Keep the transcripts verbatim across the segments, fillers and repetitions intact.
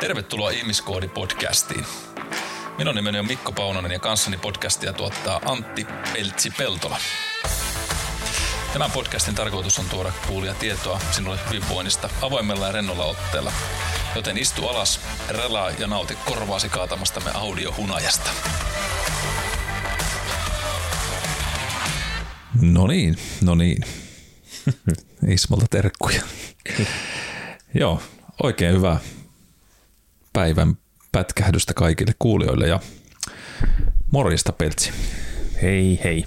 Tervetuloa Ihmiskoodi-podcastiin. Minun nimeni on Mikko Paunonen ja kanssani podcastia tuottaa Antti Peltsi-Peltola. Tämän podcastin tarkoitus on tuoda kuulia tietoa sinulle hyvinvoinnista avoimella ja rennolla otteella. Joten istu alas, relaa ja nauti korvaasi kaatamastamme audiohunajasta. No niin, no niin. Ismalta terkkuja. Joo, oikein hyvää päivän pätkähdystä kaikille kuulijoille ja morjesta Peltsi. Hei hei.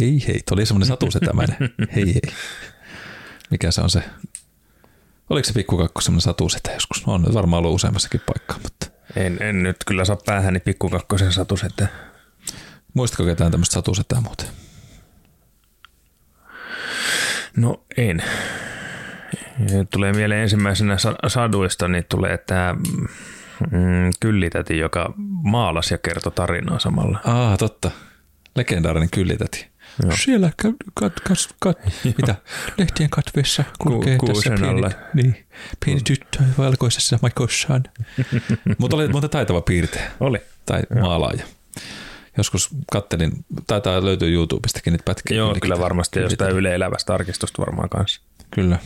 Hei hei, tuo oli semmoinen satusetämäinen. Hei hei. Mikä se on se? Oliko se pikkukakku semmoinen satusetä joskus? No, on nyt varmaan ollut useammassakin paikkaa, mutta... En, en nyt kyllä saa päähäni pikkukakkosen satusetä. Muistatko ketään tämmöistä satusetää muuten? No en. Tulee mieleen ensimmäisenä saduista, niin tulee tämä mm, Kyllitäti, joka maalasi ja kertoi tarinaa samalla. Ah, totta. Legendaarinen Kyllitäti. Joo. Siellä kat, kat, kat, kat, mitä? Lehtien katveessa kulkee Ku, tässä pieni, niin, pieni tyttö valkoisessa maikossaan. Mutta oli monta taitava piirteä. Oli. Tai joo. Maalaaja. Joskus kattelin, taitaa löytyy YouTubestakin niitä pätkiä. Joo, kyllä varmasti, jostain Yle Elävästä arkistosta varmaan kanssa. Kyllä.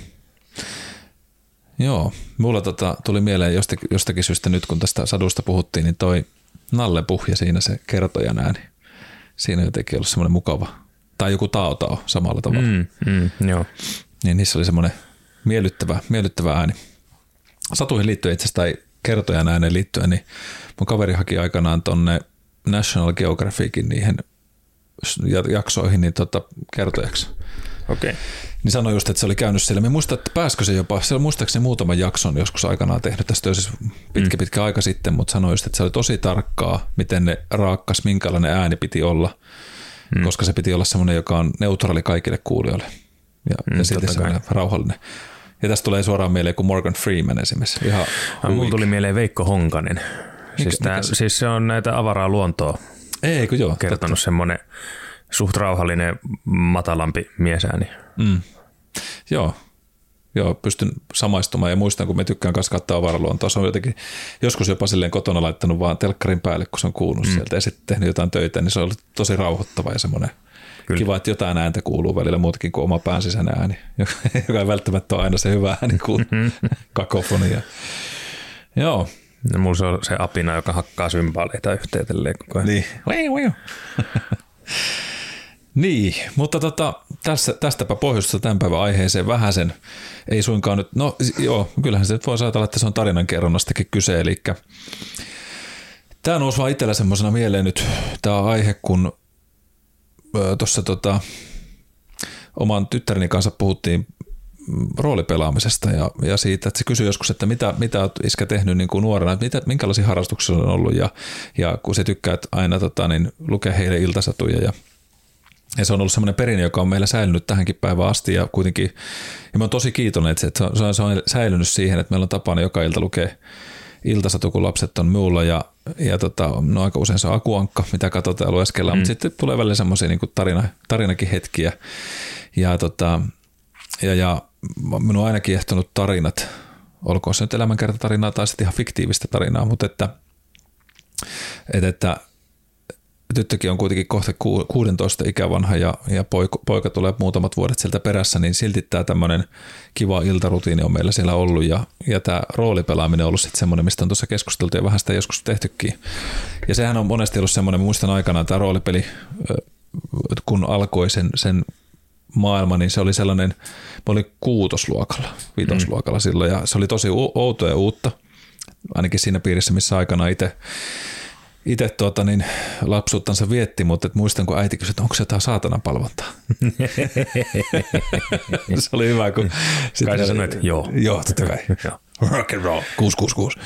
Joo, mulla tota, tuli mieleen jostakin, jostakin syystä nyt, kun tästä sadusta puhuttiin, niin toi Nalle Puhja siinä se kertojan ääni. Siinä jotenkin ollut semmoinen mukava, tai joku Taotao samalla tavalla. Mm, mm, joo. Niin niissä oli semmoinen miellyttävä, miellyttävä ääni. Satuihin liittyen itse asiassa, tai kertojan ääneen liittyen, niin mun kaveri haki aikanaan tonne National Geographicin niihin jaksoihin niin tota, kertojaksi. Okei. Okay. Niin sanoi just, että se oli käynyt siellä. Mä muistan, että pääskö se jopa, se oli muistaakseni muutaman jakson joskus aikanaan tehnyt, tästä on siis pitkä pitkä aika sitten, mutta sanoi just, että se oli tosi tarkkaa, miten ne raakkas, minkälainen ääni piti olla, mm. koska se piti olla semmoinen, joka on neutraali kaikille kuulijoille ja, mm, ja silti semmoinen rauhallinen. Ja tästä tulee suoraan mieleen kuin Morgan Freeman esimerkiksi. Ihan no, mulla tuli mieleen Veikko Honkanen. Siis, mikä, tää, mikä se? Siis se on näitä avaraa luontoa. Ei, kun joo. Kertonut semmoinen suht rauhallinen, matalampi miesääni. Mm. Joo. Joo, pystyn samaistumaan ja muistan, kun me tykkään kanssa kattaa avaraluontoa. Se on jotenkin joskus jopa silleen kotona laittanut vaan telkkarin päälle, kun se on kuulunut mm. sieltä ja sitten tehnyt jotain töitä, niin se on ollut tosi rauhoittava ja semmoinen kyllä. Kiva, että jotain ääntä kuuluu välillä muutakin kuin oma pään sisäinen ääni, joka ei välttämättä ole aina se hyvä ääni kuin kakofonia. Joo. No, mulla se on se apina, joka hakkaa symbaaleita yhteen tälleen koko ajan. Niin. Niin, mutta tota, tässä, tästäpä pohjustusta tämän päivän aiheeseen vähäsen. Ei suinkaan nyt, no joo, kyllähän se voi ajatella, että se on tarinankerronnastakin kyse. Eli tämä nousi vaan itsellä semmoisena mieleen nyt tämä aihe, kun tuossa tota, oman tyttäreni kanssa puhuttiin roolipelaamisesta ja, ja siitä, että se kysyi joskus, että mitä, mitä olet iskä tehnyt niin kuin nuorena, että mitä, minkälaisia harrastuksia on ollut ja, ja kun se tykkää aina tota, niin lukea heille iltasatuja ja, ja se on ollut semmoinen perinne, joka on meillä säilynyt tähänkin päivään asti ja kuitenkin, ja mä oon tosi kiitollinen, että se, että se, on, se on säilynyt siihen, että meillä on tapana joka ilta lukea iltasatu, kun lapset on minulla ja, ja tota, no aika usein se on Akuankka, mitä katsotaan ja lueskellaan, mm. mutta sitten tulee välillä semmoisia niin kuin tarina, tarinakin hetkiä ja tota, ja, ja minun on aina kiehtonut tarinat, olkoon se nyt elämänkertatarinaa tai sitten ihan fiktiivistä tarinaa, mutta että, että, että tyttökin on kuitenkin kohta kuusitoista ikävanha ja, ja poika, poika tulee muutamat vuodet sieltä perässä, niin silti tämä tämmöinen kiva iltarutiini on meillä siellä ollut ja, ja tämä roolipelaaminen on ollut sitten semmoinen, mistä on tuossa keskusteltu ja vähän sitä joskus tehtykin. Ja sehän on monesti ollut semmoinen, muistan aikanaan tämä roolipeli, kun alkoi sen, sen maailma, niin se oli sellainen, mä olin kuutosluokalla, viitosluokalla mm. silloin, ja se oli tosi outoa ja uutta, ainakin siinä piirissä, missä aikana itse itse tuota, niin lapsuuttansa vietti, mutta et muistan, kun äiti kysyi, että onko se jotain saatanan palvontaa. Se oli hyvä, kun... Kai sä sanoit, joo. Joo, totta kai. Rock and roll. kuusi kuusi kuusi.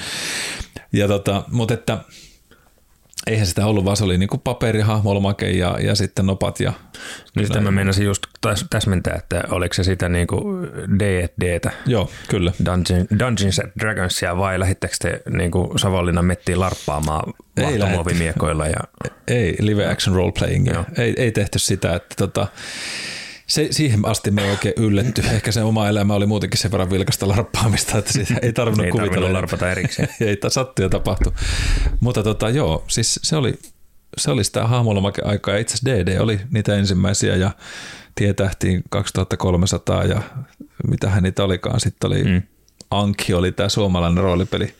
Ja tota, mutta että... Eihän sitä ollut, vaan se oli niin kuin paperi, hahmolomake ja, ja sitten nopat. Ja niin sitä mä meinasin just täsmentää, että oliko se sitä niin kuin D and D:tä. Joo, kyllä. Dungeon, Dungeons and Dragonsia vai lähdittekö te niin kuin Savonlinnan mettiin larppaamaan vahtomuovimiekoilla? Ja... Ei, live action role playing. Ei, ei tehty sitä, että tota... se, siihen asti me ei oikein ylletty. Ehkä se oma elämä oli muutenkin sen verran vilkasta larppaamista, että siitä ei tarvinnut ei kuvitella. Ei tarvinnut larpata erikseen. ei sattu ja tapahtu. Mutta tota, joo, siis se oli, se oli sitä hahmolomake aikaa. Itse asiassa D D oli niitä ensimmäisiä ja tietähtiin kaksituhattakolmesataa ja mitähän niitä olikaan. Sitten oli mm. Anki, oli tämä suomalainen roolipeli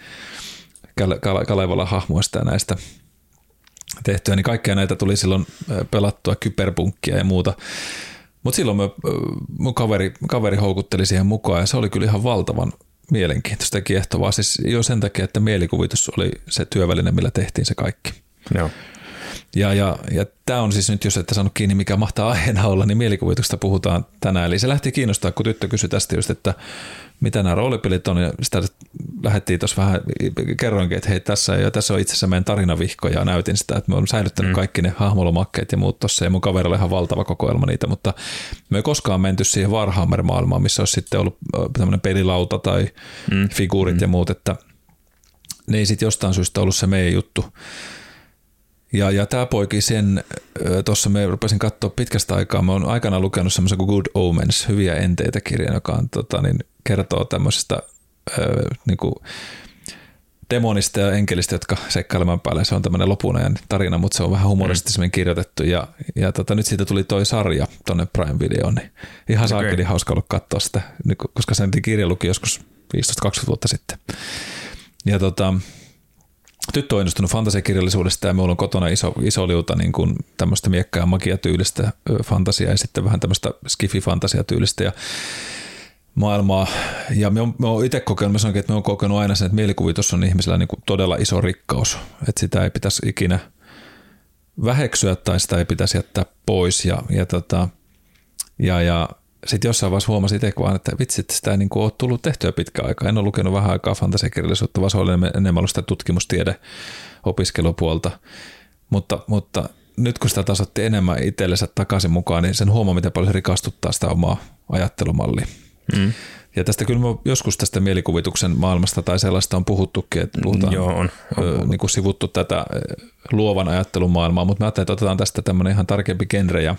Kalevalan hahmoista ja näistä tehtyä, niin kaikkea näitä tuli silloin pelattua, kyberpunkkia ja muuta. Mutta silloin me, mun kaveri, kaveri houkutteli siihen mukaan ja se oli kyllä ihan valtavan mielenkiintoista ja kiehtovaa. Siis jo sen takia, että mielikuvitus oli se työväline, millä tehtiin se kaikki. Joo. Ja, ja, ja tämä on siis nyt, jos ette saanut kiinni, mikä mahtaa aiheena olla, niin mielikuvituksesta puhutaan tänään. Eli se lähti kiinnostaa, kun tyttö kysyi tästä just, että mitä nämä roolipelit on, ja sitä lähdettiin tuossa vähän, kerroinkin, että hei tässä, ja tässä on itse asiassa meidän tarinavihko, ja näytin sitä, että me olemme säilyttänyt mm. kaikki ne hahmolomakkeet ja muut tuossa, ja mun kaverilla ihan valtava kokoelma niitä, mutta me ei koskaan menty siihen Warhammer-maailmaan, missä olisi sitten ollut tämmöinen pelilauta tai mm. figuurit mm. ja muut, että ne ei sitten jostain syystä ollut se meidän juttu. Ja, ja tämä poiki sen, tuossa me rupesin katsoa pitkästä aikaa, mä oon aikanaan lukenut semmoisen kuin Good Omens, hyviä enteitä kirjan, joka on, tota, niin, kertoo tämmöisestä äh, niinku, demonista ja enkelistä, jotka seikkailemaan päälle. Se on tämmöinen lopun ajan tarina, mutta se on vähän humoristisemmin kirjoitettu ja, ja tota, nyt siitä tuli toi sarja tuonne Prime Videoon, niin ihan okay. Saakeli hauska ollut katsoa sitä, koska sen kirja luki joskus viisitoista kaksikymmentä vuotta sitten. Ja tota... Tyttö on innostunut fantasiakirjallisuudesta ja meillä on kotona iso, iso liuta niin kuin tämmöistä miekkaa ja magiatyylistä fantasiaa ja sitten vähän tämmöistä skifi-fantasiatyylistä ja maailmaa. Ja me oon itse kokenut, mä sanoinkin, että me oon kokenut aina sen, että mielikuvitus on ihmisellä niin kuin todella iso rikkaus, että sitä ei pitäisi ikinä väheksyä tai sitä ei pitäisi jättää pois ja, ja, tota, ja, ja sitten jossain vaiheessa huomasin itse vaan, että vitsit, sitä ei niin kuin ole tullut tehtyä pitkään aikaa. En ole lukenut vähän aikaa fantasiakirjallisuutta, vaan se oli enemmän ollut sitä tutkimustiede-opiskelupuolta. Mutta, mutta nyt kun sitä taas otti enemmän itsellensä takaisin mukaan, niin sen huomaa, miten paljon se rikastuttaa sitä omaa ajattelumallia. Mm. Ja tästä kyllä joskus tästä mielikuvituksen maailmasta tai sellaista on puhuttukin, että puhutaan, Joo, on. On. Niin kuin sivuttu tätä luovan ajattelun maailmaa, mutta mä ajattelin, että otetaan tästä tämmöinen ihan tarkempi genre ja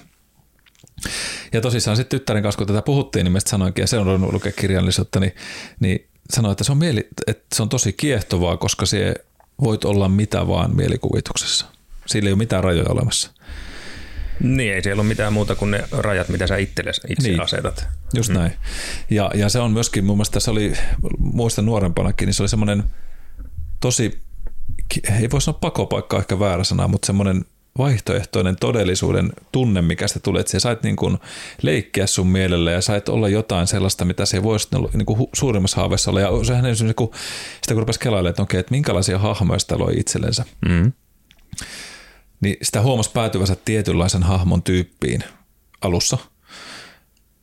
Ja tosissaan sitten tyttären kanssa, kun tätä puhuttiin, niin mä sanoinkin, ja se on ollut lukea kirjallisuutta, niin, niin sanoin, että se, on mieli, että se on tosi kiehtovaa, koska se voit olla mitä vaan mielikuvituksessa. Sillä ei ole mitään rajoja olemassa. Niin, ei siellä ole mitään muuta kuin ne rajat, mitä sä itsellesi itse niin, asetat. Just näin. Ja, ja se on myöskin, mun mielestä se oli, muistan nuorempanakin, niin se oli semmoinen tosi, ei voi sanoa pakopaikka, ehkä väärä sana, mutta semmoinen vaihtoehtoinen todellisuuden tunne, mikä sitä tulee, että sä sait niin kuin leikkiä sun mielellä ja sait olla jotain sellaista, mitä se voisi niin kuin suurimmassa haaveessa olla. Ja sehän ei niin kuin, sitä kun rupesi kelailemaan, että okei, että minkälaisia hahmoja sitä loi itsellensä. Mm. Niin sitä huomasi päätyvänsä tietynlaisen hahmon tyyppiin alussa.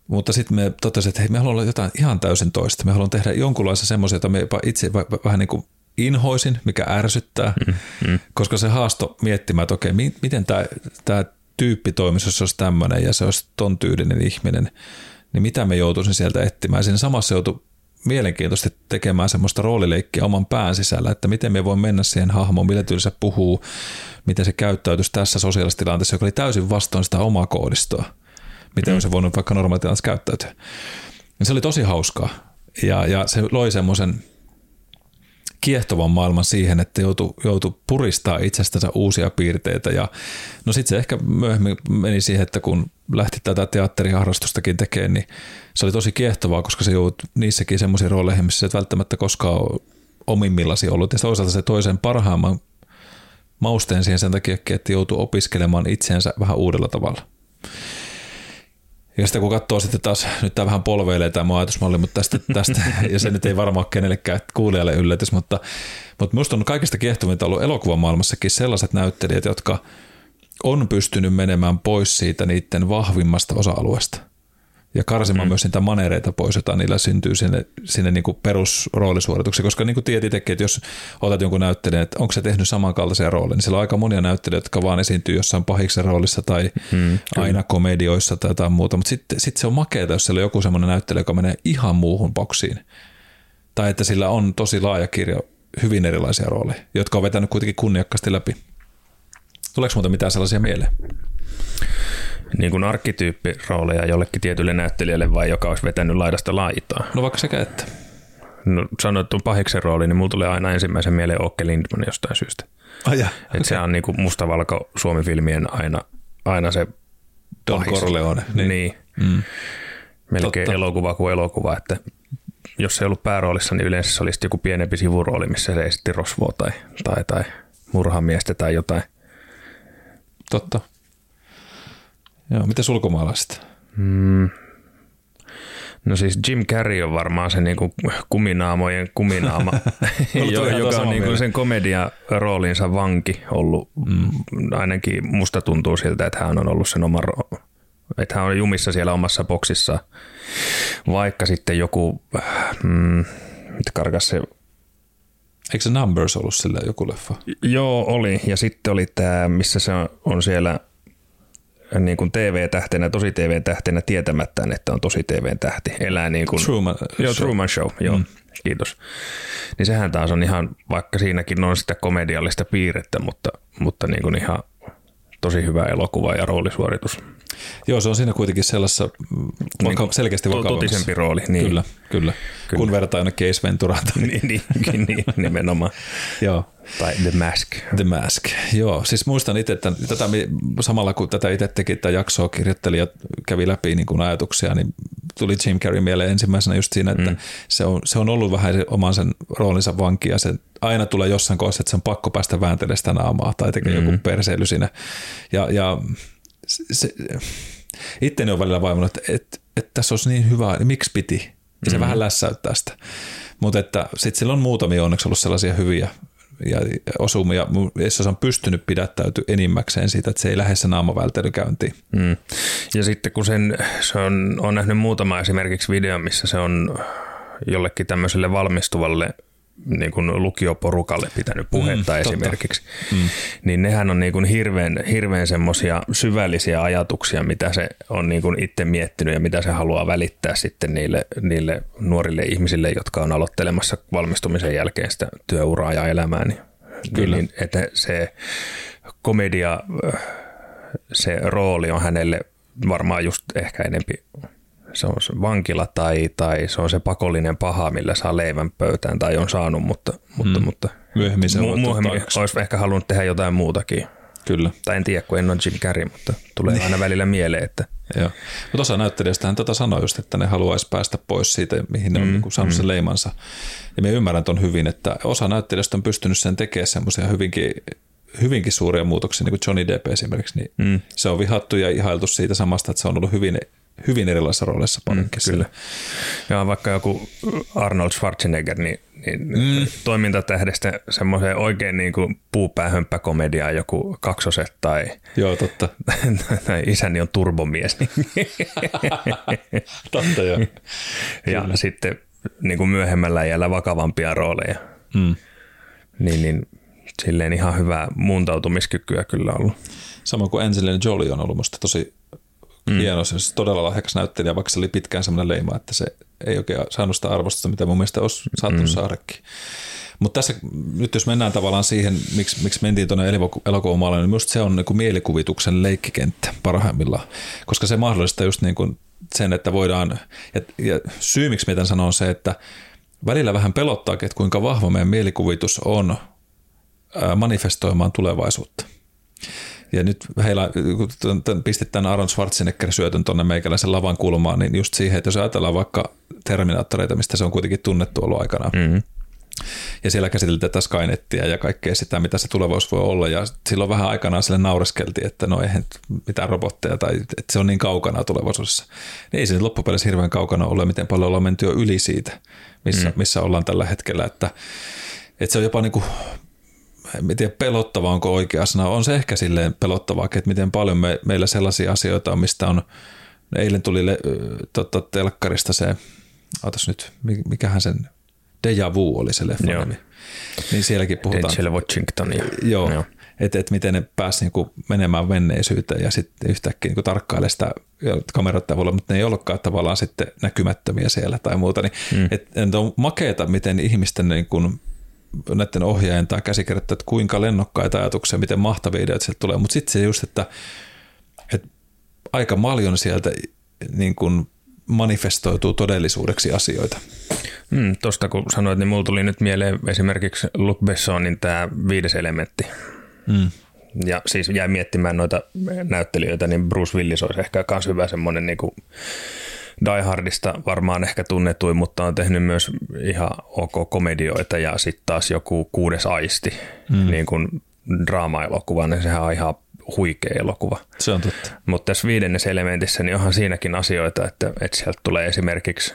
Mutta sitten me totesimme, että hei, me haluamme olla jotain ihan täysin toista. Me haluamme tehdä jonkunlaisia semmoisia, joita me jopa itse vähän niin kuin inhoisin, mikä ärsyttää, mm, mm. koska se haasto miettimään, että okei, miten tämä, tämä tyyppi toimisi, jos se olisi tämmöinen ja se olisi ton tyylinen ihminen, niin mitä me joutuisin sieltä etsimään. Siinä samassa joutui mielenkiintoisesti tekemään semmoista roolileikkiä oman pään sisällä, että miten me voi mennä siihen hahmoon, millä tyyli se puhuu, miten se käyttäytyisi tässä sosiaalisessa tilanteessa, joka oli täysin vastoin sitä omaa koodistoa, miten mm. se voinut vaikka normaalitilanteessa käyttäytyä. Se oli tosi hauskaa ja, ja se loi semmoisen kiehtovan maailman siihen, että joutui, joutui puristaa itsestänsä uusia piirteitä. Ja, no sitten se ehkä myöhemmin meni siihen, että kun lähti tätä teatteriharrastustakin tekemään, niin se oli tosi kiehtovaa, koska se joutui niissäkin semmoisiin rooleihin, missä et välttämättä koskaan ole omimmillasi ollut. Ja toisaalta se toisen parhaimman mausteen siihen sen takia, että joutui opiskelemaan itseensä vähän uudella tavalla. Ja sitten kun katsoo sitten taas, nyt tämä vähän polveilee tämä mun ajatusmalli, mutta tästä, tästä ja se nyt ei varmaan kenellekään kuulijalle yllätys, mutta, mutta minusta on kaikista kiehtovinta ollut elokuvamaailmassakin sellaiset näyttelijät, jotka on pystynyt menemään pois siitä niiden vahvimmasta osa-alueesta ja karsimaan mm. myös niitä manereita pois, joita niillä syntyy sinne, sinne niin kuin perusroolisuorituksiin, koska niin kuin tiedät itsekin, että jos otat jonkun näyttelijän, että onko se tehnyt samankaltaisia rooleja, niin siellä on aika monia näyttelijöitä, jotka vaan esiintyy jossain pahiksen roolissa tai mm, aina komedioissa tai jotain muuta, mutta sitten sit se on makeata, jos siellä on joku semmoinen näyttelijä, joka menee ihan muuhun boksiin, tai että sillä on tosi laaja kirja hyvin erilaisia rooleja, jotka on vetänyt kuitenkin kunniakkaasti läpi. Tuleeko muuta mitään sellaisia mieleen? niin kuin arkkityyppirooleja jollekin tietylle näyttelijälle vai joka olisi vetänyt laidasta laitaa? No vaikka sekä että. No sanoit tuon pahiksen rooli, niin mulla tulee aina ensimmäisen mieleen Åke Lindman jostain syystä. Oh, yeah. Että okay. Se on niin kuin mustavalko Suomi-filmien aina, aina se Don pahis. Corleone. Niin. niin. Mm. Melkein Totta. Elokuva kuin elokuva, että jos se ei ollut pääroolissa, niin yleensä se oli sitten joku pienempi sivurooli, missä se esitti rosvoa tai, tai, tai murhamiestä tai jotain. Totta. Joo, mitäs ulkomaalaiset? Mm. No siis Jim Carrey on varmaan se niinku kuminaamojen kuminaama, jo, joka on niinku sen komediaroolinsa vanki ollut. Mm. Ainakin musta tuntuu siltä, että hän on ollut sen oman roolin. Että hän on jumissa siellä omassa boksissaan, vaikka sitten joku, mm, mitä karkas se... Eikö se Numbers ollut sillä joku leffa? Joo, oli. Ja sitten oli tämä, missä se on siellä niin kuin T V-tähtenä, tosi T V-tähtenä tietämättään, että on tosi T V-tähti. Elää niin kuin... Truman, joo, show. Truman Show, joo. Mm. Kiitos. Niin sehän taas on ihan, vaikka siinäkin on sitä komediallista piirrettä, mutta, mutta niin kuin ihan... Tosi hyvä elokuva ja roolisuoritus. Joo, se on siinä kuitenkin sellaisessa vaka- selkeästi vakavammassa. Totisempi rooli. Niin. Kyllä, kyllä, kyllä. Kun vertaa jonnekin Ace Venturaan. Niin, niin, niin, nimenomaan. Joo. Tai The Mask. The Mask, joo. Siis muistan itse, että tätä, samalla kun tätä itse teki, tämä jaksoa kirjoitteli ja kävi läpi niin kuin ajatuksia, niin tuli Jim Carrey mieleen ensimmäisenä just siinä, että mm. se, on, se on ollut vähän oman sen roolinsa vanki ja se aina tulee jossain kohdassa, että se on pakko päästä vääntelemään sitä naamaa tai tekee mm. joku perseily siinä. Ja, ja se, itteni on välillä vaivannut, että, että, että tässä olisi niin hyvä, niin miksi piti? Ja se mm. vähän lässäyttää sitä. Mutta sitten sillä on muutamia onneksi ollut sellaisia hyviä ja osumia, jossa se on pystynyt pidättäytyä enimmäkseen siitä, että se ei lähde se naamavältelykäyntiin. Mm. Ja sitten kun sen, se on, on nähnyt muutama esimerkiksi video, missä se on jollekin tämmöiselle valmistuvalle niin kuin lukioporukalle pitänyt puhetta mm, esimerkiksi, mm. niin nehän on niin kuin hirveän, hirveän semmoisia syvällisiä ajatuksia, mitä se on niin kuin itse miettinyt ja mitä se haluaa välittää sitten niille, niille nuorille ihmisille, jotka on aloittelemassa valmistumisen jälkeen sitä työuraa ja elämää. Niin, Kyllä. Niin, että se komedia, se rooli on hänelle varmaan just ehkä enempi. Se on se vankila tai, tai se on se pakollinen paha, millä saa leivän pöytään tai on saanut, mutta, mutta, mm. mutta myöhemmin, se mu- myöhemmin olisi ehkä halunnut tehdä jotain muutakin. Kyllä. Tai en tiedä, kun en ole Jim Carrey, mutta tulee niin. aina välillä mieleen. Että... Joo. Mutta osa näyttelijöistähän tätä sanoi just, että ne haluaisi päästä pois siitä, mihin ne mm. on niin kuin saanut mm. sen leimansa. Ja me ymmärrän ton hyvin, että osa näyttelijöistä on pystynyt sen tekemään semmoisia hyvinkin... hyvinkin suuria muutoksia, niin kuin Johnny Depp esimerkiksi, niin mm. se on vihattu ja ihailtu siitä samasta, että se on ollut hyvin, hyvin erilaisissa rooleissa paljonkin. Mm, kyllä. Ja vaikka joku Arnold Schwarzenegger, niin, niin mm. toimintatähdestä semmoiseen oikein niin kuin puupäähönpäkomediaan joku kaksoset tai, joo, totta. tai isäni on turbomies. Totta joo. Ja kyllä. Sitten niin kuin myöhemmällä iällä vakavampia rooleja. Mm. Niin, niin silleen ihan hyvää muuntautumiskykyä kyllä ollut. Samoin kuin Angelina Jolie on ollut musta tosi mm. hieno, se todella lahjakas näyttelijä, vaikka se oli pitkään sellainen leima, että se ei oikein saanut sitä arvostusta, mitä mun mielestä olisi saattanut mm. saadakin. Mutta tässä nyt jos mennään tavallaan siihen, miksi, miksi mentiin tuonne elokuvamaalle, niin musta se on niin kuin mielikuvituksen leikkikenttä parhaimmillaan, koska se mahdollistaa just niin kuin sen, että voidaan, ja, ja syy miksi meidän sanoo on se, että välillä vähän pelottaakin, että kuinka vahva meidän mielikuvitus on manifestoimaan tulevaisuutta. Ja nyt heillä, kun pistit tämän Aaron Schwarzenegger syötön tuonne meikäläisen lavan kulmaan, niin just siihen, että jos ajatellaan vaikka Terminaattoreita, mistä se on kuitenkin tunnettu ollut aikanaan, mm-hmm. ja siellä käsiteltiin tätä Skynettiä ja kaikkea sitä, mitä se tulevaisuus voi olla, ja silloin vähän aikanaan sille naureskeltiin, että no eihän mitään robotteja, tai että se on niin kaukana tulevaisuudessa. Ei se nyt loppupeleissä hirveän kaukana ole, miten paljon ollaan menty jo yli siitä, missä, mm-hmm. missä ollaan tällä hetkellä, että, että se on jopa niin kuin en tiedä, pelottava onko oikea sana. On se ehkä silleen pelottavaakin, että miten paljon me, meillä sellaisia asioita on, mistä on... Eilen tuli le, tota, telkkarista se... Ootas nyt, mikähän sen... Deja Vu oli se leffa nimi. Niin sielläkin puhutaan... Denzel Washingtonia. Joo, joo. Että et miten ne pääsi niinku menemään menneisyyteen ja sitten yhtäkkiä niinku tarkkailemaan sitä kamerattavuilla, mutta ne ei olekaan tavallaan sitten näkymättömiä siellä tai muuta. Niin, mm. Että on makeeta, miten ihmisten... Niinku, näiden ohjaajien tai käsikirjoittajat, kuinka lennokkaita ajatuksia, miten mahtavia ideoita sieltä tulee, mutta sitten se just, että, että aika paljon sieltä niin kuin manifestoituu todellisuudeksi asioita. Mm, tuosta kun sanoit, niin mulla tuli nyt mieleen esimerkiksi Luc Bessonin tämä viides elementti. Mm. Ja siis jäi miettimään noita näyttelijöitä, niin Bruce Willis olisi ehkä myös hyvä semmoinen niin kuin Die Hardista varmaan ehkä tunnetuin, mutta on tehnyt myös ihan ok komedioita ja sitten taas joku kuudes aisti, mm. niin kuin draama-elokuva, niin sehän on ihan huikea elokuva. Se on totta. Mutta tässä viidennessä elementissä niin onhan siinäkin asioita, että, että sieltä tulee esimerkiksi,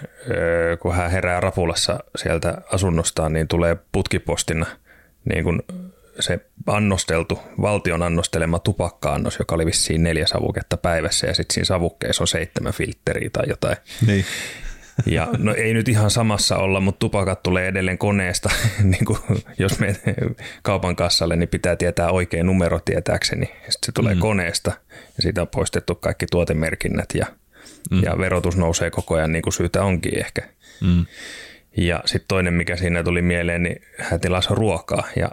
kun hän herää rapulassa sieltä asunnostaan, niin tulee putkipostina niin kuin se annosteltu, valtion annostelema tupakka-annos, joka oli vissiin neljä savuketta päivässä ja sitten siinä savukkeessa on seitsemän filtteriä tai jotain. Niin. Ja no ei nyt ihan samassa olla, mutta tupakat tulee edelleen koneesta. Niin kuin, jos menet kaupan kassalle, niin pitää tietää oikea numero tietääkseni. Sitten se tulee mm. koneesta ja siitä on poistettu kaikki tuotemerkinnät ja, mm. ja verotus nousee koko ajan niin kuin syytä onkin ehkä. Mm. Ja sitten toinen, mikä siinä tuli mieleen, niin hän tilasi ruokaa ja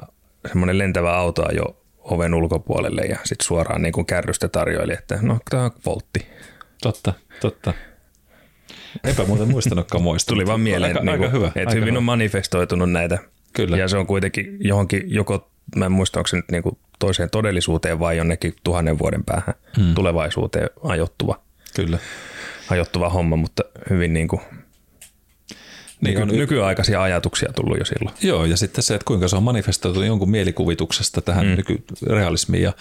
semmoinen lentävä auto ajoi oven ulkopuolelle ja sitten suoraan niin kuin kärrystä tarjoili, että no tämä on voltti. Totta, totta. Eipä muuten muistanutkaan muistunut. Tuli vaan mieleen, aika, niin kuin, aika hyvä, että aika hyvin hyvä. On manifestoitunut näitä. Kyllä. Ja se on kuitenkin johonkin, joko, mä en muista, onko se nyt niin kuin toiseen todellisuuteen vai jonnekin tuhannen vuoden päähän hmm. tulevaisuuteen ajottuva, Kyllä. ajottuva homma, mutta hyvin niin kuin, niin on nykyaikaisia ajatuksia tullut jo silloin. Joo, ja sitten se, että kuinka se on manifestoitu jonkun mielikuvituksesta tähän mm. nykyrealismiin. Ja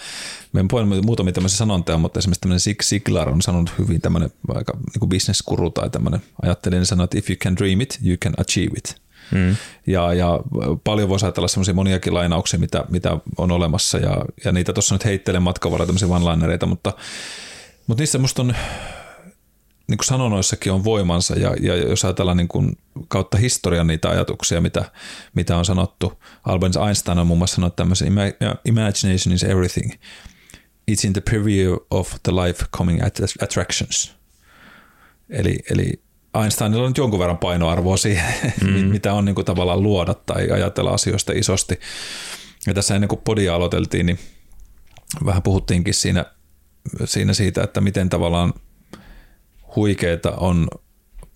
me en poin muutamia tämmöisiä sanonteja, mutta esimerkiksi tämmöinen Zig Ziglar on sanonut hyvin tämmöinen aika niin bisneskuru tai tämmöinen ajattelinen sana, että if you can dream it, you can achieve it. Mm. Ja, ja paljon voisi ajatella semmoisia moniakin lainauksia, mitä, mitä on olemassa, ja, ja niitä tuossa nyt heittelen matkan varrella tämmöisiä one-linereita, mutta, mutta niissä musta on... Niin kuin sanonoissakin on voimansa ja, ja jos ajatellaan niin kuin kautta historian niitä ajatuksia, mitä, mitä on sanottu. Albert Einstein on muun muassa sanonut tämmöisen, imagination is everything. It's in the purview of the life coming att- attractions. Eli, eli Einsteinilla on nyt jonkun verran painoarvoa siihen, mm. mitä on niin kuin tavallaan luoda tai ajatella asioista isosti. Ja tässä ennen kuin podia aloiteltiin, niin vähän puhuttiinkin siinä, siinä siitä, että miten tavallaan huikeita on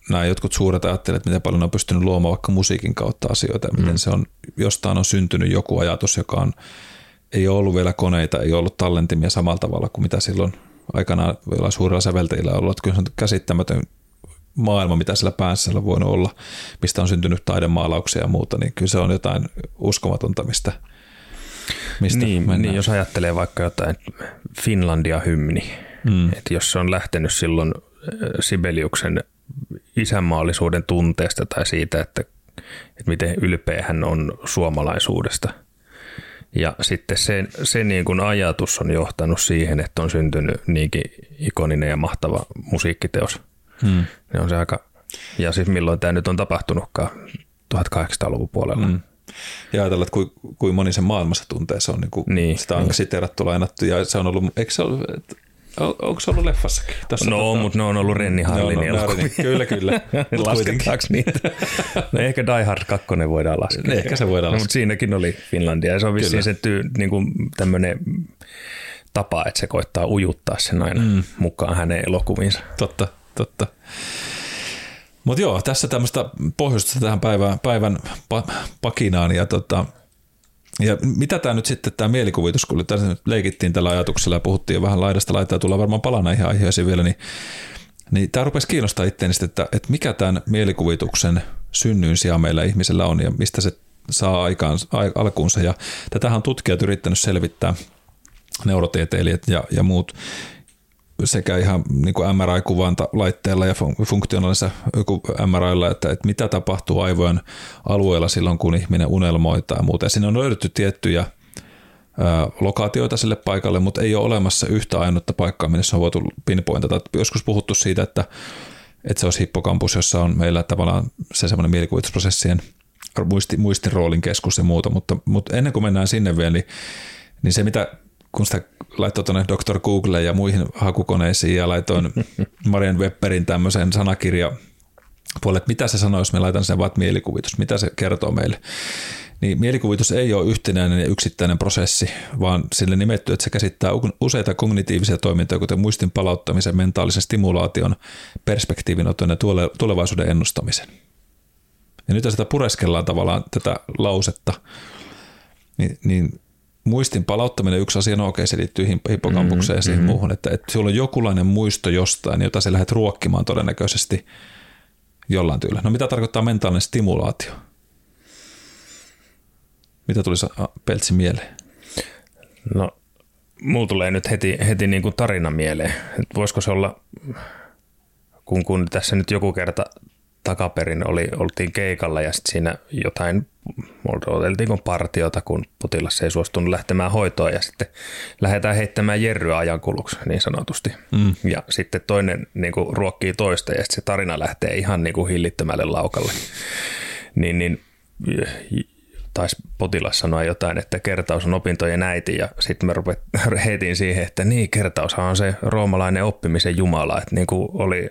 nämä jotkut suuret ajattelijat, miten paljon on pystynyt luomaan vaikka musiikin kautta asioita, miten mm. se on, jostain on syntynyt joku ajatus, joka on, ei ole ollut vielä koneita, ei ollut tallentimia samalla tavalla kuin mitä silloin aikanaan vielä suurilla säveltäjillä on ollut. Kyllä se on käsittämätön maailma, mitä siellä päässä on voinut olla, mistä on syntynyt taidemaalauksia ja muuta, niin kyllä se on jotain uskomatonta, mistä, mistä niin, mennään. Niin, jos ajattelee vaikka jotain Finlandia-hymni, mm. että jos se on lähtenyt silloin Sibeliuksen isänmaallisuuden tunteesta tai siitä, että, että miten ylpeä hän on suomalaisuudesta. Ja sitten se, se niin kuin ajatus on johtanut siihen, että on syntynyt niinkin ikoninen ja mahtava musiikkiteos. Hmm. Ja, on se aika, ja siis milloin tämä nyt on tapahtunutkaan? tuhatkahdeksansataaluvun puolella. Hmm. Ja ajatellaan, että kuinka kui moni sen maailmassa tuntee. Se on niin kuin, niin, sitä on niin. siteerattu, lainattu ja se on ollut... Eikö se ole, onko se ollut leffassakin? Tässä no, tota... mutta ne on ollut Renni Hallin no, no, elokuvia. Kyllä, kyllä. Lasketaanko niitä? No ehkä Die Hard kaksi voidaan laskea. Ehkä se voidaan no, laskea. Mutta siinäkin oli Finlandia. Ja se on vissiin se tyy, niin kuin tämmöinen tapa, että se koittaa ujuttaa sen aina mm. mukaan hänen elokuviinsa. Totta, totta. Mutta joo, tässä tämmöistä pohjustusta tähän päivään, päivän pa- pakinaan ja tota... Ja mitä tämä nyt sitten, tämä mielikuvitus, kun tässä nyt leikittiin tällä ajatuksella ja puhuttiin jo vähän laidasta laitaa, tullaan varmaan palaa näihin aiheisiin vielä, niin, niin tämä rupesi kiinnostaa itseäni sitten, että, että mikä tämän mielikuvituksen synnyin sija meillä ihmisellä on ja mistä se saa aikaan, alkuunsa. Ja tätähän on tutkijat yrittänyt selvittää, neurotieteilijät ja, ja muut, sekä ihan niin kuin M R I-kuvantalaitteella ja funktionaalisella M R I:lla, että, että mitä tapahtuu aivojen alueella silloin, kun ihminen unelmoi tai muuta. Ja siinä on löydetty tiettyjä ä, lokaatioita sille paikalle, mutta ei ole olemassa yhtä ainutta paikkaa, minne se on voitu pinpointata. Joskus puhuttu siitä, että, että se olisi hippokampus, jossa on meillä tavallaan se semmoinen mielikuvitusprosessien muisti, muistiroolin keskus ja muuta, mutta, mutta ennen kuin mennään sinne vielä, niin, niin se mitä kun sitä laittoi tuonne doktor Googleen ja muihin hakukoneisiin ja laitoin Marian Webberin tämmöisen sanakirjapuolelle, että mitä se sanoo, jos me laitan sen vaat mielikuvitus, mitä se kertoo meille, niin mielikuvitus ei ole yhtenäinen ja yksittäinen prosessi, vaan sille nimetty, että se käsittää useita kognitiivisia toimintoja, kuten muistin palauttamisen, mentaalisen stimulaation, perspektiivinoton ja tulevaisuuden ennustamisen. Ja nyt jos sitä pureskellaan tavallaan tätä lausetta, niin, niin muistin palauttaminen yksi asia, no okei, se liittyy hippokampukseen mm, ja siihen mm. muuhun, että, että sulla on jokulainen muisto jostain, jota sä lähdet ruokkimaan todennäköisesti jollain tyyllä. No mitä tarkoittaa mentaalinen stimulaatio? Mitä tulisi Peltsi mieleen? No, mulla tulee nyt heti, heti niin kuin tarina mieleen. Et voisiko se olla, kun, kun tässä nyt joku kerta takaperin oli, oltiin keikalla ja sitten siinä jotain, oteltiinko partiota, kun potilas ei suostunut lähtemään hoitoon ja sitten lähdetään heittämään jerryä ajankuluksi niin sanotusti. Mm. Ja sitten toinen niin kuin ruokkii toista ja sitten se tarina lähtee ihan niin kuin hillittömälle laukalle. Niin, niin, taisi potilas sanoa jotain, että kertaus on opintojen äiti ja sitten me rupet, heitin siihen, että niin kertaushan on se roomalainen oppimisen jumala, että niin kuin oli,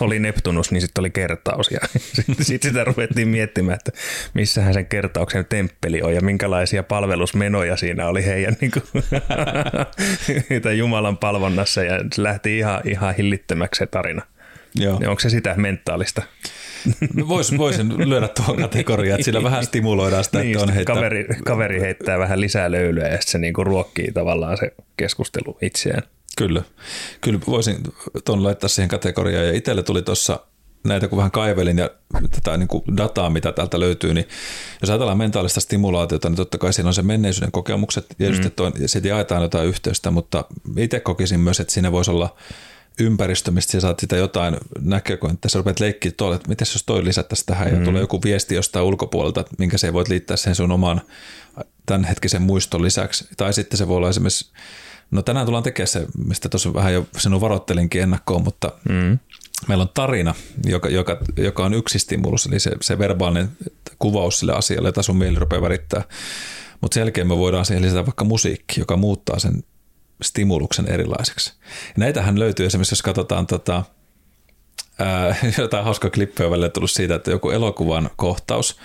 oli Neptunus, niin sitten oli kertaus ja sitten sit sitä ruvettiin miettimään, että missähän sen kertauksen temppeli on ja minkälaisia palvelusmenoja siinä oli heidän niin kuin, Jumalan palvonnassa ja se lähti ihan, ihan hillittömäksi se tarina. Joo. Onko se sitä mentaalista? No vois, voisin lyödä tuohon kategoriaan, että sillä vähän stimuloidaan sitä. Niin, että on heittää... Kaveri, kaveri heittää vähän lisää löylyä ja se niinku ruokkii tavallaan se keskustelu itseään. Kyllä, Kyllä voisin tuon laittaa siihen kategoriaan ja itselle tuli tuossa näitä, kun vähän kaivelin ja tätä niin kuin dataa, mitä täältä löytyy, niin jos ajatellaan mentaalista stimulaatiota, niin totta kai siinä on se menneisyyden kokemukset ja sitten jaetaan jotain yhteystä, mutta itse kokisin myös, että siinä voisi olla ympäristö, mistä sä saat sitä jotain näkökointia, sä rupeat leikkiä tuolla, että miten jos toi lisättäisiin tähän mm. ja tulee joku viesti jostain ulkopuolelta, minkä sä voit liittää sen sun oman tämänhetkisen muiston lisäksi. Tai sitten se voi olla esimerkiksi, no tänään tullaan tekemään se, mistä tuossa vähän jo sinun varoittelinkin ennakkoon, mutta mm. meillä on tarina, joka, joka, joka on yksi stimulus, eli se, se verbaalinen kuvaus sille asialle, jota sun mieli rupeaa värittää. Mutta sen jälkeen me voidaan siihen lisätä vaikka musiikki, joka muuttaa sen stimuluksen erilaiseksi. Ja näitähän löytyy esimerkiksi, jos katsotaan tota, ää, jotain hauskaa klippiä on välillä tullut siitä, että joku elokuvan kohtaus,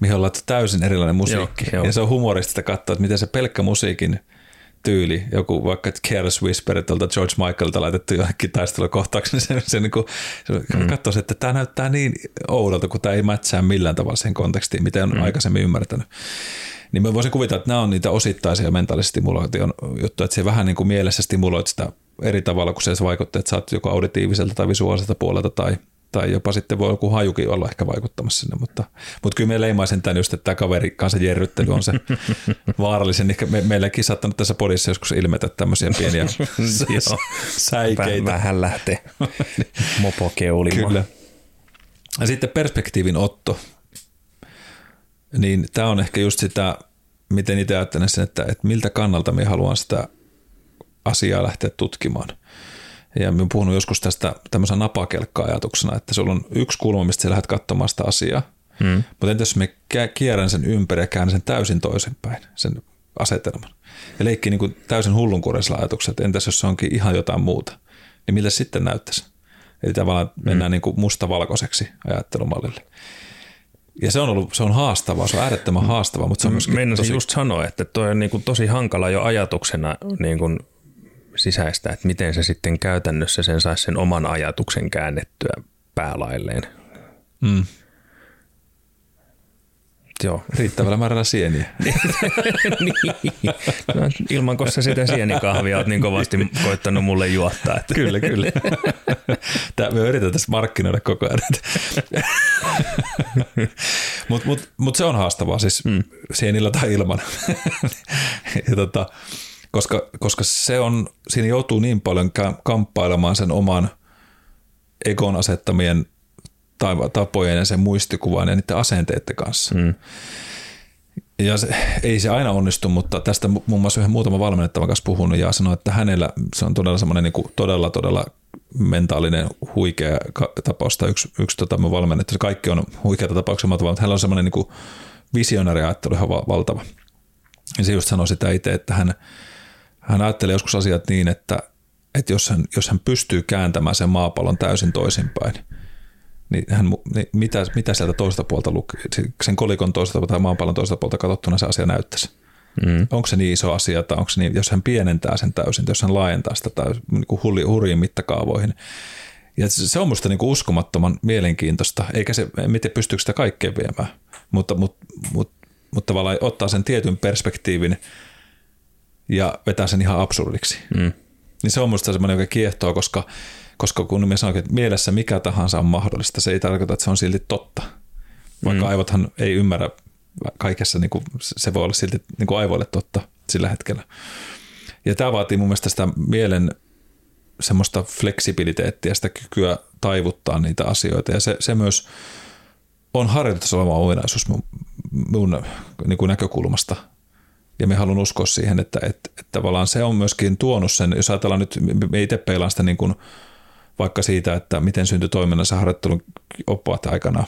mihin on laittu täysin erilainen musiikki. Joo, ja jo. Se on humoristista katsoa, että miten se pelkkä musiikin tyyli, joku vaikka Careless Whisper tuolta George Michaelta laitettu johonkin taistelukohtaukseen, niin se, se, niin kuin, se mm. katsoisi, että tämä näyttää niin oudolta, kun tämä ei mätsää millään tavalla sen kontekstiin, mitä on mm. aikaisemmin ymmärtänyt. Niin mä voisin kuvitella, että nämä on niitä osittaisia mentaalisen stimulaation juttuja, että se vähän niin kuin mielessä stimuloit sitä eri tavalla, kun se vaikuttaa, että sä oot joko auditiiviselta tai visuaaliselta puolelta tai, tai jopa sitten voi joku hajukin olla ehkä vaikuttamassa sinne, mutta, mutta kyllä mä leimaisin tämän just, että tämä kaveri kanssa jerryttely on se vaarallisen, ehkä me, meilläkin saattanut tässä podissa joskus ilmetä tämmöisiä pieniä säikeitä. Vähän lähtee mopokeulimaan. Kyllä. Ja sitten perspektiivin otto. Niin tämä on ehkä just sitä, miten itse ajattelen sen, että, että miltä kannalta minä haluan sitä asiaa lähteä tutkimaan. Ja minä olen puhunut joskus tästä tämmöisen napakelkka-ajatuksena, että sulla on yksi kulma, mistä sä lähdet katsomaan sitä asiaa. Mm. Mutta entä jos minä kierrän sen ympäri ja käännän sen täysin toisinpäin, sen asetelman. Ja leikki niin kuin täysin hullunkureisella ajatuksella, että entäs jos se onkin ihan jotain muuta, niin miltä sitten näyttäisi? Eli tavallaan mm. mennään niin kuin mustavalkoiseksi ajattelumallille. Ja se on ollut, se on haastavaa, se on äärettömän haastavaa, mutta se on myöskin Mennäsin tosi... just sanoa, että toi on niin kuin tosi hankala jo ajatuksena niin kuin sisäistä, että miten se sitten käytännössä sen saisi sen oman ajatuksen käännettyä päälailleen. Mm. Joo. Riittävällä määrällä sieniä. niin. No, ilman, koska sitä sienikahvia olet niin kovasti koittanut mulle juottaa. Että. Kyllä, kyllä. Tää, me yritetään tässä markkinoida koko ajan. Mutta mut, mut se on haastavaa siis mm. sienillä tai ilman. ja tota, koska, koska se on, siinä joutuu niin paljon kamppailemaan sen oman egon asettamien tapojen ja sen muistikuvan ja niiden asenteiden kanssa. Mm. Ja se, ei se aina onnistu, mutta tästä muun muassa yhden muutaman valmennettavan kanssa puhunut ja sanoi, että hänellä se on todella semmoinen niin kuin todella, todella mentaalinen huikea tapaus. Tai yksi, yksi tota, me valmennettu, kaikki on huikeata tapauksia, mutta hänellä on semmoinen niin visionääri ajattelu ihan valtava. Ja se just sanoi sitä itse, että hän, hän ajattelee joskus asiat niin, että, että jos, hän, jos hän pystyy kääntämään sen maapallon täysin toisinpäin, niin, hän, niin mitä, mitä sieltä toista puolta lukee, sen kolikon toista puolta tai maanpallon toista puolta katsottuna se asia näyttäisi. Mm. Onko se niin iso asia, tai onko se niin, jos hän pienentää sen täysin, jos hän laajentaa sitä täysin, niin hurjiin mittakaavoihin. Ja se on musta niin kuin uskomattoman mielenkiintoista, eikä se, miten pystyykö sitä kaikkeen viemään, mutta, mutta, mutta, mutta tavallaan ottaa sen tietyn perspektiivin ja vetää sen ihan absurdiksi. Mm. Niin se on musta semmoinen, joka kiehtoo, koska, koska kun me sanoin, että mielessä mikä tahansa on mahdollista, se ei tarkoita, että se on silti totta. Vaikka mm. aivothan ei ymmärrä kaikessa, niin kuin, se voi olla silti niin kuin aivoille totta sillä hetkellä. Ja tämä vaatii mun mielestä sitä mielen semmoista fleksibiliteettiä, sitä kykyä taivuttaa niitä asioita. Ja se, se myös on harjoituksessa oleva ominaisuus mun, mun niin kuin näkökulmasta. Ja me haluan uskoa siihen, että, että, että tavallaan se on myöskin tuonut sen, jos ajatellaan nyt, me itse peilaan sitä niin kuin vaikka siitä, että miten syntyi toiminnassa harjoittelun oppaat aikana.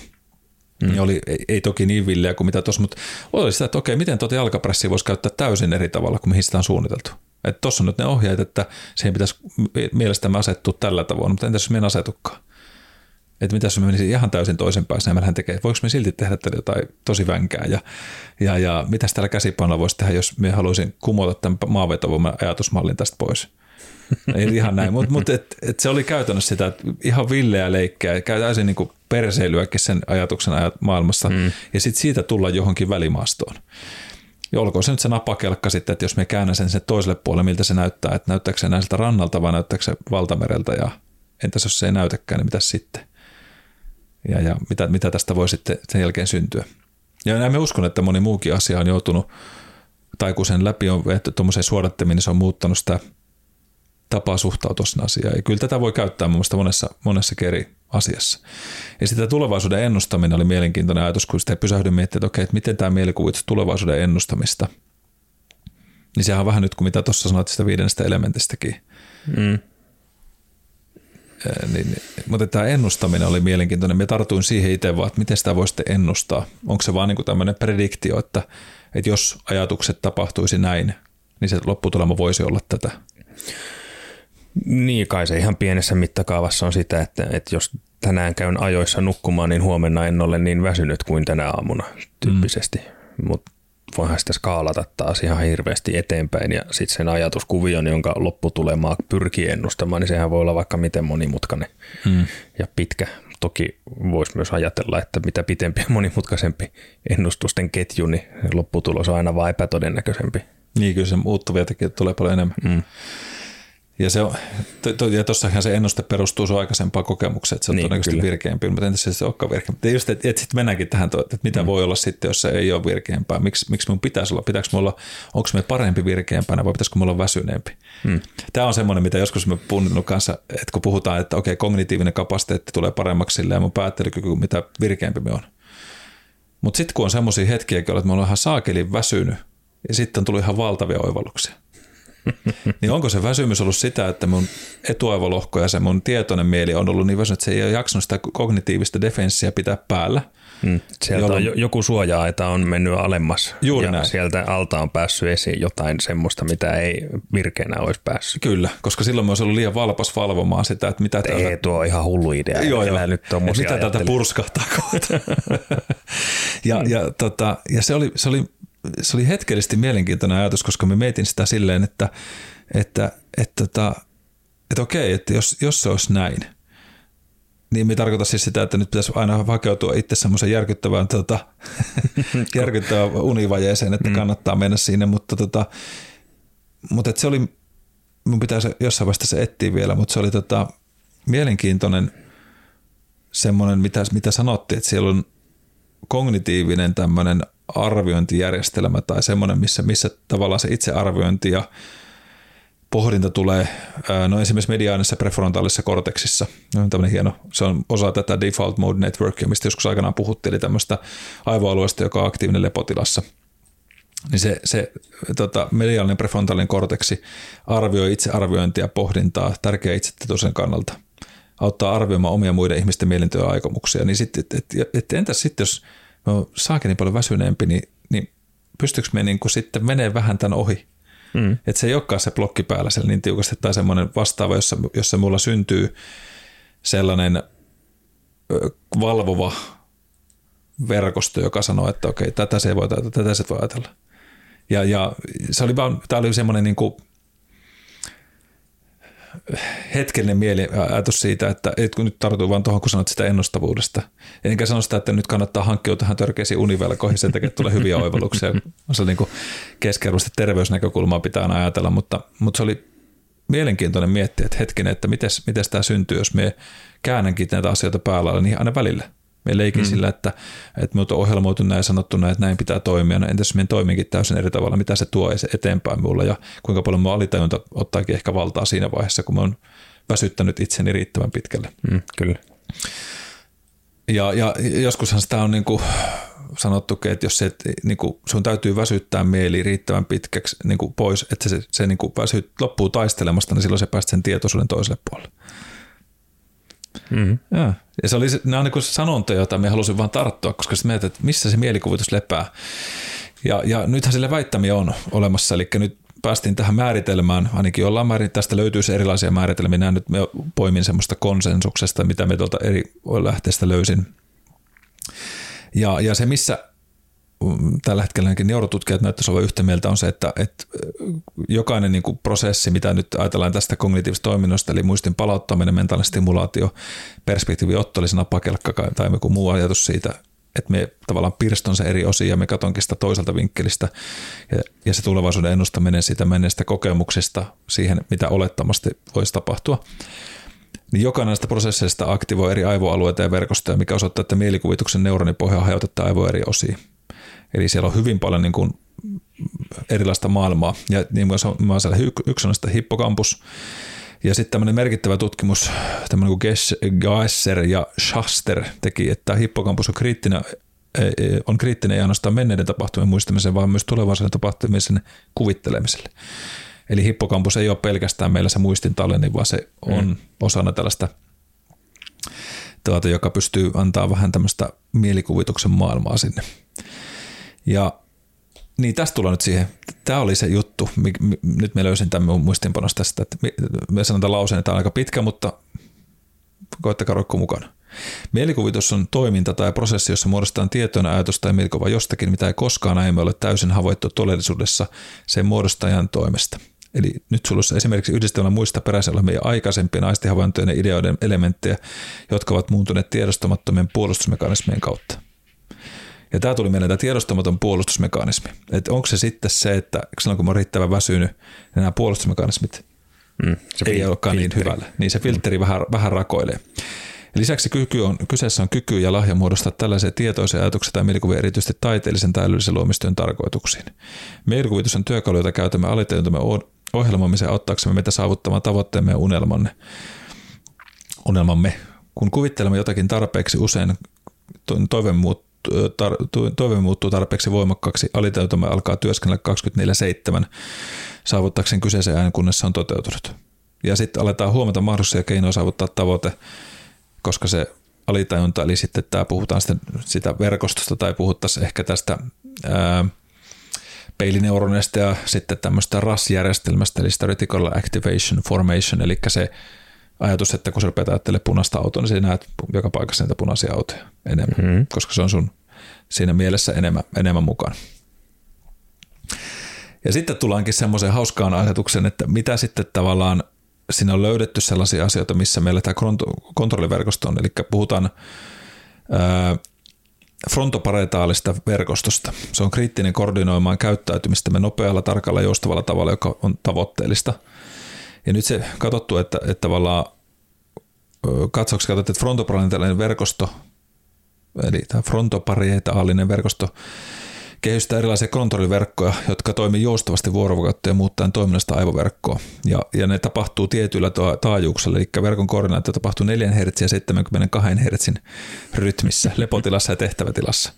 Mm. Niin oli, ei, ei toki niin villeä kuin mitä tuossa, mutta oli sitä, että okei, miten tuota jalkapressiä voisi käyttää täysin eri tavalla kuin mihin sitä on suunniteltu. Että tuossa on nyt ne ohjeet, että siihen pitäisi mielestäni asettua tällä tavoin, mutta entäs jos me en asetukaan? Että mitä jos me menisin ihan täysin toisenpäin, ja meillähän tekee, voiko me silti tehdä jotain tosi vänkää, ja, ja, ja mitäs täällä käsipainolla voisi tehdä, jos me haluaisin kumota tämän maanvetovoiman ajatusmallin tästä pois. Ei ihan näin, mutta mut et, et se oli käytännössä sitä, että ihan villeä leikkeä, käy täysin niin kuin perseilyäkin sen ajatuksen maailmassa, mm. ja sitten siitä tulla johonkin välimaastoon. Ja olkoon se nyt se napakelkka sitten, että jos me käännän sen sen toiselle puolelle, miltä se näyttää, että näyttääkö se näiltä rannalta vai näyttääkö se valtamereltä, ja entäs jos se ei näytäkään, niin mitä sitten? Ja, ja mitä, mitä tästä voi sitten sen jälkeen syntyä. Ja näin me uskon, että moni muukin asia on joutunut, tai kun sen läpi on vetty tuommoiseen suodattamiin, niin se on muuttanut sitä tapaa suhtautua sen asiaan. Ja kyllä tätä voi käyttää muun muassa monessa, monessa eri asiassa. Ja sitä tulevaisuuden ennustaminen oli mielenkiintoinen ajatus, kun sitä pysähdyin miettimään, että okei, että miten tämä mielikuvitus tulevaisuuden ennustamista. Niin sehän on vähän nyt kuin mitä tuossa sanoit sitä viidennestä elementistäkin. Mm. Niin, mutta tämä ennustaminen oli mielenkiintoinen. Mä tartuin siihen itse vaan, että miten sitä voi sitten ennustaa. Onko se vaan niin kuin tämmöinen prediktio, että, että jos ajatukset tapahtuisi näin, niin se lopputulema voisi olla tätä. Niin kai se ihan pienessä mittakaavassa on sitä, että, että jos tänään käyn ajoissa nukkumaan, niin huomenna en ole niin väsynyt kuin tänä aamuna tyyppisesti. Mm. Mutta voihan sitä skaalata taas ihan hirveästi eteenpäin ja sitten sen ajatuskuvion, jonka lopputulemaa pyrkii ennustamaan, niin sehän voi olla vaikka miten monimutkainen mm. ja pitkä. Toki voisi myös ajatella, että mitä pitempi ja monimutkaisempi ennustusten ketju, niin lopputulos on aina vaan epätodennäköisempi. Niin kyllä se muuttuvia tekijöitä tulee paljon enemmän. Mm. Ja tuossahan se ennuste perustuu sun aikaisempaan kokemukseen, että se on niin, todennäköisesti virkeämpi, mutta entäs se ei olekaan virkeämpi. Just, että et sitten mennäänkin tähän, to, että mitä mm. voi olla sitten, jos se ei ole virkeämpää. Miks, miksi mun pitäisi olla? Pitääkö me olla, onko me parempi virkeämpänä vai pitäisikö me olla väsyneempi? Mm. Tämä on semmoinen, mitä joskus me punninnut kanssa, että kun puhutaan, että okei, kognitiivinen kapasiteetti tulee paremmaksi silleen, mun päättelykyky, mitä virkeämpi me on. Mutta sitten kun on semmoisia hetkiä, että me ollaan ihan saakelin väsynyt ja sitten on tullut ihan valtavia oivalluksia. Niin onko se väsymys ollut sitä, että mun etuaivolohko ja se mun tietoinen mieli on ollut niin väsynyt, että se ei ole jaksanut sitä kognitiivista defenssiä pitää päällä. Mm. Sieltä jolloin on joku suojaa, että on mennyt alemmas. Juuri ja näin. Sieltä alta on päässyt esiin jotain semmoista, mitä ei virkeänä olisi päässyt. Kyllä, koska silloin mä olisin ollut liian valpas valvomaan sitä, että mitä täältä... Ei, tuo on ihan hullu idea. Joo, joo. Nyt mitä täältä purskahtaa kohta. ja, ja, tota, ja se oli... Se oli Se oli hetkellisesti mielenkiintoinen ajatus, koska me mietin sitä silleen, että, että, että, että, että okei, että jos, jos se olisi näin, niin me tarkoita siis sitä, että nyt pitäisi aina hakeutua itse semmoisen järkyttävään, tota, järkyttävään univajeeseen, että kannattaa mennä sinne, mutta, tota, mutta että se oli, mun pitää se, jossain vaiheessa se etsiä vielä, mutta se oli tota, mielenkiintoinen semmoinen, mitä, mitä sanottiin, että siellä on kognitiivinen tämmöinen arviointijärjestelmä tai semmoinen, missä, missä tavallaan se itsearviointi ja pohdinta tulee, no esimerkiksi mediaanisessa prefrontaalisessa korteksissa, no tämmöinen hieno, se on osa tätä default mode networkia, mistä joskus aikanaan puhuttiin, eli tämmöistä aivoalueesta, joka on aktiivinen lepotilassa, niin se, se tota, mediaalinen prefrontaalinen korteksi arvioi itsearviointia ja pohdintaa, tärkeä itsetietoisen kannalta, auttaa arvioimaan omia muiden ihmisten mielintöjä ja aikomuksia, niin sitten, että et, et, entäs sitten, jos no, saakin niin paljon väsyneempi, niin, niin pystyykö me niin kuin sitten menee vähän tämän ohi? Mm. Että se ei olekaan se blokki päällä siellä niin tiukasti tai semmoinen vastaava, jossa, jossa mulla syntyy sellainen valvova verkosto, joka sanoo, että okei, tätä se voi ajatella, tätä se voi ajatella. Ja, ja se oli vaan, tämä oli semmoinen niin kuin hetkellinen mieliajatus siitä, että et kun nyt tartuin vaan tuohon, kun sanot sitä ennustavuudesta. Enkä sano sitä, että nyt kannattaa hankkia tähän törkeisiin univelkoihin, sen takia tulee hyviä oivalluksia. Se oli niin keskiarvoisesti terveysnäkökulmaa pitää aina ajatella, mutta, mutta se oli mielenkiintoinen miettiä, että hetkinen, että miten tämä syntyy, jos me käännänkin näitä asioita päällä, niin aina välillä. Me leikin mm. sillä, että, että minut on ohjelmoitu näin sanottuna, että näin pitää toimia. No, entäs jos minä toiminkin täysin eri tavalla, mitä se tuo eteenpäin minulla ja kuinka paljon minua alitajunta ottaakin ehkä valtaa siinä vaiheessa, kun olen väsyttänyt itseni riittävän pitkälle. Mm, kyllä. Ja, ja joskushan sitä on niin kuin sanottukin, että jos se, että niin kuin sun täytyy väsyttää mieli riittävän pitkäksi niin kuin pois, että se, se niin kuin väsyt, loppuu taistelemasta, niin silloin se päästään sen tietoisuuden toiselle puolelle. Mm-hmm. Ja. ja se oli nämä niin kuin sanontoja, joita me halusin vaan tarttua, koska sitten mietin, että missä se mielikuvitus lepää. Ja, ja nythän sillä väittämiä on olemassa, eli nyt päästiin tähän määritelmään, ainakin jollain määrin, tästä löytyisi erilaisia määritelmiä. Nämä nyt me poimin semmoista konsensuksesta, mitä me tuolta eri lähteistä löysin. Ja, ja se, missä tällä hetkellä neurotutkijat näyttäisi olevan yhtä mieltä, on se, että, että jokainen niin kuin prosessi, mitä nyt ajatellaan tästä kognitiivisesta toiminnosta, eli muistin palauttaminen, mentaalinen stimulaatio, perspektiiviotto oli sana pakelkka tai joku muu ajatus siitä, että me tavallaan pirston se eri osia ja me katonkin sitä toiselta vinkkelistä ja, ja se tulevaisuuden ennustaminen siitä menneestä kokemuksesta siihen, mitä olettamasti voisi tapahtua. Niin jokainen näistä prosesseista aktivoi eri aivoalueita ja verkostoja, mikä osoittaa, että mielikuvituksen neuronipohja hajautetaan aivoja eri osiin. Eli siellä on hyvin paljon niin kuin erilaista maailmaa. Ja niin on siellä yksi on sitä hippokampus. Ja sitten tämmöinen merkittävä tutkimus, tämmöinen kuin Geiser ja Schaster teki, että hippokampus on kriittinen, on kriittinen ei ainoastaan menneiden tapahtumien muistamiseen, vaan myös tulevaisuuden tapahtumisen kuvittelemiselle. Eli hippokampus ei ole pelkästään meillä se muistin talleni, vaan se on mm. osana tällaista, tuota, joka pystyy antaa vähän tämmöistä mielikuvituksen maailmaa sinne. Ja niin tästä tullaan nyt siihen. Tämä oli se juttu. Nyt me löysin tämän muistinpanosta tästä. Että me sanon tämän lauseen, että tämä on aika pitkä, mutta koettakaa roikku mukana. Mielikuvitus on toiminta tai prosessi, jossa muodostetaan tietoinen ajatus tai mielikuva jostakin, mitä ei koskaan aiemmin ole täysin havaittu todellisuudessa sen muodostajan toimesta. Eli nyt sulussa esimerkiksi yhdistelmällä muista peräisin olemme jo aikaisempien aistihavaintojen ja ideoiden elementtejä, jotka ovat muuntuneet tiedostamattomien puolustusmekanismien kautta. Ja tämä tuli meille tämä tiedostamaton puolustusmekanismi. Että onko se sitten se, että silloin kun mä oon riittävän väsynyt, niin nämä puolustusmekanismit mm, se ei fil- olekaan filteri. Niin hyvällä. Niin se filtteri mm. vähän, vähän rakoilee. Lisäksi kyky on, kyseessä on kyky ja lahja muodostaa tällaisia tietoisia ajatuksia tai mielikuvia erityisesti taiteellisen tai älyllisen luomistyön tarkoituksiin. Mielikuvitus on työkalu, jota käytämme alitajuntamme ohjelmoimiseen auttaaksemme meitä saavuttamaan tavoitteemme ja unelmanne. unelmamme. Kun kuvittelemme jotakin tarpeeksi usein, toive muuttuu. Toive muuttuu tarpeeksi voimakkaaksi, alitajuntamme alkaa työskennellä kaksikymmentäneljä seitsemän saavuttaakseen kyseisen ajan, kunnes se on toteutunut. Ja sitten aletaan huomata mahdollisia keinoja saavuttaa tavoite, koska se alitajunta, eli sitten tämä puhutaan sitä, sitä verkostosta tai puhuttaisiin ehkä tästä ää, peilineuroneista ja sitten tämmöistä R A S-järjestelmästä, eli sitä Reticular Activation Formation, eli se ajatus, että kun sä rupeat ajattelemaan punaista autoa, niin sä näet joka paikassa niitä punaisia autoja enemmän, mm-hmm. koska se on sun siinä mielessä enemmän, enemmän mukaan. Ja sitten tullaankin semmoiseen hauskaan ajatuksen, että mitä sitten tavallaan siinä on löydetty sellaisia asioita, missä meillä tämä kontrolliverkosto on, eli puhutaan ää, frontoparetaalista verkostosta. Se on kriittinen koordinoimaan käyttäytymistämme nopealla, tarkalla, joustavalla tavalla, joka on tavoitteellista. Ja nyt se katsottu, että, että tavallaan katsauksessa katsottu, että frontoparieetaalinen verkosto, eli tämä frontoparieetaalinen verkosto kehystää erilaisia kontrolliverkkoja, jotka toimii joustavasti vuorovaikuttaen ja muuttaen toiminnasta aivoverkkoa. Ja, ja ne tapahtuu tietyllä taajuuksella, eli verkon koordinaatio tapahtuu neljä hertsiä ja seitsemänkymmentäkaksi hertsiä rytmissä, lepotilassa ja tehtävätilassa.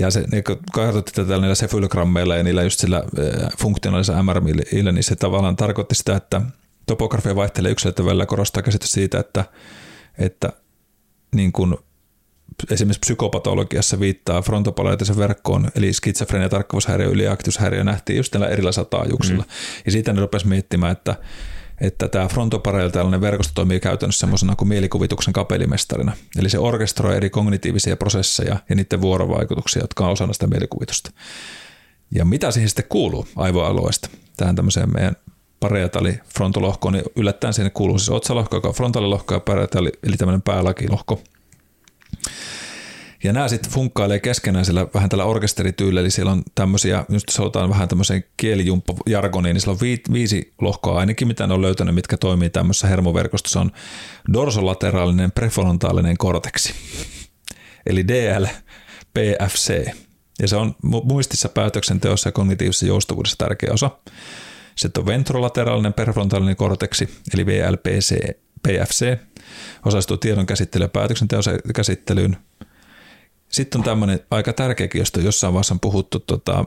Ja se, niin kun katsottiin tätä niillä sefylogrammeilla ja niillä just sillä funktionaalisella M R M:llä, niin se tavallaan tarkoitti sitä, että topografia vaihtelee yksilöiden välillä, korostaa käsitys siitä, että, että niin kun esimerkiksi psykopatologiassa viittaa frontoparieetaalisen verkkoon, eli skitsofrenia, tarkkuushäiriö, yliaktiivishäiriö nähtiin just näillä erilaisilla taajuuksilla. Mm. Ja siitä ne rupesivat miettimään, että, että tämä frontopareil, tällainen verkosto, toimii käytännössä semmoisena kuin mielikuvituksen kapelimestarina. Eli se orkestroi eri kognitiivisia prosesseja ja niiden vuorovaikutuksia, jotka on osana sitä mielikuvitusta. Ja mitä siihen sitten kuuluu aivoalueesta? Tähän tämmöiseen meidän pareatali frontolohkoon, niin yllättäen siihen kuuluu siis otsalohko, joka on frontaalilohko, ja pareatali, eli tämmöinen päälakilohko. Ja nämä sitten funkkailee keskenään siellä vähän tällä orkesterityylillä, eli siellä on tämmöisiä, just sanotaan vähän tämmöiseen kielijumppajargoniin, niin siellä on vi- viisi lohkoa ainakin, mitä ne on löytänyt, mitkä toimii tämmöisessä hermoverkostossa, on dorsolateraalinen prefrontaalinen korteksi, eli D L P F C. Ja se on muistissa, päätöksenteossa ja kognitiivisessa joustavuudessa tärkeä osa. Sitten on ventrolateraalinen prefrontaalinen korteksi, eli V L P C P F C, osallistuu tiedon käsittelyyn ja päätöksenteon käsittelyyn. Sitten on tämmöinen aika tärkeäkin, josta jossain vaiheessa on puhuttu tota,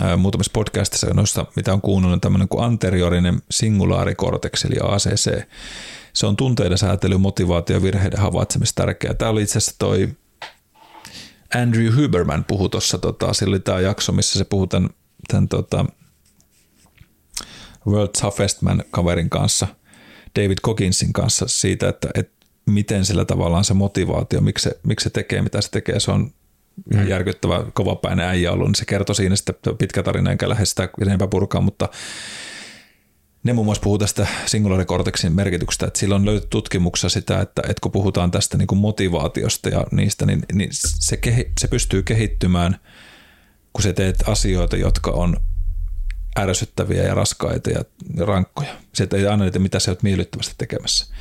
ää, muutamissa podcastissa, noista, mitä on kuunnellut, tämmöinen kuin anteriorinen singulaarikorteksi, eli A C C. Se on tunteiden säätely, motivaatio, virheiden havaitsemista tärkeää. Tämä oli itse asiassa toi Andrew Huberman puhui tuossa, tota, sillä oli tämä jakso, missä se puhui tämän, tämän tota World's Toughest Man kaverin kanssa, David Cogginsin kanssa siitä, että, että miten sillä tavallaan se motivaatio, miksi se, miksi se tekee, mitä se tekee, se on ihan järkyttävä kovapäinen äijä ollut, niin se kertoi siinä sitten pitkä tarina, enkä lähde sitä enempää purkaa, mutta ne muun muassa puhuu tästä singulaarikorteksin merkityksestä, että sillä on löytynyt tutkimuksessa sitä, että, että kun puhutaan tästä niin kuin motivaatiosta ja niistä, niin, niin se, kehi, se pystyy kehittymään, kun sä teet asioita, jotka on ärsyttäviä ja raskaita ja rankkoja. Se ei aina niitä, mitä sä oot miellyttävästi tekemässä.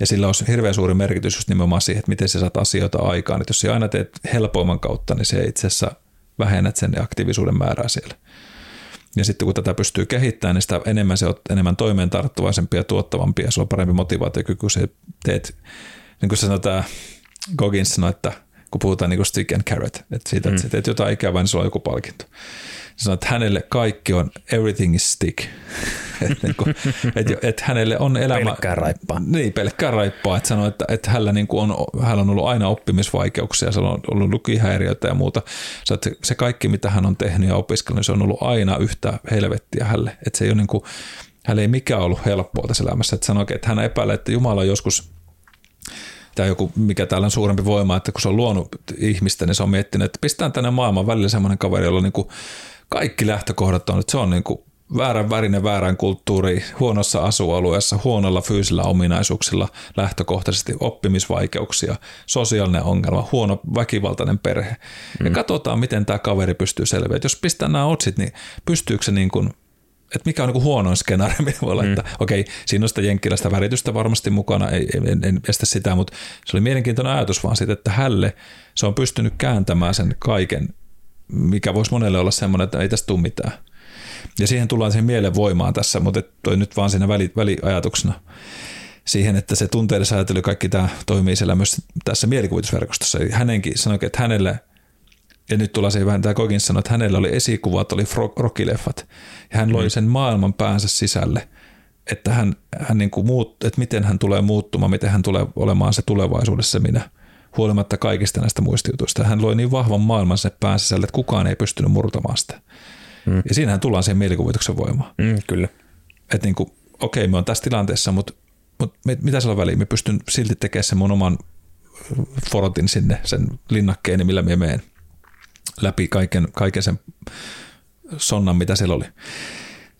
Ja sillä on hirveän suuri merkitys just nimenomaan siihen, että miten sä saat asioita aikaan. Että jos sä aina teet helpoimman kautta, niin se itse asiassa vähennät sen aktiivisuuden määrää siellä. Ja sitten kun tätä pystyy kehittämään, niin sitä enemmän se on enemmän toimeen tarttuvaisempi ja tuottavampi ja sulla on parempi motivaatiokyky, kun sä teet, niin kuin sanoi tämä Goggins sanoi, että kun puhutaan niin kuin stick and carrot, että siitä, että mm. sä teet jotain ikävää, niin sulla on joku palkinto. Sanoit, että hänelle kaikki on everything is stick. että niin kuin, että, että hänelle on elämä... Pelkkää raippaa. Niin, pelkkää raippaa. Että sanoi, että, että hänellä, niin kuin on, hänellä on ollut aina oppimisvaikeuksia, se on ollut lukihäiriöitä ja muuta. Sano, että se kaikki, mitä hän on tehnyt ja opiskellut, niin se on ollut aina yhtä helvettiä hänelle. Että se ei ole niin kuin, hänellä ei mikään ollut helppoa tässä elämässä. Että sanoi, että hän epäilee, että Jumala on joskus... Tämä joku, mikä täällä on suurempi voima, että kun se on luonut ihmistä, niin se on miettinyt, että pistään tänne maailman välillä semmoinen kaveri, jolla niin kuin kaikki lähtökohdat on, että se on niin kuin väärän värinen, väärän kulttuuri, huonossa asualueessa, huonolla fyysillä ominaisuuksilla, lähtökohtaisesti oppimisvaikeuksia, sosiaalinen ongelma, huono väkivaltainen perhe. Mm. Ja katsotaan, miten tämä kaveri pystyy selviämään. Jos pistää nämä otsit, niin pystyykö se niin kuin, että mikä on niin kuin huonoin skenaario, mitä voi olla, mm. että okei, okay, siinä on sitä jenkkiläistä väritystä varmasti mukana, ei, en, en estä sitä, mutta se oli mielenkiintoinen ajatus vaan siitä, että hälle se on pystynyt kääntämään sen kaiken, mikä voisi monelle olla semmoinen, että ei tästä tule mitään. Ja siihen tullaan siihen mielen voimaan tässä, mutta toi nyt vaan siinä väli, väliajatuksena siihen, että se tunteiden säätely, kaikki tämä toimii siellä myös tässä mielikuvitusverkostossa. Hänenkin sanoikin, että hänelle... Ja nyt tullaan siihen vähän, tämä Kokin sanoi, että hänellä oli esikuvat, oli rockileffat, ja hän loi sen maailman päänsä sisälle, että, hän, hän niin kuin muut, että miten hän tulee muuttumaan, miten hän tulee olemaan se tulevaisuudessa minä, huolimatta kaikista näistä muistijutuista. Hän loi niin vahvan maailman sen päänsä sisälle, että kukaan ei pystynyt murtamaan sitä. Mm. Ja siinähän tullaan siihen mielikuvituksen voimaan. Mm, kyllä. Että niin kuin, okei, me on tässä tilanteessa, mutta, mutta mitä sillä on väliä? Me pystyn silti tekemään sen mun oman forotin sinne, sen linnakkeeni, millä me menen läpi kaiken, kaiken sen sonnan, mitä siellä oli.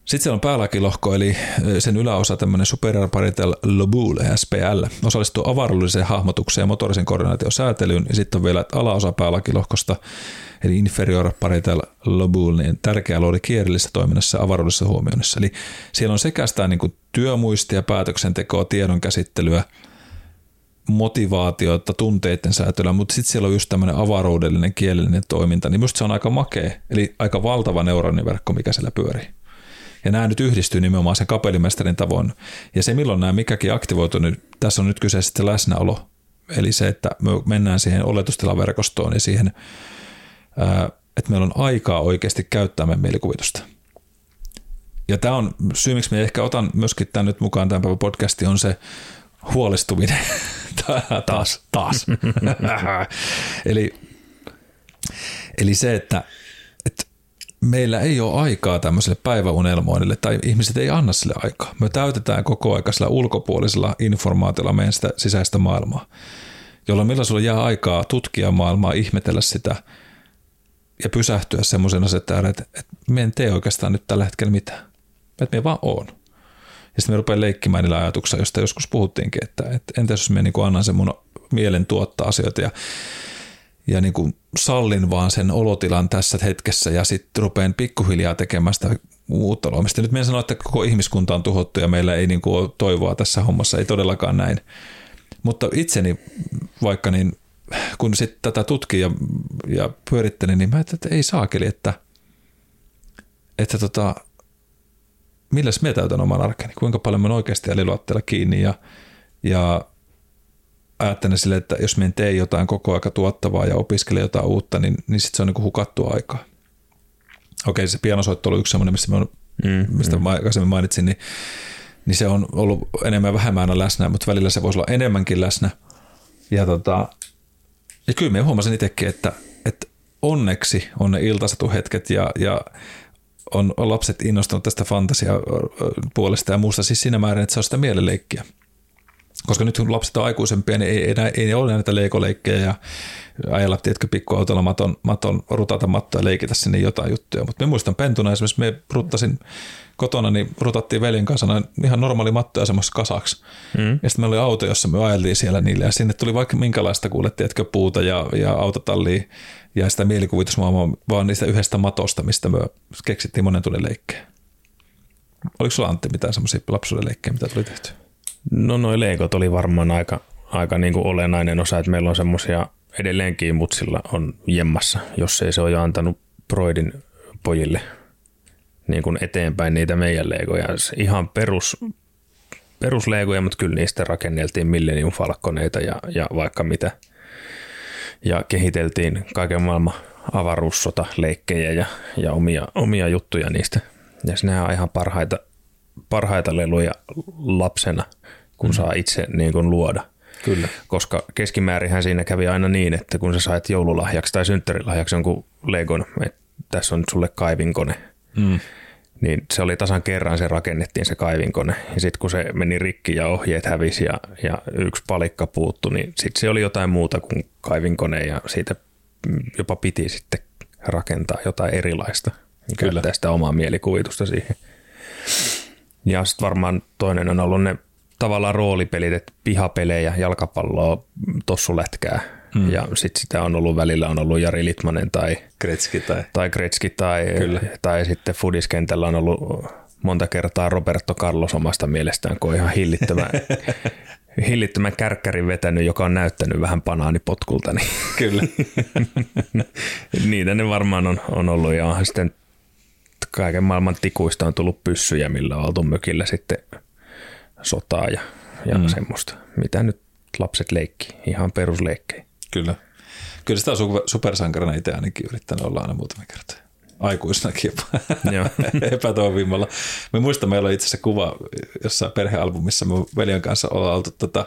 Sitten siellä on päälakilohko, eli sen yläosa, tämmöinen superior parietal lobule, S P L, osallistuu avaruudelliseen hahmotukseen ja motorisen koordinaation säätelyyn, ja sitten on vielä alaosa päälakilohkosta, eli inferior parietal lobule, niin tärkeä loodi kielellisessä toiminnassa ja avaruudellisessa huomioinnissa. Eli siellä on sekä sitä niin kuin työmuistia, päätöksentekoa, tiedonkäsittelyä, motivaatiota, tunteiden säätöllä, mutta sitten siellä on just tämmöinen avaruudellinen kielellinen toiminta, niin musta se on aika makea, eli aika valtava neuroniverkko, mikä siellä pyörii. Ja nämä nyt yhdistyy nimenomaan sen kapelimestarin tavoin. Ja se, milloin nämä mikäkin aktivoituu, niin tässä on nyt kyseessä se läsnäolo, eli se, että me mennään siihen oletustilaverkostoon ja siihen, että meillä on aikaa oikeasti käyttää meidän mielikuvitusta. Ja tämä on syy, miksi minä ehkä otan myöskin tämän nyt mukaan tämän päivän podcastin, on se huolestuminen. taas, taas. eli, eli se, että, että meillä ei ole aikaa tämmöiselle päiväunelmoinnille, tai ihmiset ei anna sille aikaa. Me täytetään koko ajan sillä ulkopuolisella informaatiolla meidän sitä sisäistä maailmaa, jolloin millä sulla jää aikaa tutkia maailmaa, ihmetellä sitä ja pysähtyä semmoisen asettaan, että, että me en tee oikeastaan nyt tällä hetkellä mitään. Että me vaan oon. Ja sitten me rupean leikkimään niillä ajatuksilla, josta joskus puhuttiinkin, että, että entäs jos me niin kuin annan sen mun mielen tuottaa asioita ja ja niin kuin sallin vaan sen olotilan tässä hetkessä ja sitten rupean pikkuhiljaa tekemään sitä muuttelua. Mistä nyt me sanoin, että koko ihmiskunta on tuhottu ja meillä ei niin kuin ole toivoa tässä hommassa, ei todellakaan näin. Mutta itseni vaikka niin, kun sitten tätä tutkin ja, ja pyörittelin, niin mä ajattelin, että ei saakeli, että, että tota, milläs mä täytän oman arkeni, kuinka paljon mä oikeasti älyluotteella kiinni ja, ja ajattelen sille, että jos me en tee jotain koko aika tuottavaa ja opiskele jotain uutta, niin, niin sitten se on niinku hukattua aikaa. Okei, se pianosoitto oli yksi semmoinen, mistä, on, mm, mistä mm. mä aikaisemmin mainitsin, niin, niin se on ollut enemmän vähemmän läsnä, mutta välillä se voisi olla enemmänkin läsnä. Ja, tota, ja kyllä mä huomasin itsekin, että, että onneksi on ne iltasatuhetket ja, ja on lapset innostunut tästä fantasiapuolesta ja muusta siis siinä määrin, että se on sitä mielenleikkiä. Koska nyt kun lapset on aikuisempia, niin ei, ei, ei ole näitä leikoleikkejä ja ajalla, tiedätkö, pikkuautolla maton, maton rutata mattoa ja leikitä sinne jotain juttuja. Mutta me muistan pentuna esimerkiksi, me ruttasin kotona, niin rutattiin veljen kanssa ihan normaali mattoja semmoisessa kasaksi. Mm. Ja sitten meillä oli auto, jossa me ajeltiin siellä niille ja sinne tuli vaikka minkälaista, kuulet, tiedätkö, puuta ja, ja autotallia ja sitä mielikuvitusmaailmaa, vaan niistä yhdestä matosta, mistä me keksittiin monen tunnin leikkejä. Oliko sulla, Antti, mitään semmoisia lapsuuden leikkejä, mitä tuli tehty? No noi Legot oli varmaan aika, aika niin kuin olennainen osa, että meillä on semmoisia edelleenkin mutsilla on jemmassa, jos ei se ole jo antanut Broidin pojille niin kuin eteenpäin niitä meidän Legoja. Ihan perus, perus Legoja, mutta kyllä niistä rakenneltiin Millennium Falconeita ja, ja vaikka mitä. Ja kehiteltiin kaiken maailman avaruussota leikkejä ja, ja omia, omia juttuja niistä. Ja nehän on ihan parhaita. parhaita leluja lapsena, kun mm. saa itse niin kuin luoda. Kyllä. Koska keskimäärinhän siinä kävi aina niin, että kun sä sait joululahjaksi tai synttärilahjaksi jonkun Legon, että tässä on nyt sulle kaivinkone, mm. niin se oli tasan kerran, se rakennettiin se kaivinkone. Ja sitten kun se meni rikki ja ohjeet hävisi ja, ja yksi palikka puuttui, niin sitten se oli jotain muuta kuin kaivinkone ja siitä jopa piti sitten rakentaa jotain erilaista. Kyllä. Käyttää sitä omaa mielikuvitusta siihen. Ja sitten varmaan toinen on ollut ne tavallaan roolipelit, että pihapelejä, jalkapalloa, tossulätkää. Mm. Ja sitten sitä on ollut välillä on ollut Jari Litmanen tai Kretski tai, tai, Kretski tai, tai sitten fudiskentällä on ollut monta kertaa Roberto Carlos omasta mielestään, kun on ihan hillittömän, hillittömän kärkkärin vetänyt, joka on näyttänyt vähän banaanipotkulta. Niin. Kyllä. Niitä ne varmaan on, on ollut ja onhan sitten kaiken maailman tikuista on tullut pyssyjä, millä on oltu mökillä sitten sotaa ja, ja mm. semmoista, mitä nyt lapset leikkii, ihan perusleikkejä. Kyllä. Kyllä sitä on supersankarina itse ainakin yrittänyt olla aina muutama kertaa. Aikuisnakin jopa. Epätoivimmalla. Me muistan, meillä on itse asiassa kuva jossain perhealbumissa, me veljen kanssa ollaan oltu tätä,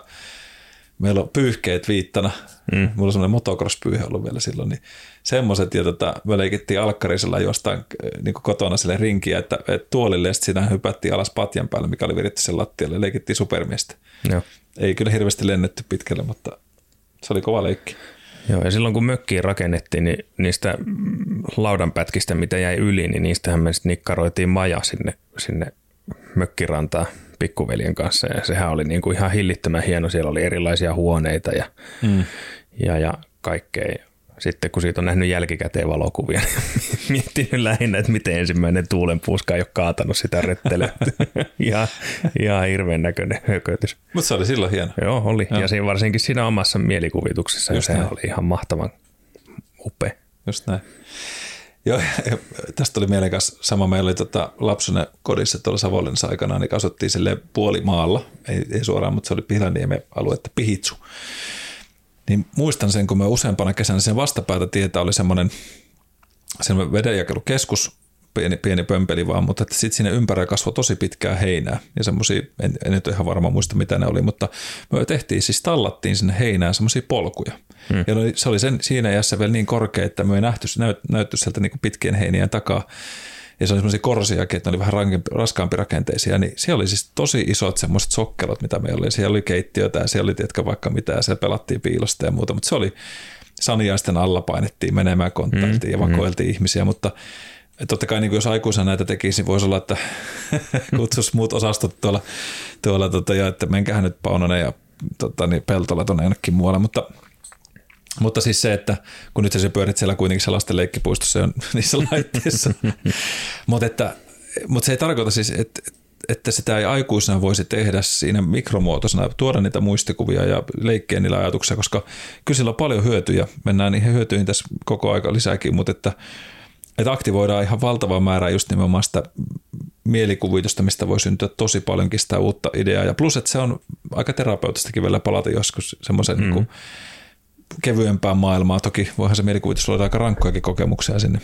meillä on pyyhkeet viittana. Mm. Mulla on semmoinen motocross-pyyhe ollut vielä silloin, niin semmoiset, ja tota, me leikittiin alkkarisella jostain niin kotona sille rinkiä, että et tuolille, ja sitten siinä hypättiin alas patjan päälle, mikä oli viritty sen lattialle, ja leikittiin supermiestä. Joo. Ei kyllä hirveästi lennetty pitkälle, mutta se oli kova leikki. Joo, ja silloin kun mökkiä rakennettiin, niin niistä laudanpätkistä, mitä jäi yli, niin niistähän me sitten nikkaroitiin maja sinne, sinne mökkirantaan pikkuveljen kanssa, ja sehän oli niin kuin ihan hillittömän hieno, siellä oli erilaisia huoneita ja, mm. ja, ja kaikkea. Sitten kun siitä on nähnyt jälkikäteen valokuvia, niin miettinyt lähinnä, että miten ensimmäinen tuulenpuuska ei ole kaatanut sitä rettelyä. ja, ja hirveän näköinen hökötys. Mutta se oli silloin hieno. Joo, oli. Ja, ja siinä varsinkin siinä omassa mielikuvituksessa, ja sehän oli ihan mahtavan upea. Just näin. Joo, tästä tuli mieleen kanssa sama. Meillä oli tota lapsena kodissa tuolla Savonlinnassa aikana, niin asuttiin silleen puolimaalla, ei, ei suoraan, mutta se oli Pihlaniemen aluetta, Pihitsu. Niin muistan sen, kun me useampana kesänä sen vastapäätä tietä oli semmoinen, semmoinen vedenjakelukeskus, pieni, pieni pömpeli vaan, mutta sitten siinä ympärillä kasvoi tosi pitkää heinää ja semmoisia, en, en nyt ihan varmaan muista mitä ne oli, mutta me tehtiin, siis tallattiin sinne heinään semmoisia polkuja. Hmm. Ja se oli sen, siinä iässä vielä niin korkea, että me ei nähty, näyt, näytty sieltä niin kuin pitkien heinien takaa. Ja se oli semmoisia korsiakin, että ne oli vähän rankempi, raskaampi rakenteisia, niin siellä oli siis tosi isot semmoiset sokkelot, mitä meillä oli. Siellä oli keittiötä ja siellä oli tietkä vaikka mitään, siellä pelattiin piilosta ja muuta, mutta se oli saniaisten alla painettiin menemään, kontaktiin mm, ja vakoiltiin mm. ihmisiä, mutta totta kai niin kuin jos aikuisena näitä tekisi, niin voisi olla, että kutsus muut osastot tuolla, tuolla tota, ja että menkähän nyt Paunonen ja tota, niin Peltola tuonne jonnekin muualle, mutta Mutta siis se, että kun nyt se pyörit siellä kuitenkin sellaisten leikkipuistossa on niissä laitteissa. Mutta mut se ei tarkoita siis, että, että sitä ei aikuisena voisi tehdä siinä mikromuotoisena, tuoda niitä muistikuvia ja leikkiä niillä ajatuksia, koska kyllä sillä on paljon hyötyjä. Mennään niihin hyötyihin tässä koko aika lisääkin, mutta että, että aktivoidaan ihan valtavaa määrää just nimenomaan sitä mielikuvitusta, mistä voi syntyä tosi paljonkin sitä uutta ideaa. Ja plus, että se on aika terapeutistakin vielä palata joskus semmoisen... Mm. Kun kevyempään maailmaa. Toki voihan se mielikuvitus luoda aika rankkojakin kokemuksia sinne.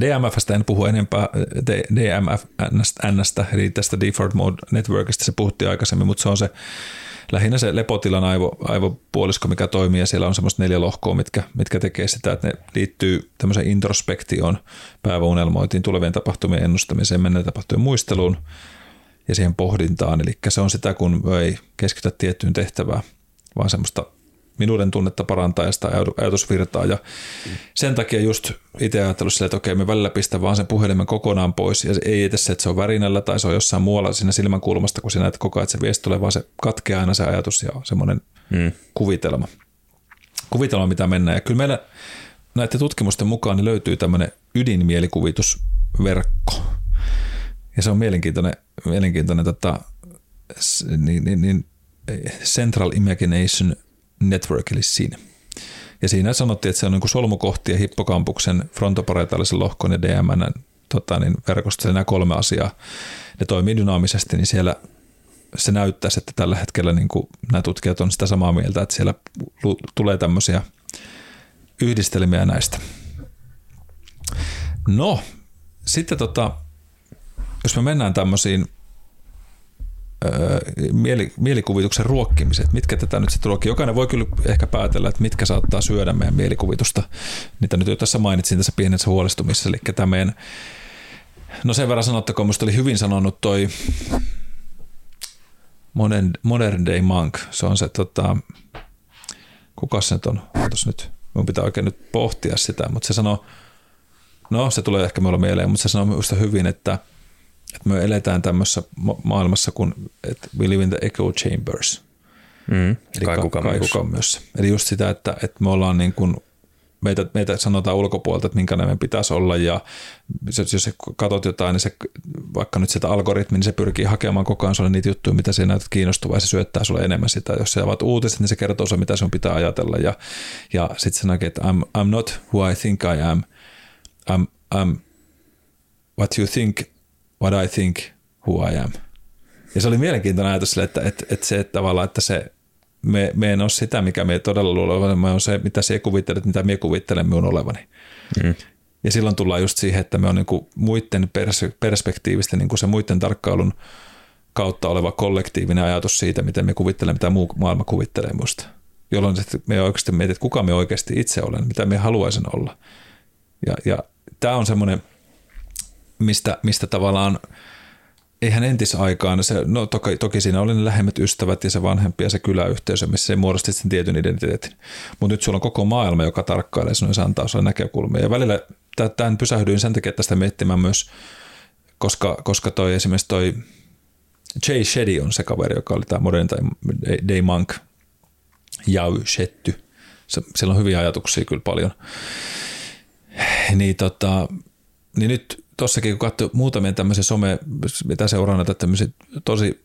D M F:stä en puhu enempää. D M F:stä, eli tästä Default Mode Networkista se puhuttiin aikaisemmin, mutta se on se lähinnä se lepotilan aivo, aivopuolisko, mikä toimii, ja siellä on semmoista neljä lohkoa, mitkä, mitkä tekee sitä, että ne liittyy tämmöiseen introspektioon, päiväunelmointiin, tulevien tapahtumien ennustamiseen, menneen tapahtumien muisteluun ja siihen pohdintaan. Eli se on sitä, kun ei keskitytä tiettyyn tehtävään, vaan semmoista minuuden tunnetta parantaa ja sitä ajatusvirtaa, ja sen takia just itse ajattelin sille, että okei, me välillä pistän vaan sen puhelimen kokonaan pois, ja ei itse se, että se on värinällä tai se on jossain muualla siinä silmänkulmasta, kun sinä näet koko ajan, että se viesti tulee, vaan se katkeaa aina se ajatus ja semmoinen mm. kuvitelma. Kuvitelma, mitä mennään. Ja kyllä meillä näiden tutkimusten mukaan niin löytyy tämmöinen ydinmielikuvitusverkko, ja se on mielenkiintoinen, mielenkiintoinen tota, niin, niin, niin, Central Imagination Network, eli siinä. Ja siinä sanottiin, että se on niin kuin solmukohtia hippokampuksen, frontoparetaalisen lohkon ja D M N tota, niin verkostossa nämä kolme asiaa. Ne toimii dynaamisesti, niin siellä se näyttäisi, että tällä hetkellä niin kuin nämä tutkijat on sitä samaa mieltä, että siellä tulee tämmöisiä yhdistelmiä näistä. No, sitten tota, jos me mennään tämmöisiin mielikuvituksen ruokkimiset, mitkä tätä nyt sitten ruokkii. Jokainen voi kyllä ehkä päätellä, että mitkä saattaa syödä meidän mielikuvitusta. Niitä nyt jo tässä mainitsin tässä pienessä huolestumisessa, eli tämä meidän, no sen verran sanottakoon, minusta oli hyvin sanonut toi Modern, Modern Day Monk, se on se, tota, kuka se nyt on, ootas nyt, minun pitää oikein nyt pohtia sitä, mutta se sanoo, no se tulee ehkä minulla mieleen, mutta se sanoo minusta hyvin, että että me eletään tämmöisessä maailmassa, kun että we live in the echo chambers, mm, eli kaikukammiossa. Eli just sitä, että, että me ollaan niin kuin, meitä, meitä sanotaan ulkopuolelta, että minkä meidän pitäisi olla, ja jos sä katot jotain, niin se, vaikka nyt sieltä algoritmi, niin se pyrkii hakemaan koko ajan sulle niitä juttuja, mitä sinä näytät kiinnostavaa, ja se syöttää sulle enemmän sitä. Jos sä avaat uutiset, niin se kertoo sulle, mitä sun pitää ajatella, ja, ja sitten se näkee, että I'm, I'm not who I think I am, I'm, I'm what you think what I think, who I am. Ja se oli mielenkiintoinen ajatus sille, että, että, että se, että tavallaan, että se, me, me en ole sitä, mikä me todella luulen, me on se, mitä se kuvittelet, mitä me kuvittelen minun olevani. Mm. Ja silloin tullaan just siihen, että me on niin kuin muiden perspektiivistä, niin kuin se muiden tarkkailun kautta oleva kollektiivinen ajatus siitä, miten me kuvittelemme, mitä muu maailma kuvittelee minusta. Jolloin me oikeasti mietit, että kuka me oikeasti itse olen, mitä me haluaisin olla. Ja, ja tämä on semmoinen... Mistä, mistä tavallaan, eihän entisaikaan, se, no toki, toki siinä oli ne lähemmät ystävät ja se vanhempi ja se kyläyhteisö, missä se muodosti sen tietyn identiteetin. Mutta nyt sulla on koko maailma, joka tarkkailee sinun ja se antaa sinulle näkökulmia. Ja välillä tämän pysähdyin sen takia tästä miettimään myös, koska, koska toi, esimerkiksi toi Jay Shetty on se kaveri, joka oli tämä Modern Day Monk, Jay Shetty. Siellä on hyviä ajatuksia kyllä paljon. Niin, tota, niin nyt... Tuossakin kun katsoi muutamia tämmöisiä some, mitä seuraa näitä tämmöisiä tosi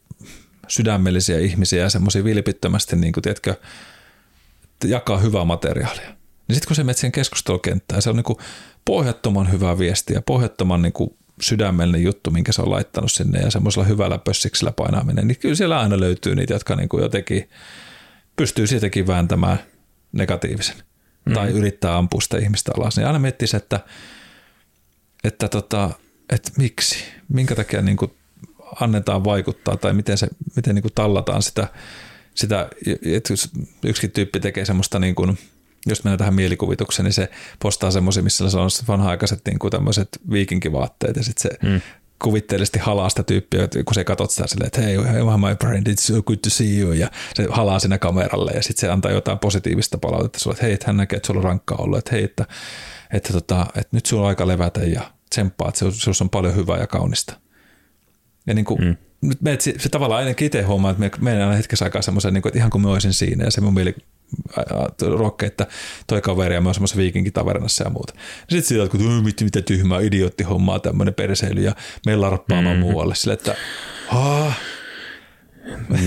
sydämellisiä ihmisiä ja semmoisia vilpittömästi, niin kuin tiedätkö, jakaa hyvää materiaalia. Niin sitten kun se menet siihen keskustelukenttään, se on niin kuin pohjattoman hyvää viestiä, pohjattoman niin kuin sydämellinen juttu, minkä se on laittanut sinne ja semmoisella hyvällä pössiksellä painaaminen, niin kyllä siellä aina löytyy niitä, jotka niin kuin jotenkin pystyy siitäkin vääntämään negatiivisen mm. tai yrittää ampua sitä ihmistä alas. Niin aina miettii se, että että, tota, että miksi, minkä takia niin kuin annetaan vaikuttaa tai miten, se, miten niin kuin tallataan sitä, sitä, että yksikin tyyppi tekee semmoista, niin kuin, jos mennään tähän mielikuvitukseen, niin se postaa semmoisia, missä se on vanha-aikaiset niin kuin tämmöiset viikinkivaatteet ja sitten se mm. kuvitteellisesti halaa sitä tyyppiä, kun se katsot sitä silleen, että hei, hey, my friend, it's so good to see you, ja se halaa sinä kameralle, ja sitten se antaa jotain positiivista palautetta sulle, että hei, että hän näkee, että sulla on rankkaa ollut, että hei, että, että, tota, että nyt sulla on aika levätä ja tsemppaa, että sinussa on paljon hyvää ja kaunista. Ja niin kuin, mm. nyt meidät, se tavallaan ainakin itse huomaa, että meidän aina hetkessä aikaa semmoisen, niin kuin, että ihan kuin me olisin siinä, ja se mun mieli rohkee, että toi kaveri ja mä oon semmoisessa viikinkitavernassa ja muuta. Sitten siitä, että mit, mitä tyhmää, idioottihommaa, tämmöinen perseily ja meillä larppaamaan mm. muualle. Sille, että aah,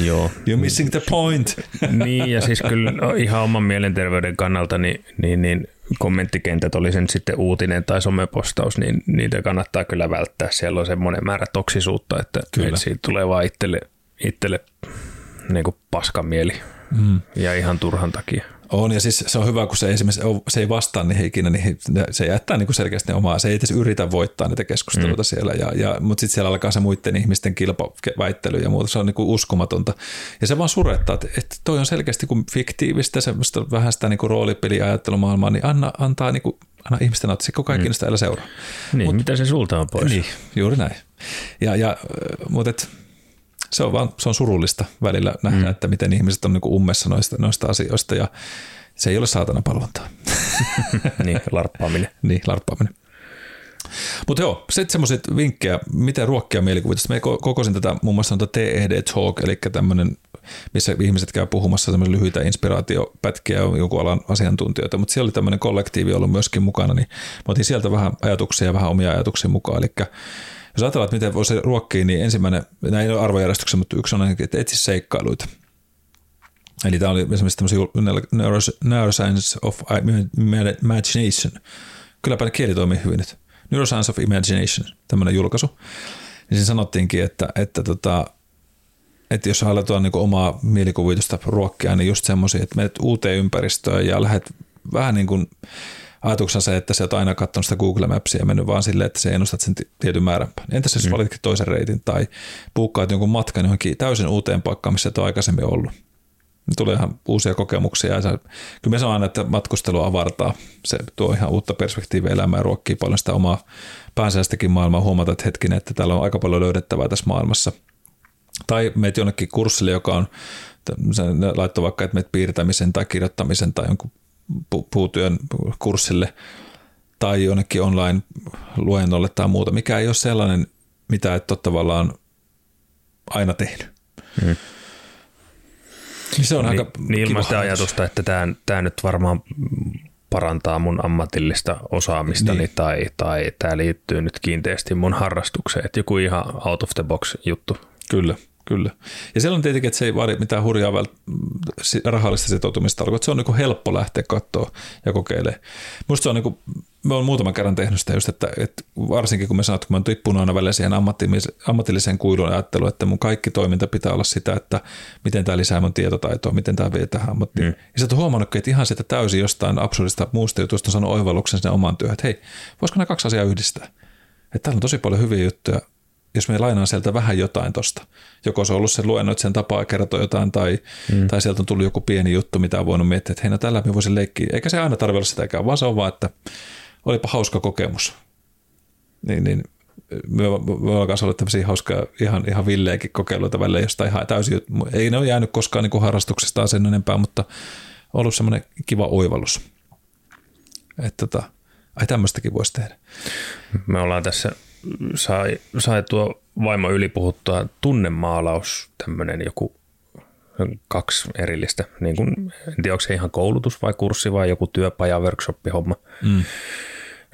joo. You're missing the point. Niin, ja siis kyllä no, ihan oman mielenterveyden kannalta niin, niin, niin kommenttikentät, oli sen sitten uutinen tai somepostaus, niin niitä kannattaa kyllä välttää. Siellä on semmoinen määrä toksisuutta, että, että siitä tulee vaan itselle, itselle niin kuin paskamieli. Mm. Ja ihan turhan takia. On, ja siis se on hyvä, kun se, esimerkiksi, se ei vastaa niihin ikinä, niin se jättää niin kuin selkeästi ne omaa, se ei edes yritä voittaa niitä keskusteluita mm. siellä, ja, ja, mutta sitten siellä alkaa se muiden ihmisten kilpaväittely ja muuta, se on niin kuin uskomatonta. Ja se vaan surettaa, että, että toi on selkeästi kuin fiktiivistä, semmoista vähän sitä niin kuin roolipeliajattelumaailmaa, niin anna, antaa niin kuin, anna ihmisten ottaa, kun kaikki mm. sitä älä seuraa. Niin, mut, mitä se sulta on pois? Niin, juuri näin. Ja, ja, mutta et, se on vaan, se on surullista välillä nähdä, mm. että miten ihmiset on niin kuin ummessa noista, noista asioista, ja se ei ole saatana palvontaa. niin, larppaaminen. Niin, larppaaminen. Mutta joo, sitten semmoiset vinkkejä, miten ruokkia mielikuvitusta. Me kokosin tätä muun muassa T E D Talk, eli tämmöinen, missä ihmiset käy puhumassa semmoisia lyhyitä inspiraatiopätkiä jonkun alan asiantuntijoita, mutta siellä oli tämmöinen kollektiivi ollut myöskin mukana, niin mä otin sieltä vähän ajatuksia ja vähän omia ajatuksia mukaan, eli jos ajatellaan, että miten voisi ruokkia, niin ensimmäinen, nämä ei ole arvojärjestyksen, mutta yksi on ainakin, että etsi seikkailuita. Eli tämä oli esimerkiksi tämmöisiä Neuroscience of Imagination. Kylläpä kieli toimii hyvin nyt. Neuroscience of Imagination, tämmöinen julkaisu. Niin siinä sanottiinkin, että, että, tota, että jos halutaan niin omaa mielikuvitusta ruokkia, niin just semmoisia, että menet uuteen ympäristöön ja lähdet vähän niin kuin ajatuksena se, että sä oot aina katsonut sitä Google Mapsia ja mennyt vaan silleen, että sä ennustat sen tietyn määrän. Entäs jos mm. valitkin toisen reitin tai puukkaat jonkun matkan johonkin täysin uuteen paikkaan, missä et ole aikaisemmin ollut. Tulee ihan uusia kokemuksia. Ja sä, kyllä mä sanon, että matkustelu avartaa. Se tuo ihan uutta perspektiiviä elämään ja ruokkii paljon sitä omaa päänsäistäkin maailmaa. Huomata, että hetkinen, että täällä on aika paljon löydettävää tässä maailmassa. Tai meet jonnekin kurssille, joka on, laitto vaikka, että meet piirtämisen tai kirjoittamisen tai jonkun puutyön kurssille tai jonnekin online-luennolle tai muuta, mikä ei ole sellainen, mitä et ole tavallaan aina tehnyt. Hmm. Se on Ni, aika niin ilmaista ajatusta, että tämä nyt varmaan parantaa mun ammatillista osaamistani niin. tai, tai tämä liittyy nyt kiinteästi mun harrastukseen. Että joku ihan out of the box juttu. Kyllä. Kyllä. Ja siellä on tietenkin, että se ei vaadi mitään hurjaa rahallista sitoutumista alkoa. Se on niin helppo lähteä katsoa ja kokeilemaan. Minusta se on, niin kuin, mä olen muutaman kerran tehnyt sitä just, että, että varsinkin kun me sanot, kun mä oon tippunut aina välillä siihen ammatilliseen kuilun ajatteluun, että mun kaikki toiminta pitää olla sitä, että miten tämä lisää mun tietotaitoa, miten tämä vie tähän ammattiin. Mm. Ja sä oot huomannut, että ihan sitä täysin jostain absurdista muusta jutusta on saanut oivalluksen sinne omaan työhön, että hei, voisiko nämä kaksi asiaa yhdistää? Että täällä on tosi paljon hyviä juttuja. Jos me lainaan sieltä vähän jotain tuosta, joko se on ollut sen luennoit sen tapaa kertoa jotain tai, mm. tai sieltä on tullut joku pieni juttu, mitä on voinut miettiä, että hei no tällä me voisin leikkiä. Eikä se aina tarvitse olla sitäkään, vaan se on vaan, että olipa hauska kokemus. Niin, niin, me ollaan kanssa ollut tämmöisiä hauskaa, ihan, ihan villejäkin kokeiluita välillä jostain ihan täysin. Ei ne ole jäänyt koskaan niin kuin harrastuksestaan sen enempää, mutta on ollut semmoinen kiva oivallus. Että tota, ai tämmöistäkin voisi tehdä. Me ollaan tässä... Sai, sai tuo vaimo ylipuhuttua tunnemaalaus, tämmöinen joku kaksi erillistä, niin kun, en tiedä onko se ihan koulutus vai kurssi vai joku työpaja, workshop-homma. Mm.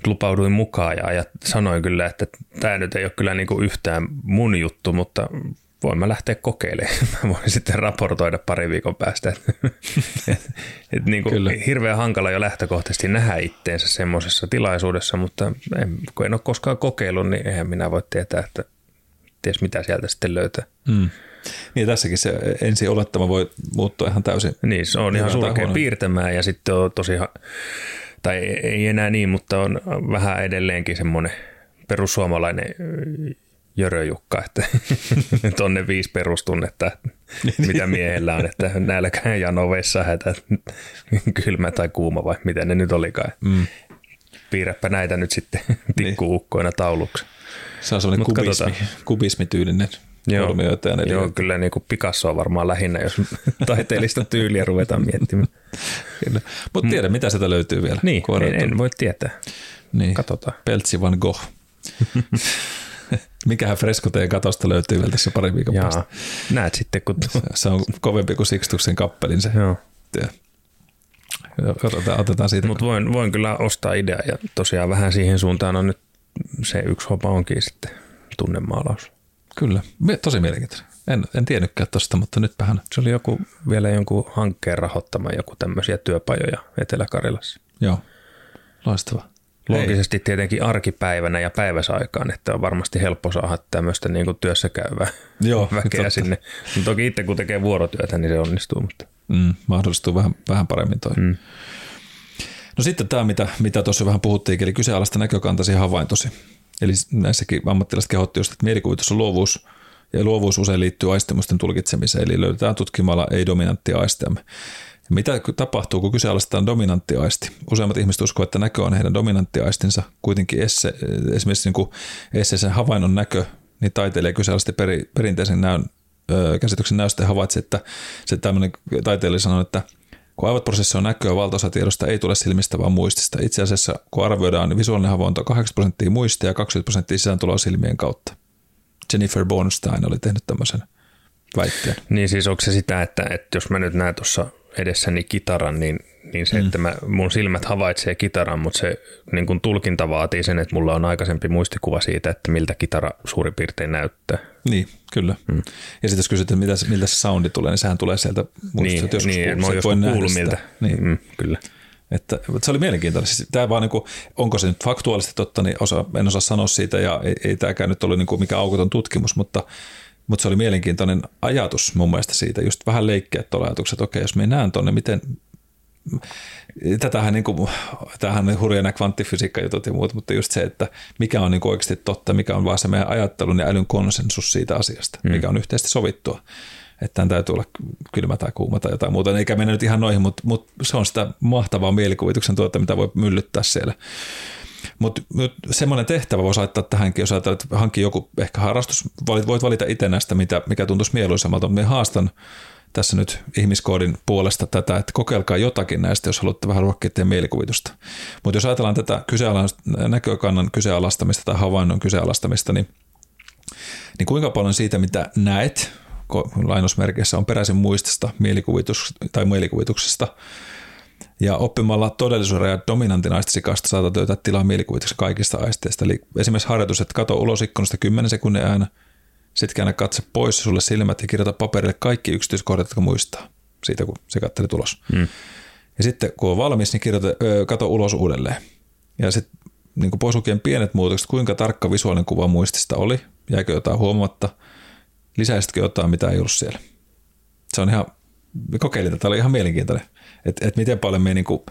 Lupauduin mukaan ja ajat, sanoin kyllä, että tämä nyt ei ole kyllä niin kuin yhtään mun juttu, mutta voin mä lähteä kokeilemaan. Mä voin sitten raportoida pari viikon päästä. Et niin kuin hirveän hankala jo lähtökohtaisesti nähdä itteensä semmoisessa tilaisuudessa, mutta en, kun en ole koskaan kokeillut, niin eihän minä voi tietää, että ties mitä sieltä sitten löytää. Mm. Niin tässäkin se ensi olettama voi muuttua ihan täysin. Niin, se on ihan surkea piirtämään ja sitten on tosi, tai ei enää niin, mutta on vähän edelleenkin semmoinen perussuomalainen jöröjukka, että on ne viisi perustunnetta, mitä miehellä on, että nälkä ja novessa hätä, kylmä tai kuuma vai mitä ne nyt olikaan. Mm. Piirräpä näitä nyt sitten tikkuukkoina tauluksi. Se on sellainen kubismi, kubismityylinen. Joo, joo, kyllä niin kuin Picasso on varmaan lähinnä, jos taiteellista tyyliä ruvetaan miettimään. Mutta tiedä, M- mitä sieltä löytyy vielä. Niin, en, en voi tietää. Niin. Katsotaan. Peltsi van Gogh. Mikähän fresko teidän katosta löytyy vielä tässä pari viikon päästä. Näet sitten, kun... Se on kovempi kuin Sixtuksen kappelin se. Joo. Otetaan, otetaan siitä. Mutta voin, voin kyllä ostaa ideaa ja tosiaan vähän siihen suuntaan on nyt se yksi hopa onkin sitten tunnemaalaus. Kyllä, tosi mielenkiintoinen. En, en tiennytkään tuosta, mutta nyt vähän. Se oli joku, vielä jonkun hankkeen rahoittama joku tämmöisiä työpajoja Etelä-Karjalassa. Joo, loistavaa. Loogisesti ei. Tietenkin arkipäivänä ja päiväsaikaan, että on varmasti helppo saada tämmöistä niin kuin työssä käyvää joo, väkeä totta. Sinne. Mutta toki itse kun tekee vuorotyötä, niin se onnistuu. Mutta. Mm, mahdollistuu vähän, vähän paremmin toi. Mm. No sitten tämä, mitä tuossa vähän puhuttiin, eli kyseenalaista näkökantasi havaintosi. Eli näissäkin ammattilaiset kehotti just, että mielikuvitus on luovuus, ja luovuus usein liittyy aistimusten tulkitsemiseen, eli löydetään tutkimalla ei-dominanttia aistiamme. Mitä tapahtuu, kun kyseenalaistetaan dominanttiaisti? Useimmat ihmiset uskovat, että näkö on heidän dominanttiaistinsa. Kuitenkin esse, esimerkiksi niin kuin esseisen havainnon näkö, niin taiteilija kyseenalaisti peri, perinteisen näön, ö, käsityksen näystä ja havaitsi, että se tämmöinen taiteilija sanoi, että kun aivoprosessi on näköä, valtaosa tiedosta ei tule silmistä, vaan muistista. Itse asiassa, kun arvioidaan, niin visuaalinen havainto on kahdeksankymmentä prosenttia muistia ja kaksikymmentä prosenttia sisääntuloa silmien kautta. Jennifer Bornstein oli tehnyt tämmöisen väitteen. Niin siis onko se sitä, että, että jos mä nyt näen tuossa edessäni kitaran, niin, niin se, mm. että mä, mun silmät havaitsee kitaran, mutta se niin kun tulkinta vaatii sen, että mulla on aikaisempi muistikuva siitä, että miltä kitara suurin piirtein näyttää. Niin, kyllä. Mm. Ja sitten jos kysyt, että miltä se soundi tulee, niin sehän tulee sieltä muistista. Niin, joskus niin, kuul- joskus kuullut miltä. Niin. Mm, kyllä. Että, mutta se oli mielenkiintoista. Siis tämä vaan, niin kuin, onko se nyt faktuaalisesti totta, niin osa, en osaa sanoa siitä ja ei, ei tämäkään nyt ole niin kuin mikä aukoton tutkimus, mutta Mutta se oli mielenkiintoinen ajatus mun mielestä siitä, just vähän leikkiä tuolla ajatukset, että okei, jos me näen tuonne, miten... Tätähän, niin kuin, tämähän on hurja nämä kvanttifysiikka-jutut ja muut, mutta just se, että mikä on niin kuin oikeasti totta, mikä on vaan se meidän ajattelun ja älyn konsensus siitä asiasta, mm. mikä on yhteisesti sovittua. Että tämän täytyy olla kylmä tai kuuma tai jotain muuta, eikä mennä nyt ihan noihin, mutta, mutta se on sitä mahtavaa mielikuvituksen tuota, mitä voi myllyttää siellä. Mutta semmoinen tehtävä voisi laittaa tähänkin, jos ajatellaan, että hankki joku ehkä harrastus, voit valita itse näistä, mikä tuntuisi mieluisemmalta, mutta me haastan tässä nyt ihmiskoodin puolesta tätä, että kokeilkaa jotakin näistä, jos haluatte vähän ruokkia teidän mielikuvitusta. Mutta jos ajatellaan tätä näkökannan kyseenalaistamista tai havainnon kyseenalaistamista, niin, niin kuinka paljon siitä, mitä näet, lainausmerkeissä on peräisin muistista mielikuvitus, tai mielikuvituksesta, ja oppimalla todellisuuden rajat dominantin aistisikaista saatat löytää tilaa mielikuvituksessa kaikista aisteista. Eli esimerkiksi harjoitus, että kato ulos ikkunasta kymmenen sekunnin ajan, sit käännä katse pois sulle silmät ja kirjoita paperille kaikki yksityiskohdat, jotka muistaa siitä, kun se katselit ulos. Mm. Ja sitten kun on valmis, niin kirjoita, ö, kato ulos uudelleen. Ja sitten niin pois lukien pienet muutokset, kuinka tarkka visuaalinen kuva muistista oli, jäikö jotain huomaamatta, lisäisitkö jotain, mitä ei ollut siellä. Se on ihan, kokeilin tätä, oli ihan mielenkiintoinen. Että et miten paljon me niinku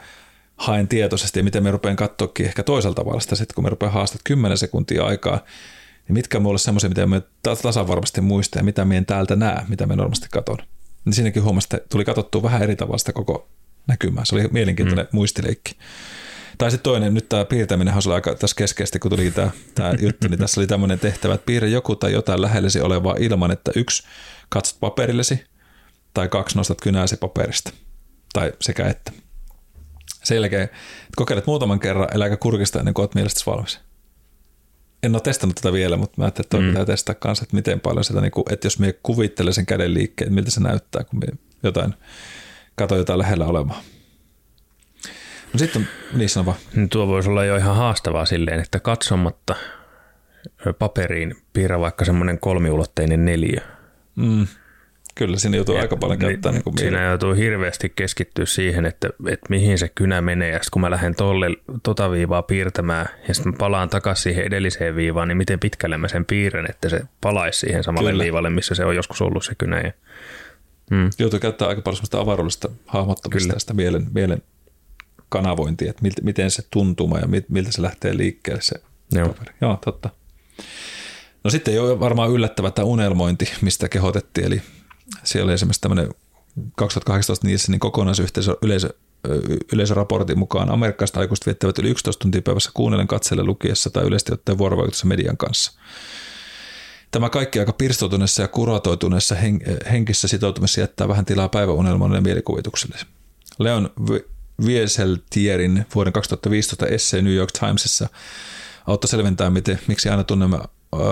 haen tietoisesti ja miten me rupean katsoakin ehkä toisella tavalla sitä, sit, kun me rupean haastamaan kymmenen sekuntia aikaa, niin mitkä me olla semmoisia, mitä me tasavarmasti muistaa ja mitä me en täältä näe, mitä me normaalisti katon. Niin siinäkin huomasta tuli katsottua vähän eri tavalla sitä koko näkymää. Se oli mielenkiintoinen mm. muistileikki. Tai sitten toinen, nyt tämä piirtäminen on aika tässä keskeisesti, kun tuli tämä juttu, niin tässä oli tämmöinen tehtävä, että piirrä joku tai jotain lähellesi olevaa ilman, että yksi, katsot paperillesi tai kaksi, nostat kynääsi paperista. Tai sekä että. Sen jälkeen kokeilet muutaman kerran, äläkä kurkista ennen kuin olet mielestäsi valmis. En ole testannut tätä vielä, mutta mä ajattelin, että toi mm. pitää testaa kanssa, että miten paljon sitä, että jos me kuvittelen sen käden liikkeen, miltä se näyttää, kun me jotain, kato jotain lähellä olemaan. No sitten, niin sanova. Tuo voisi olla jo ihan haastavaa silleen, että katsomatta paperiin piirrä vaikka semmoinen kolmiulotteinen neliö. Mm. Kyllä, siinä joutuu ja aika paljon käyttämään. Niin, niin siinä joutuu hirveästi keskittyä siihen, että, että mihin se kynä menee. Ja kun mä lähden tolle, tota viivaa piirtämään ja sitten palaan takaisin siihen edelliseen viivaan, niin miten pitkälle mä sen piirrän, että se palaisi siihen samalle kyllä. viivalle, missä se on joskus ollut se kynä. Ja, mm. joutuu käyttämään aika paljon sellaista avaruudellista hahmottamista kyllä. ja sitä mielen, mielen kanavointia, että miten se tuntuu ja miltä se lähtee liikkeelle se Joo. Joo, totta. No sitten ei ole varmaan yllättävä tämä unelmointi, mistä kehotettiin. Eli siellä oli esimerkiksi tämmöinen kaksituhattakahdeksantoista Nielsenin kokonaisyhteisö yleisö, yleisöraportin mukaan amerikkalaiset aikuiset viettävät yli yksitoista tuntia päivässä kuunnellen, katsellen, lukiessa tai yleisesti ottaen vuorovaikutuksessa median kanssa. Tämä kaikki aika pirstoutuneessa ja kuratoituneessa henkissä sitoutumisessa jättää vähän tilaa päiväunelmoille ja mielikuvitukselle. Leon Wieseltierin vuoden kaksituhattaviisitoista essee New York Timesissa auttoi selventää, miten, miksi aina tunnemme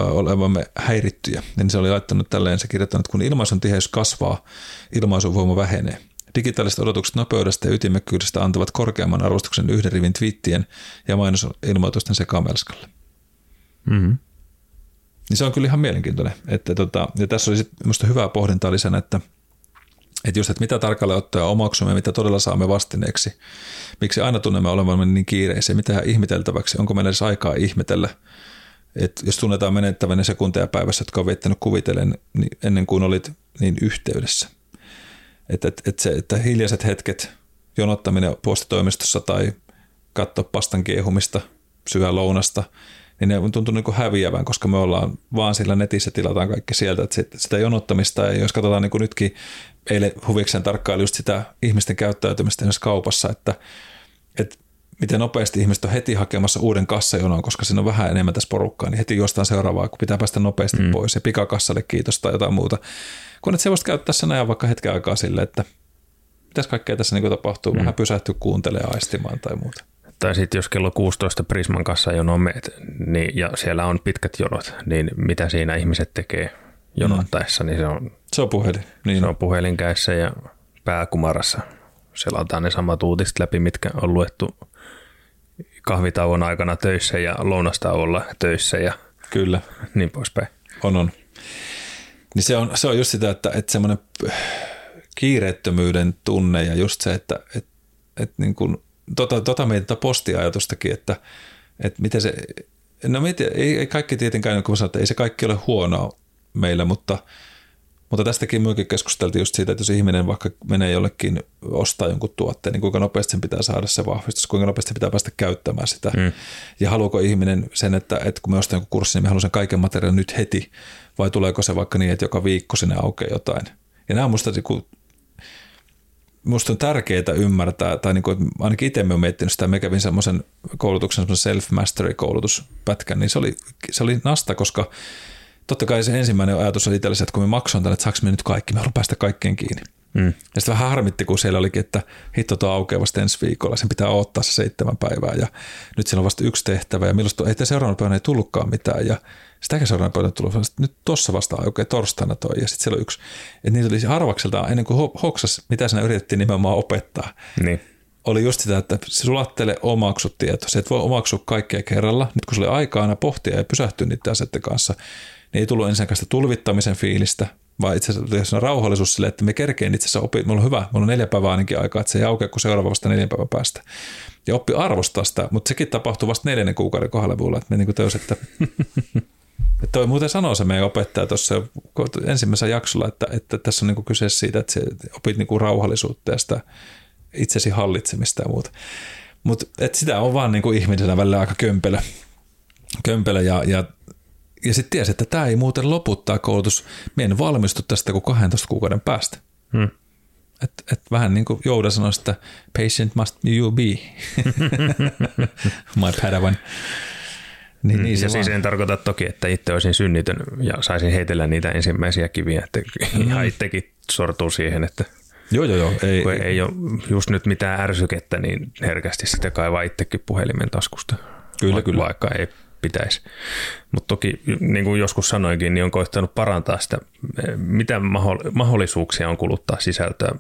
olevamme häirittyjä. Niin se oli laittanut tälleen, se kirjoittanut, että kun ilmaisun tiheys kasvaa, ilmaisun voima vähenee. Digitaaliset odotukset nopeudesta ja ytimekkyydestä antavat korkeamman arvostuksen yhden rivin twiittien ja mainosilmoitusten sekamelskalle. Mm-hmm. Niin se on kyllä ihan mielenkiintoinen. Että tota, ja tässä oli sitten minusta hyvää pohdintaa lisänä, että, että, just, että mitä tarkalleen ottaa omaksumme, mitä todella saamme vastineeksi. Miksi aina tunnemme olevamme niin kiireisiä, mitä ihmeteltäväksi, onko meillä edes aikaa ihmetellä. Että jos tunnetaan menettävänä sekunteja päivässä, jotka on viettänyt kuvitellen niin ennen kuin olit niin yhteydessä. Että, että, että, se, että hiljaiset hetket, jonottaminen postitoimistossa tai katsoa pastan kiehumista, syödä lounasta, niin ne tuntuu niin kuin häviävän, koska me ollaan vaan sillä netissä, tilataan kaikki sieltä. Että sitä jonottamista, ja jos katsotaan niin kuin nytkin, eilen huvikseen tarkkaili just sitä ihmisten käyttäytymistä esimerkiksi kaupassa, että, että miten nopeasti ihmiset on heti hakemassa uuden kassajonon, koska siinä on vähän enemmän tässä porukkaa, niin heti juostaan seuraavaa, kun pitää päästä nopeasti mm. pois ja pikakassalle kiitos tai jotain muuta. Kun et se voisi käyttää sen ajan vaikka hetken aikaa sille, että mitäs kaikkea tässä niin kuin tapahtuu, mm. vähän pysähtyä kuuntelemaan, aistimaan tai muuta. Tai sitten jos kello kuusitoista Prisman kassajonoon meet niin, ja siellä on pitkät jonot, niin mitä siinä ihmiset tekee jonottaessa? Niin se, on, se on puhelin. Niin. Se on puhelin kädessä ja pääkumarassa. Selataan ne samat uutiset läpi, mitkä on luettu kahvitauon aikana töissä ja lounastauolla töissä ja kyllä. Niin poispäin. On on. Niin se, on, se on just sitä, että, että semmoinen kiireettömyyden tunne ja just se, että, että, että niin kuin Tota, tota meitä postiajatustakin, että, että miten se, no miten, ei, ei kaikki tietenkään, kun mä sanon, että ei se kaikki ole huonoa meillä, mutta, mutta tästäkin myöskin keskusteltiin just siitä, että jos ihminen vaikka menee jollekin ostaa jonkun tuotteen, niin kuinka nopeasti sen pitää saada se vahvistus, kuinka nopeasti pitää päästä käyttämään sitä. Mm. Ja haluuko ihminen sen, että, että kun me ostan jonkun kurssin, niin me haluan sen kaiken materiaalin nyt heti, vai tuleeko se vaikka niin, että joka viikko sinne aukeaa jotain. Ja nämä on musta niinku, Minusta on tärkeää ymmärtää, tai niin kuin, ainakin itse olen miettinyt sitä, me kävin semmoisen koulutuksen, semmoisen self-mastery-koulutuspätkän, niin se oli, se oli nasta, koska totta kai se ensimmäinen ajatus oli itsellesi, että kun me maksoin tänne, että saanko me nyt kaikki, me haluan päästä kaikkeen kiinni. Mm. Ja sitten vähän harmitti, kun siellä olikin, että hitto tuo aukeaa vasta ensi viikolla, sen pitää odottaa se seitsemän päivää, ja nyt siellä on vasta yksi tehtävä, ja milloin, että seuraavana päivänä ei tullutkaan mitään, ja sitäkin seuraavana päivänä tullut, että nyt tuossa vasta aukeaa okay, torstaina toi, ja sitten siellä on yksi. Että niitä oli harvakseltaan, ennen kuin hoksas, mitä siinä yritettiin nimenomaan opettaa, niin. Oli just sitä, että sulattele omaksu tieto, se et voi omaksua kaikkea kerralla, nyt kun se oli aikaa aina pohtia ja pysähtyä niitä asioiden kanssa, niin ei tullut ensinnäkään sitä tulvittamisen fiilistä, vaan itse asiassa rauhallisuus sille, että me kerkeen itse asiassa opii, meillä on hyvä, meillä on neljä päivää ainakin aikaa, että se ei aukea kuin seuraava vasta neljän päivän päästä. Ja oppi arvostaa sitä, mutta sekin tapahtuu vasta neljännen kuukauden kohdalla vuodella, että me niin kuin täysin, että ja toi muuten sanoo se meidän opettaja tuossa ensimmäisessä jaksolla, että, että tässä on niin kuin kyse siitä, että opit niin kuin rauhallisuutta ja sitä itsesi hallitsemista ja muuta. Mutta sitä on vaan niin kuin ihmisenä välillä aika kömpelö, kömpelö ja, ja Ja sitten tiesi, että tämä ei muuten loputtaa koulutus. Mie en valmistu tästä kuin kahdentoista kuukauden päästä. Hmm. Et, et vähän niin kuin Jouda sanoi, että patient must you be. My padawan. Niin, niin ja siis en tarkoita toki, että itse olisin synnytön ja saisin heitellä niitä ensimmäisiä kiviä. Että ihan itsekin sortuu siihen, että joo, joo, joo. Ei, kun ei, ei ole just nyt mitään ärsykettä, niin herkästi sitä kaivaa itsekin puhelimen taskusta. Kyllä, vaikka kyllä. Vaikka ei pitäisi. Mutta toki, niin kuin joskus sanoinkin, niin on koittanut parantaa sitä, mitä mahdollisuuksia on kuluttaa sisältöä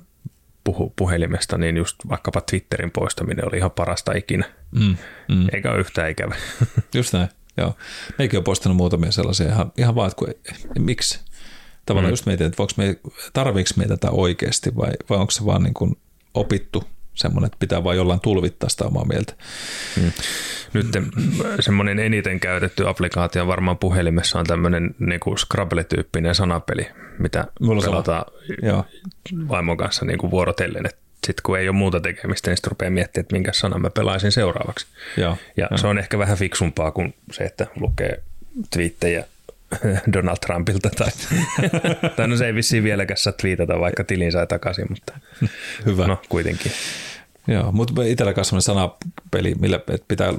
puhelimesta, niin just vaikkapa Twitterin poistaminen oli ihan parasta ikinä. Mm, mm. Eikä ole yhtään ikävä. Just näin, joo. Meikin on poistanut muutamia sellaisia ihan, ihan vaan, että kun, miksi? Tavallaan mm. just mietin, että me, tarviiko me tätä oikeasti vai, vai onko se vaan niin kuin opittu? Semmoinen, että pitää vaan jollain tulvittaa sitä omaa mieltä. Mm. Nyt semmoinen eniten käytetty applikaatio varmaan puhelimessa on tämmöinen niin kuin Scrabble-tyyppinen sanapeli, mitä pelataan vaimon kanssa niin kuin vuorotellen, että sitten kun ei ole muuta tekemistä, niin sitten rupeaa miettimään, että minkä sanan mä pelaisin seuraavaksi. Joo, ja jo. Se on ehkä vähän fiksumpaa kuin se, että lukee twiittejä Donald Trumpilta. Tai, tai no se ei vissiin vieläkään saa twiitata, vaikka tilin sai takaisin, mutta hyvä. No kuitenkin. Joo, mutta itsellä kanssa on sanapeli, millä pitää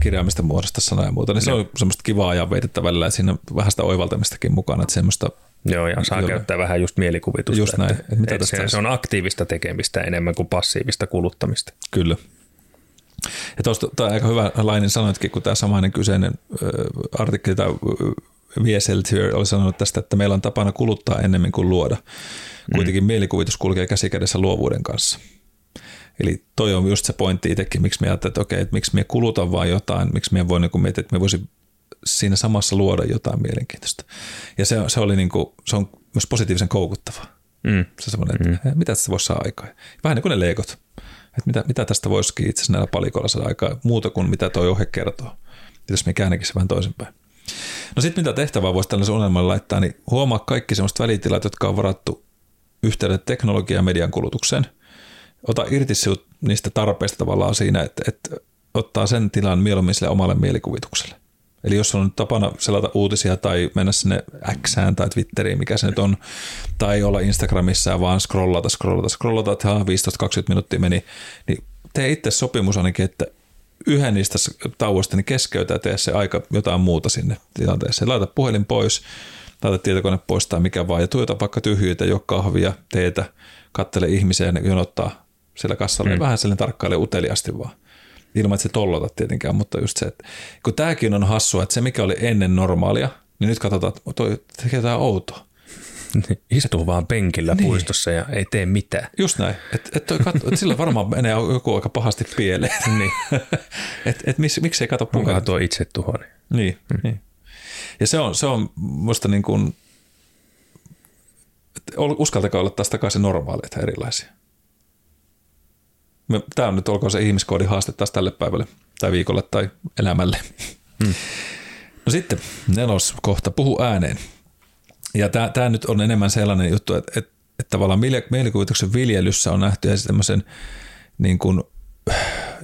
kirjaamista muodostaa sanaa ja muuta, niin se no. on semmoista kivaa ja veitettävällä ja siinä vähän sitä oivaltamistakin mukana, että semmoista... Joo, ja saa jo. käyttää vähän just mielikuvitusta. Just näin. Että, mitä että se, se on aktiivista tekemistä enemmän kuin passiivista kuluttamista. Kyllä. Ja tuosta tämä aika hyvä lainen sanoitkin, kun tämä samainen kyseinen äh, artikkeli tai V S L oli sanonut tästä, että meillä on tapana kuluttaa enemmän kuin luoda. Kuitenkin mm. mielikuvitus kulkee käsikädessä luovuuden kanssa. Eli toi on just se pointti itsekin, miksi me ajattelin, että okei, että miksi me kulutan vaan jotain, miksi me voi niin kuin miettiä, että me voisi siinä samassa luoda jotain mielenkiintoista. Ja se, se, oli niin kuin, se on myös positiivisen koukuttavaa. Mm. Se on semmoinen, että mm-hmm. mitä tästä voisi saada aikaan. Vähän niin kuin ne legot. Että mitä, mitä tästä voisikin itse asiassa näillä palikoilla saada aikaan muuta kuin mitä toi ohje kertoo. Ja jos me käännäkin se vähän toisinpäin. No sitten mitä tehtävää voisi tällaisen unelmalle laittaa, niin huomaa kaikki semmoiset välitilat, jotka on varattu yhteydet teknologian ja median kulutukseen. Ota irti niistä tarpeista tavallaan siinä, että, että ottaa sen tilan mieluummin sille omalle mielikuvitukselle. Eli jos on nyt tapana selata uutisia tai mennä sinne Xään tai Twitteriin, mikä se nyt on, tai olla Instagramissa ja vaan scrollata, scrollata, scrollata, että viisitoista kaksikymmentä minuuttia meni, niin tee itse sopimus ainakin, että yhden niistä tauoista niin keskeytä ja tee se aika jotain muuta sinne tilanteeseen. Laita puhelin pois, laita tietokone pois tai mikä vaan ja tuota vaikka tyhjyyttä, jo kahvia, teetä, katsele ihmisiä ja jonottaa siellä kassalla, mm. vähän sellainen tarkkailee uteliasti vaan, ilman että se tollota tietenkään, mutta just se, että kun tämäkin on hassua, että se mikä oli ennen normaalia, niin nyt katsotaan, että toi tekee jotain outoa. Istuu vaan penkillä niin. puistossa ja ei tee mitään. Just näin, että et et sillä varmaan menee joku aika pahasti pieleen, niin. että et miksi ei katso puhelua. Onkohan tuo itse tuhoinen. Niin, mm. niin. Ja se on, se on musta niin kuin, uskaltakaa olla taas takaisin normaaleita erilaisia. Tämä on nyt olkoon se ihmiskoodin haaste taas tälle päivälle tai viikolle tai elämälle. Hmm. No sitten nelos kohta, puhu ääneen. Ja tämä, tämä nyt on enemmän sellainen juttu, että, että, että tavallaan mielikuvituksen viljelyssä on nähty ja tämmöisen niin kuin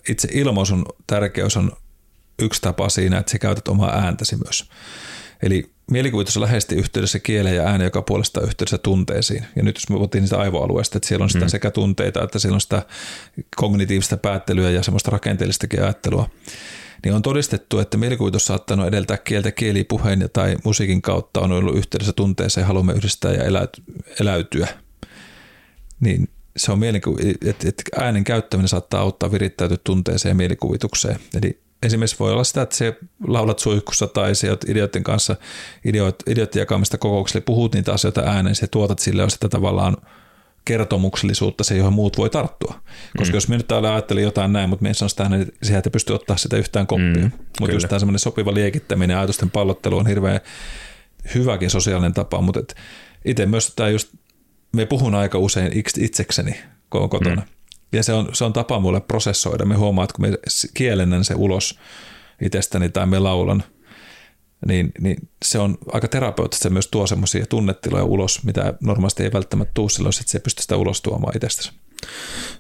itse ilmaisun tärkeys on yksi tapa siinä, että sä käytät omaa ääntäsi myös. Eli mielikuvitus on läheisesti yhteydessä kieleen ja ääneen, joka puolestaan yhteydessä tunteisiin. Ja nyt jos me otin niitä aivoalueesta, että siellä on sitä mm. sekä tunteita, että siellä on sitä kognitiivista päättelyä ja semmoista rakenteellistakin ajattelua, niin on todistettu, että mielikuvitus saattanut edeltää kieltä kielipuheen tai musiikin kautta on ollut yhteydessä tunteeseen, haluamme yhdistää ja eläytyä. Niin se on mielikuv- että et äänen käyttäminen saattaa auttaa virittäytyä tunteeseen ja mielikuvitukseen. Eli esimerkiksi voi olla sitä, että se laulat suihkussa tai se olet idiotin kanssa idiotin jakamista kokouksella, puhut niitä asioita ääneen ja tuotat sille, sitä tavallaan kertomuksellisuutta, se johon muut voi tarttua. Koska mm. jos minä nyt täällä ajattelin jotain näin, mutta minä en sano sitä ääneen, niin et pysty ottaa sitä yhtään koppia. Mm, mutta just tämä semmoinen sopiva liekittäminen ja ajatusten pallottelu on hirveän hyväkin sosiaalinen tapa, mutta itse myös tämä just, me puhun aika usein itsekseni, kun olen kotona. Mm. Ja se on, se on tapa mulle prosessoida. Me huomaan, että kun me kielennän se ulos itsestäni tai me laulan, niin, niin se on aika terapeuttista. Se myös tuo semmoisia tunnetiloja ulos, mitä normaalisti ei välttämättä tule silloin, että se pystyy sitä ulos tuomaan itsestäsi.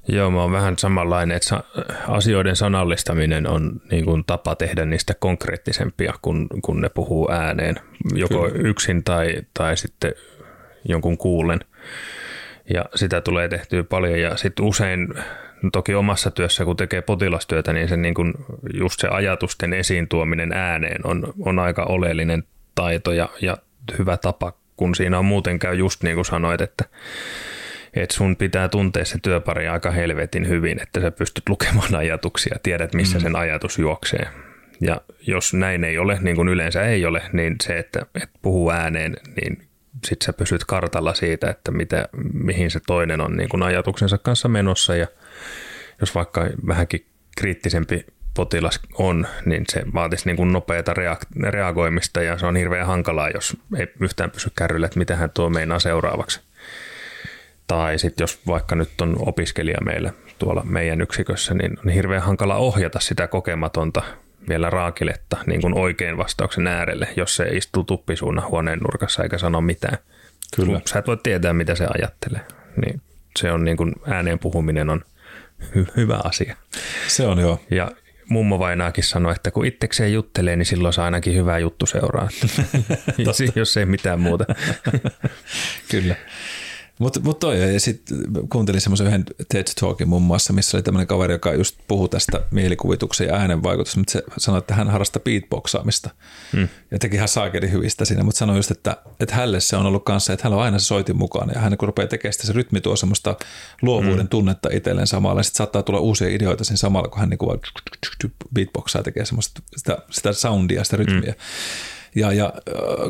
Joo, mä oon vähän samanlainen, että asioiden sanallistaminen on niin kuin tapa tehdä niistä konkreettisempia, kun, kun ne puhuu ääneen. Joko Kyllä. yksin tai, tai sitten jonkun kuulen. Ja sitä tulee tehtyä paljon ja sitten usein toki omassa työssä, kun tekee potilastyötä, niin, se, niin kun just se ajatusten esiin tuominen ääneen on, on aika oleellinen taito ja, ja hyvä tapa, kun siinä on muuten käy just niin kuin sanoit, että et sun pitää tuntea se työpari aika helvetin hyvin, että sä pystyt lukemaan ajatuksia, tiedät missä sen ajatus juoksee. Ja jos näin ei ole, niin kuin yleensä ei ole, niin se, että et puhuu ääneen, niin sitten sä pysyt kartalla siitä, että mitä, mihin se toinen on niin kun ajatuksensa kanssa menossa ja jos vaikka vähänkin kriittisempi potilas on, niin se vaatisi niin kun nopeata reak- reagoimista ja se on hirveän hankalaa, jos ei yhtään pysy kärryllä, että mitähän tuo meinaa seuraavaksi. Tai sitten jos vaikka nyt on opiskelija meillä tuolla meidän yksikössä, niin on hirveän hankala ohjata sitä kokematonta vielä raakiletta niin kuin oikein vastauksen äärelle, jos se istuu tuppisuuna huoneen nurkassa eikä sano mitään. Kyllä. Sä et voi tietää, mitä se ajattelee. Niin se on niin kuin ääneen puhuminen on hy- hyvä asia. Se on joo. Ja mummo vainaakin sanoi, että kun itsekseen juttelee, niin silloin saa ainakin hyvää juttu seuraa, jos ei mitään muuta. Kyllä. Mutta mut toi, ja sitten kuuntelin semmoisen yhden TED-talkin muun muassa, missä oli tämmöinen kaveri, joka just puhui tästä mielikuvituksen ja äänen vaikutuksesta, mutta se sanoi, että hän harrastaa beatboxaamista mm. ja teki ihan saakelin hyvistä siinä, mutta sanoi just, että, että hänelle se on ollut kanssa, että hän on aina se soitin mukaan ja hän kun rupeaa tekemään sitä, se rytmi tuo semmoista luovuuden tunnetta itselleen samalla ja sitten saattaa tulla uusia ideoita siinä samalla, kun hän niin kuin beatboxaa tekee semmoista sitä, sitä soundia, sitä rytmiä. Mm. Ja, ja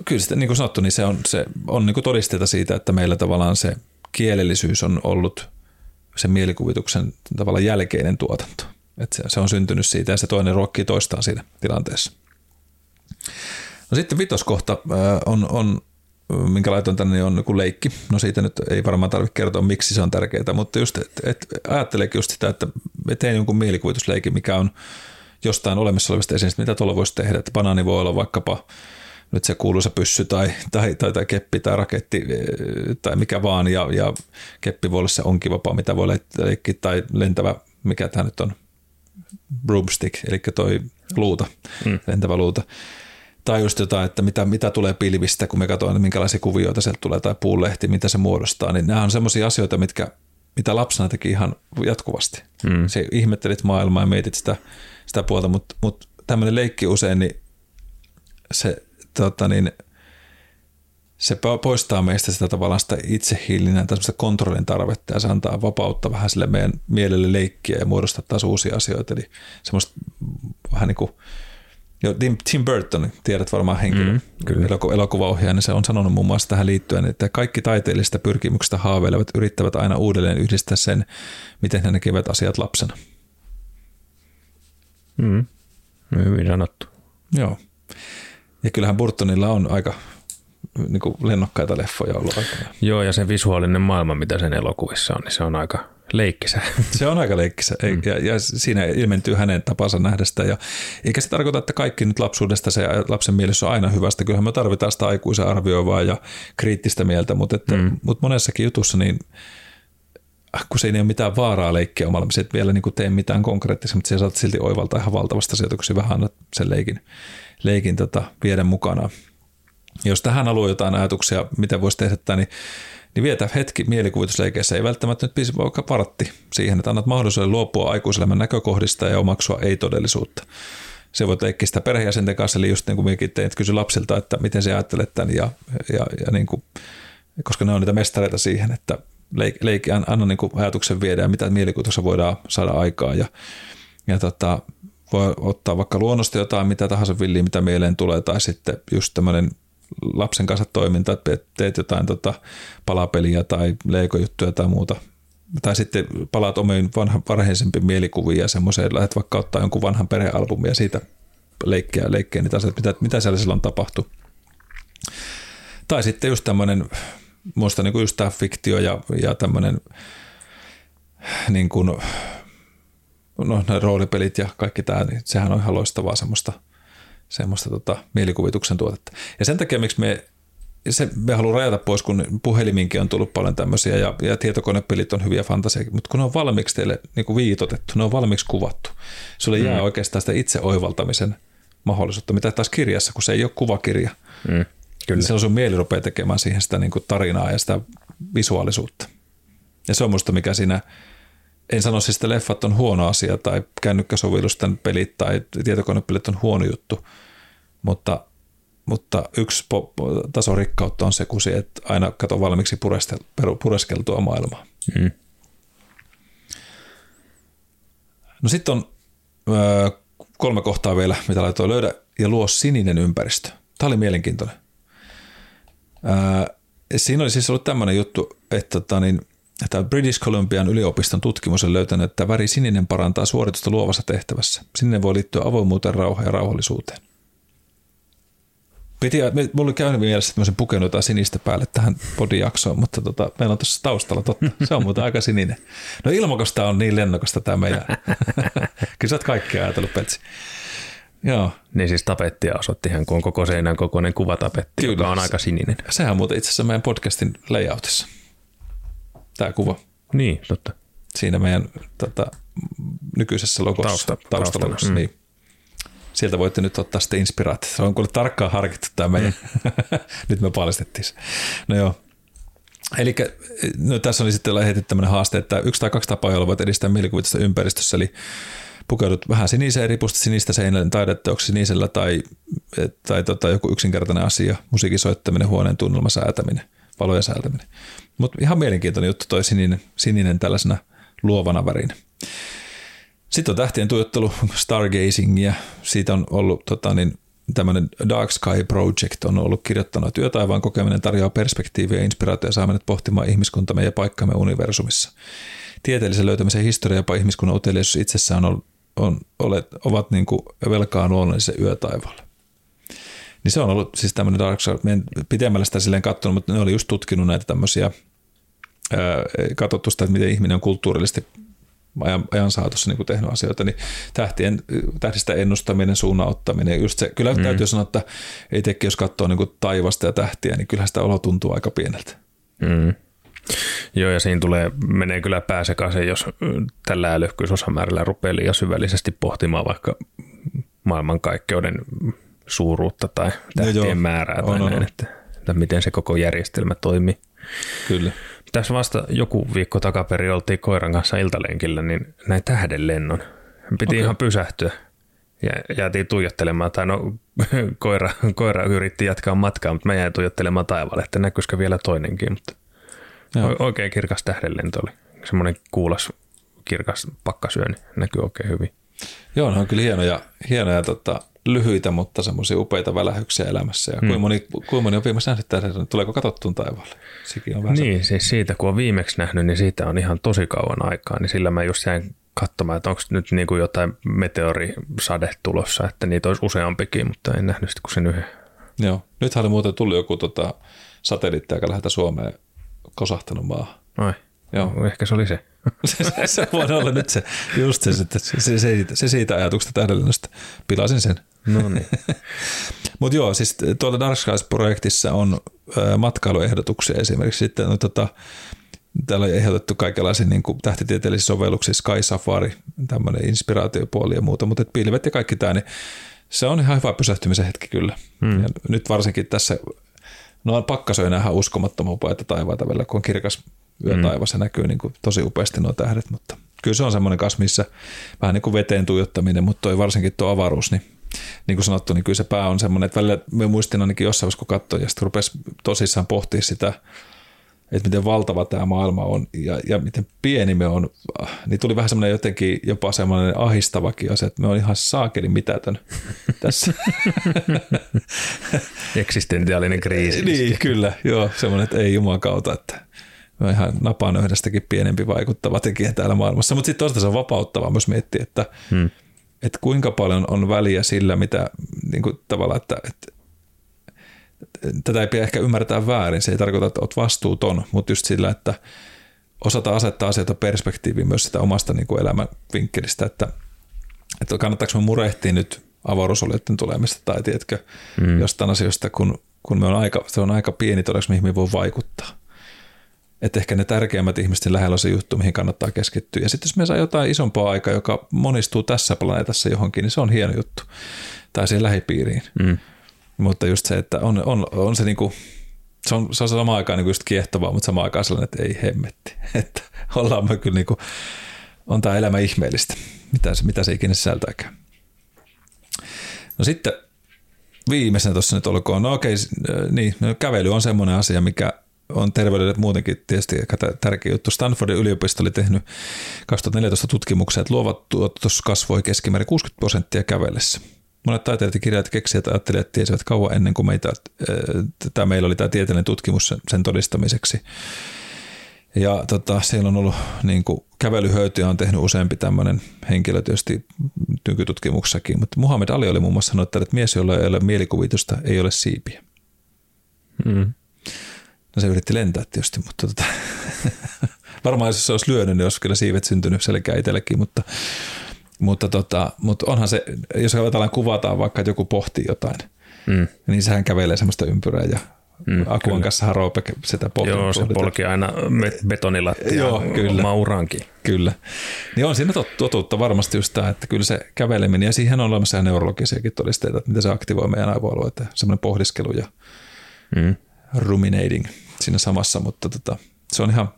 kyllä sitä, niin kuin sanottu, niin se on, se on niin kuin todisteita siitä, että meillä tavallaan se kielellisyys on ollut sen mielikuvituksen tavallaan jälkeinen tuotanto. Että se, se on syntynyt siitä ja se toinen ruokkii toistaan siinä tilanteessa. No sitten vitoskohta on, on minkä laitoin tänne, niin on niin kuin leikki. No siitä nyt ei varmaan tarvitse kertoa, miksi se on tärkeää, mutta just, et, et, ajatteleekin just sitä, että tein jonkun mielikuvitusleikin, mikä on jostain olemassa olevista esineistä, mitä tuolla voisi tehdä. Että banaani voi olla vaikkapa nyt se kuuluisa pyssy tai, tai, tai, tai keppi tai raketti tai mikä vaan. Ja, ja keppi voi olla se onkivapaa, mitä voi leikkiä. Tai lentävä, mikä tämä nyt on, broomstick, eli toi luuta, mm. lentävä luuta. Tai just jotain, että mitä, mitä tulee pilvistä, kun me katsoin, minkälaisia kuvioita sieltä tulee tai puunlehti, mitä se muodostaa. Niin nämä on semmoisia asioita, mitkä, mitä lapsena teki ihan jatkuvasti. Mm. Se ihmettelit maailmaa ja mietit sitä sitä puolta, mutta mut tämmöinen leikki usein, niin se, tota niin, se poistaa meistä sitä tavallaan sitä itsehillinnän tai semmoista kontrollin tarvetta ja se antaa vapautta vähän sille meidän mielelle leikkiä ja muodostaa taas uusia asioita. Eli semmoista vähän niin kuin, jo Tim, Tim Burton, tiedät varmaan henkilö, mm, eloku, elokuvaohjaaja, niin se on sanonut muun muassa tähän liittyen, että kaikki taiteellisista pyrkimyksistä haaveilevat yrittävät aina uudelleen yhdistää sen, miten he näkevät asiat lapsena. Mm. Hyvin sanottu. Joo. Ja kyllähän Burtonilla on aika niin kuin lennokkaita leffoja ollut aikanaan. Joo, ja se visuaalinen maailma, mitä sen elokuvissa on, niin se on aika leikkisä. Se on aika leikkisä, mm. ja, ja siinä ilmentyy hänen tapansa nähdä sitä. Ja, eikä se tarkoita, että kaikki nyt lapsuudesta se lapsen mielessä on aina hyvästä. Kyllähän me tarvitaan sitä aikuisen arvioivaa ja kriittistä mieltä, mutta, että, mm. mutta monessakin jutussa niin kun se ei ole mitään vaaraa leikkiä omalla, se et vielä niin kuin tee mitään konkreettista, mutta se saat silti oivaltaa ihan valtavasta sieltä, kun se vähän annat sen leikin, leikin tota, viedä mukana. Jos tähän haluaa jotain ajatuksia, mitä voisi tehdä tämän, niin, niin vietä hetki mielikuvitusleikeissä. Ei välttämättä nyt piisi vaikka partti siihen, että annat mahdollisuuden luopua aikuiselämän näkökohdista ja omaksua ei-todellisuutta. Se voi leikkiä sitä perheenjäsenten kanssa, eli just niin kuin minäkin tein, että kysy lapsilta, että miten se ajattelet tämän, ja, ja, ja niin kuin, koska ne on niitä mestareita siihen, että Leik, leik, anna niin kuin ajatuksen viedä ja mitä mielikuvituksessa voidaan saada aikaa. Ja, ja tota, voi ottaa vaikka luonnosta jotain, mitä tahansa villiä, mitä mieleen tulee. Tai sitten just tämmöinen lapsen kanssa toiminta, että teet jotain tota, palapeliä tai leikojuttuja tai muuta. Tai sitten palaat omiin varhaisempiin mielikuviin ja semmoiseen, lähdet vaikka ottaa jonkun vanhan perhealbumin ja siitä leikkiä ja leikkiä niitä asioita, mitä, mitä siellä silloin tapahtui. Tai sitten just tämmöinen... Minusta niin just tämä fiktio ja, ja tämmöinen niin kuin, no, roolipelit ja kaikki tämä, niin sehän on ihan loistavaa semmoista, semmoista tota, mielikuvituksen tuotetta. Ja sen takia, miksi me, se, me haluan rajata pois, kun puheliminkin on tullut paljon tämmöisiä ja, ja tietokonepelit on hyviä fantasia, mutta kun ne on valmiiksi teille niin kuin viitotettu, ne on valmiiksi kuvattu, sulle jää mm. oikeastaan sitä itse oivaltamisen mahdollisuutta, mitä taas kirjassa, kun se ei ole kuvakirja. Mm. Kyllä. Se on sun mieli rupeaa tekemään siihen sitä niin kuin tarinaa ja sitä visuaalisuutta. Ja se on musta, mikä siinä, en sano siis, että leffat on huono asia tai kännykkäsovellusten pelit tai tietokonepelit on huono juttu, mutta, mutta yksi taso rikkautta on se, kun se, että aina kato valmiiksi pureskeltua maailmaa. Mm. No sitten on öö, kolme kohtaa vielä, mitä laitoin löydä ja luo sininen ympäristö. Tämä oli mielenkiintoinen. Siinä oli siis ollut tämmöinen juttu, että, tota niin, että British Columbian yliopiston tutkimus on löytänyt, että väri sininen parantaa suoritusta luovassa tehtävässä. Sininen voi liittyä avoimuuteen, rauhaan ja rauhallisuuteen. Piti, mulla oli käynyt mielessä, että mä olisin pukenut jotain sinistä päälle tähän podijaksoon, mutta tota, meillä on tuossa taustalla totta. Se on muuten aika sininen. No ilmakos tämä on niin lennokasta tämä meidän. Kyllä sä oot kaikkea ajatellut, Peltsi. Joo. Niin siis tapettia osoitti ihan, kun on koko seinän kokoinen kuvatapetti, joka on aika sininen. Sehän on muuten itse asiassa meidän podcastin layoutissa, tämä kuva. Niin, totta. Siinä meidän tota, nykyisessä logossa. Tausta, taustalogossa. Mm. Niin. Sieltä voitte nyt ottaa sitten inspiraatiota. Se on kuule tarkkaan harkittu tämä meidän. Mm. Nyt me paljastettiin se. No joo. Eli no, tässä oli sitten lähetetty tämmöinen haaste, että yksi tai kaksi tapaa, jolla voit edistää mielikuvitusta ympäristössä, eli pukeudut vähän siniseen, ripustat sinistä seinälle taideteoksi sinisellä tai, tai tota, joku yksinkertainen asia, musiikin soittaminen, huoneen tunnelma säätäminen, valojen säätäminen. Mutta ihan mielenkiintoinen juttu toi sininen, sininen tällaisena luovana värinä. Sitten on tähtien tuijottelu, stargazingia. Siitä on ollut tota, niin, tämmöinen Dark Sky Project on ollut kirjoittanut. Yötaivaan kokeminen tarjoaa perspektiiviä ja inspiraatioja saa menet pohtimaan ihmiskuntamme ja paikkamme universumissa. Tieteellisen löytämisen historia, jopa ihmiskunnan uteliaisuus itsessään on, on, olet, ovat niin kuin velkaa luonnolliselle yötaivaalle. Niin se on ollut siis tämmöinen Dark Sky, en pitemmällä sitä silleen katsonut, mutta ne oli just tutkinut näitä tämmöisiä, katsottu sitä, että miten ihminen on kulttuurillisesti ajan, ajan saatossa niin kuin tehnyt asioita, niin tähtien, tähdistä ennustaminen, suunnan ottaminen, just se, kyllä mm. täytyy sanoa, että itsekin jos katsoo niin kuin taivasta ja tähtiä, niin kyllähän sitä olo tuntuu aika pieneltä. Mm. Joo, ja siinä tulee, menee kyllä pää sekaisin, jos tällä älyhkyysosamäärällä rupeaa liian syvällisesti pohtimaan vaikka maailmankaikkeuden suuruutta tai tähtien joo, määrää tai on, näin, on. Että, että miten se koko järjestelmä toimii. Kyllä. Tässä vasta joku viikko takaperin oltiin koiran kanssa iltalenkillä, niin näin tähdenlennon. Piti okay. ihan pysähtyä ja jäätiin tuijottelemaan, tai no koira, koira yritti jatkaa matkaa, mutta mä jäin tuijottelemaan taivaalle, että näkyisikö vielä toinenkin, mutta joo. Oikein kirkas tähdenlento oli. Semmoinen kuulas kirkas pakkasyöni näkyy oikein hyvin. Joo, ne on kyllä hienoja, hienoja tota, lyhyitä, mutta semmoisia upeita välähyksiä elämässä. Ja hmm. kuinka moni, kuin moni on viimeksi nähnyt tähdenlennon, tuleeko katsottuun taivaalle? Sekin on vähän niin, semmoinen. Siis siitä kun on viimeksi nähnyt, niin siitä on ihan tosi kauan aikaa, niin sillä mä just jäin katsomaan, että onko nyt niin kuin jotain meteorisade tulossa, että niitä olisi useampikin, mutta en nähnyt sitten kuin sen yhden. Joo, nythän oli muuten tullut joku tota, satelliitti, joka lähdetään Suomeen kosahtanut maahan. Ai, joo. Ehkä se oli se. se, se, se voi olla nyt se, just se, se, se, se siitä ajatuksesta tähdellennosta. Pilasin sen. No niin. Mutta joo, siis tuolla Dark Skies-projektissa on ä, matkailuehdotuksia esimerkiksi. Sitten, no, tota, täällä on ehdotettu kaikenlaisia niin kuin tähtitieteellisiä sovelluksia, Sky Safari, tämmöinen inspiraatiopuoli ja muuta, mutta pilvet ja kaikki tämä, niin se on ihan hyvä pysähtymisen hetki kyllä. Hmm. Ja nyt varsinkin tässä no pakkasöi nähdään uskomattoman upeita taivaita välillä, kun on kirkas yötaivas ja näkyy niin kuin tosi upeasti nuo tähdet, mutta kyllä se on semmoinen kas, missä vähän niin kuin veteen tuijottaminen, mutta toi varsinkin tuo avaruus, niin, niin kuin sanottu, niin kyllä se pää on semmoinen, että välillä me muistin ainakin jossain vaiheessa, kun katsoin, ja sitten rupesi tosissaan pohtia sitä, että miten valtava tämä maailma on ja, ja miten pieni me on, niin tuli vähän semmoinen jotenkin jopa semmoinen ahistavakin asia, että me on ihan saakeli mitätön tässä. Eksistentiaalinen kriisi. Niin, kyllä, joo, semmoinen, että ei juman kautta, että me on ihan napaan yhdestäkin pienempi vaikuttava tekijä täällä maailmassa, mutta sitten toisaalta se on vapauttavaa myös miettiä, että, hmm. että kuinka paljon on väliä sillä, mitä niin kuin tavallaan, että, että tätä ei pidä ehkä ymmärtää väärin, se ei tarkoita, että olet vastuuton, mutta just sillä, että osata asettaa asioita perspektiiviin myös sitä omasta niin kuin elämän vinkkelistä, että, että kannattaako me murehtia nyt avaruusolioiden tulemista tai tiedätkö mm. jostain asioista, kun, kun me on aika, se on aika pieni todeksi, mihin me voi vaikuttaa. Että ehkä ne tärkeimmät ihmisten lähellä on se juttu, mihin kannattaa keskittyä. Ja sitten jos me saa jotain isompaa aikaa, joka monistuu tässä planeetassa johonkin, niin se on hieno juttu. Tai siihen lähipiiriin. Mm. Mutta just se, että on, on, on se niinku, se on, se on samaan aikaan niinku just kiehtovaa, mutta samaan aikaan sellainen, että ei hemmetti. Että ollaan me kyllä niinku, on tämä elämä ihmeellistä, mitä se, mitä se ikinä sisältääkään. No sitten viimeisenä tuossa nyt olkoon, no okei, niin, no kävely on semmoinen asia, mikä on terveydelle muutenkin tietysti tärkeä juttu. Stanfordin yliopisto oli tehnyt kaksituhattaneljätoista tutkimuksen, että luova tuotos kasvoi keskimäärin kuusikymmentä prosenttia kävellessä. Monet taiteilijat ja kirjailijat keksijät ajattelijat tiesivät kauan ennen kuin meitä, tämä meillä oli tämä tieteellinen tutkimus sen todistamiseksi. Ja tota, siellä on ollut niin kuin, kävelyhyötyä on tehnyt useampi tämmöinen henkilö tietysti nykytutkimuksessakin, mutta Muhammad Ali oli muun muassa sanonut, että mies, jolla ei ole mielikuvitusta, ei ole siipiä. Mm. No se yritti lentää tietysti, mutta tota, varmaan jos se olisi lyönyt, niin olisi kyllä siivet syntynyt selkeä itsellekin, mutta Mutta, tota, mutta onhan se, jos ajatellaan kuvataan vaikka, että joku pohtii jotain, mm. niin sehän kävelee semmoista ympyrää ja Mm, Akuan kanssa Roope sitä polki. Joo, se polki aina betonilattia. Joo, kyllä. Mauraankin. Kyllä. Niin on siinä totuutta varmasti just tämä, että kyllä se käveleminen, ja siihen on olemassa neurologisiakin todisteita, että miten se aktivoi meidän aivoalueita, semmoinen pohdiskelu ja mm. ruminating siinä samassa, mutta tota, se on ihan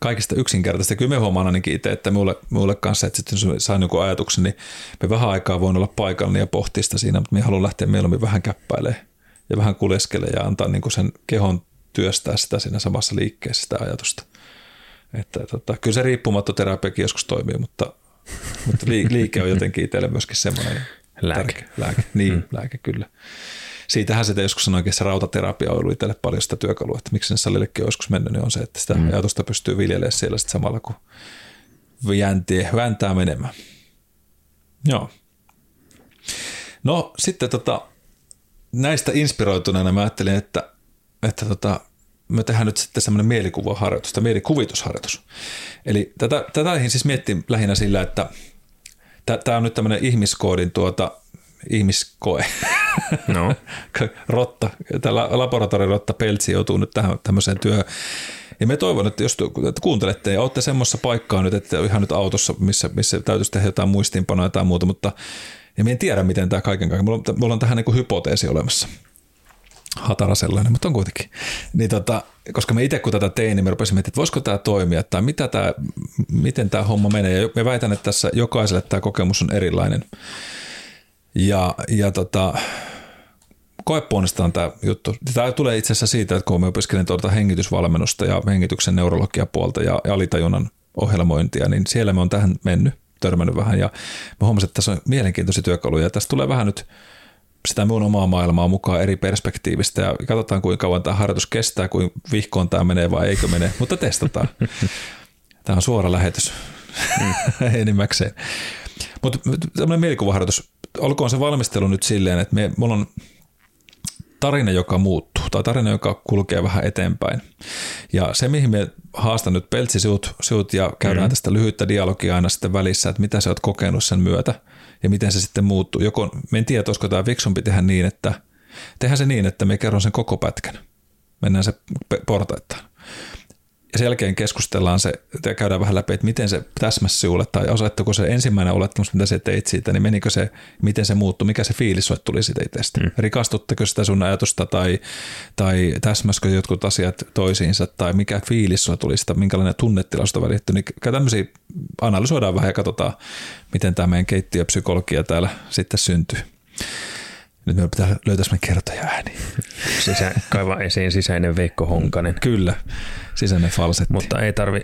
kaikista yksinkertaisesti. Kyllä me huomaan ainakin itse, että minulle, minulle kanssa, että sitten jos sain jonkun ajatuksen, niin me vähän aikaa voin olla paikallinen ja pohtia sitä siinä, mutta minä haluan lähteä mieluummin vähän käppäilemään ja vähän kuleskelemaan ja antaa niin kuin sen kehon työstää sitä siinä samassa liikkeessä sitä ajatusta. Että, tota, kyllä se riippumattoterapiakin joskus toimii, mutta, mutta liike on jotenkin itselle myöskin semmoinen lääke. Tärkeä, lääke. Niin, mm. lääke kyllä. Siitähän sitä joskus sanoinkin, että se rautaterapia on ollut itselle paljon sitä työkalua, että miksi sen salillekin on joskus mennyt, niin on se, että sitä mm. ajatusta pystyy viljelemään siellä sitten samalla, kun jäntää, vääntää menemään. Joo. No sitten tota, näistä inspiroituneena mä ajattelin, että, että tota, me tehdään nyt sitten semmoinen mielikuvaharjoitus tai mielikuvitusharjoitus. Eli tätä, tätäihin siis miettii lähinnä sillä, että tämä on nyt tämmöinen ihmiskoodin tuota, ihmiskoe. No. Rotta, tällä laboratorirotta Peltsi joutuu nyt tähän tämmöiseen työhön. Ja me toivon, että jos että kuuntelette ja olette semmoisessa paikkaa nyt, että ihan nyt autossa, missä, missä täytyisi tehdä jotain muistiinpanoja tai muuta, mutta ja me en tiedä, miten tämä kaiken kaiken. Mulla, mulla on tähän niin kuin hypoteesi olemassa. Hatara sellainen, mutta on kuitenkin. Niin tota, koska me itse kun tätä tein, niin me rupesin miettimään, että voisiko tämä toimia tai mitä tämä, miten tämä homma menee. Ja me väitän, että tässä jokaiselle tämä kokemus on erilainen. Ja, ja tota, koepuolesta on tämä juttu. Tämä tulee itse asiassa siitä, että kun me opiskelen tuolta hengitysvalmennusta ja hengityksen neurologiapuolta ja alitajunnan ohjelmointia, niin siellä me on tähän mennyt, törmännyt vähän. Ja mä huomasin, että tässä on mielenkiintoisia työkaluja. Ja tässä tulee vähän nyt sitä minun omaa maailmaa mukaan eri perspektiivistä. Ja katsotaan, kuinka kauan tämä harjoitus kestää, kuin vihkoon tämä menee vai eikö mene. Mutta testataan. Tämä on suora lähetys mm. enimmäkseen. Mutta tämmöinen mielikuvaharjoitus. Olkoon se valmistelu nyt silleen, että me, mulla on tarina, joka muuttuu tai tarina, joka kulkee vähän eteenpäin. Ja se, mihin me haastan nyt Peltsi siut, siut ja käydään mm-hmm. tästä lyhyttä dialogia aina sitten välissä, että mitä sä oot kokenut sen myötä ja miten se sitten muuttuu. Joko, me en tiedä, että olisiko tämä fiksumpi tehdä niin, että tehdään se niin, että me kerron sen koko pätkän. Mennään se portaittain. Ja sen jälkeen keskustellaan se, ja käydään vähän läpi, että miten se täsmäsi sinulle, tai osaitteko se ensimmäinen olettamus, mitä se teit siitä, niin menikö se, miten se muuttui, mikä se fiilis sinulle tuli siitä itsestä. Mm. Rikastutteko sitä sun ajatusta, tai, tai täsmäskö jotkut asiat toisiinsa, tai mikä fiilis sinulle tuli sitä, minkälainen tunnetilasto välittyi. Niin tämmöisiä analysoidaan vähän ja katsotaan, miten tämä meidän keittiöpsykologia täällä sitten syntyy. Nyt meillä pitää löytää semmoinen kertoja-ääni. Sisä, kaivaa esiin sisäinen Veikko Honkanen. Kyllä, sisäinen falsetti. Mutta ei tarvi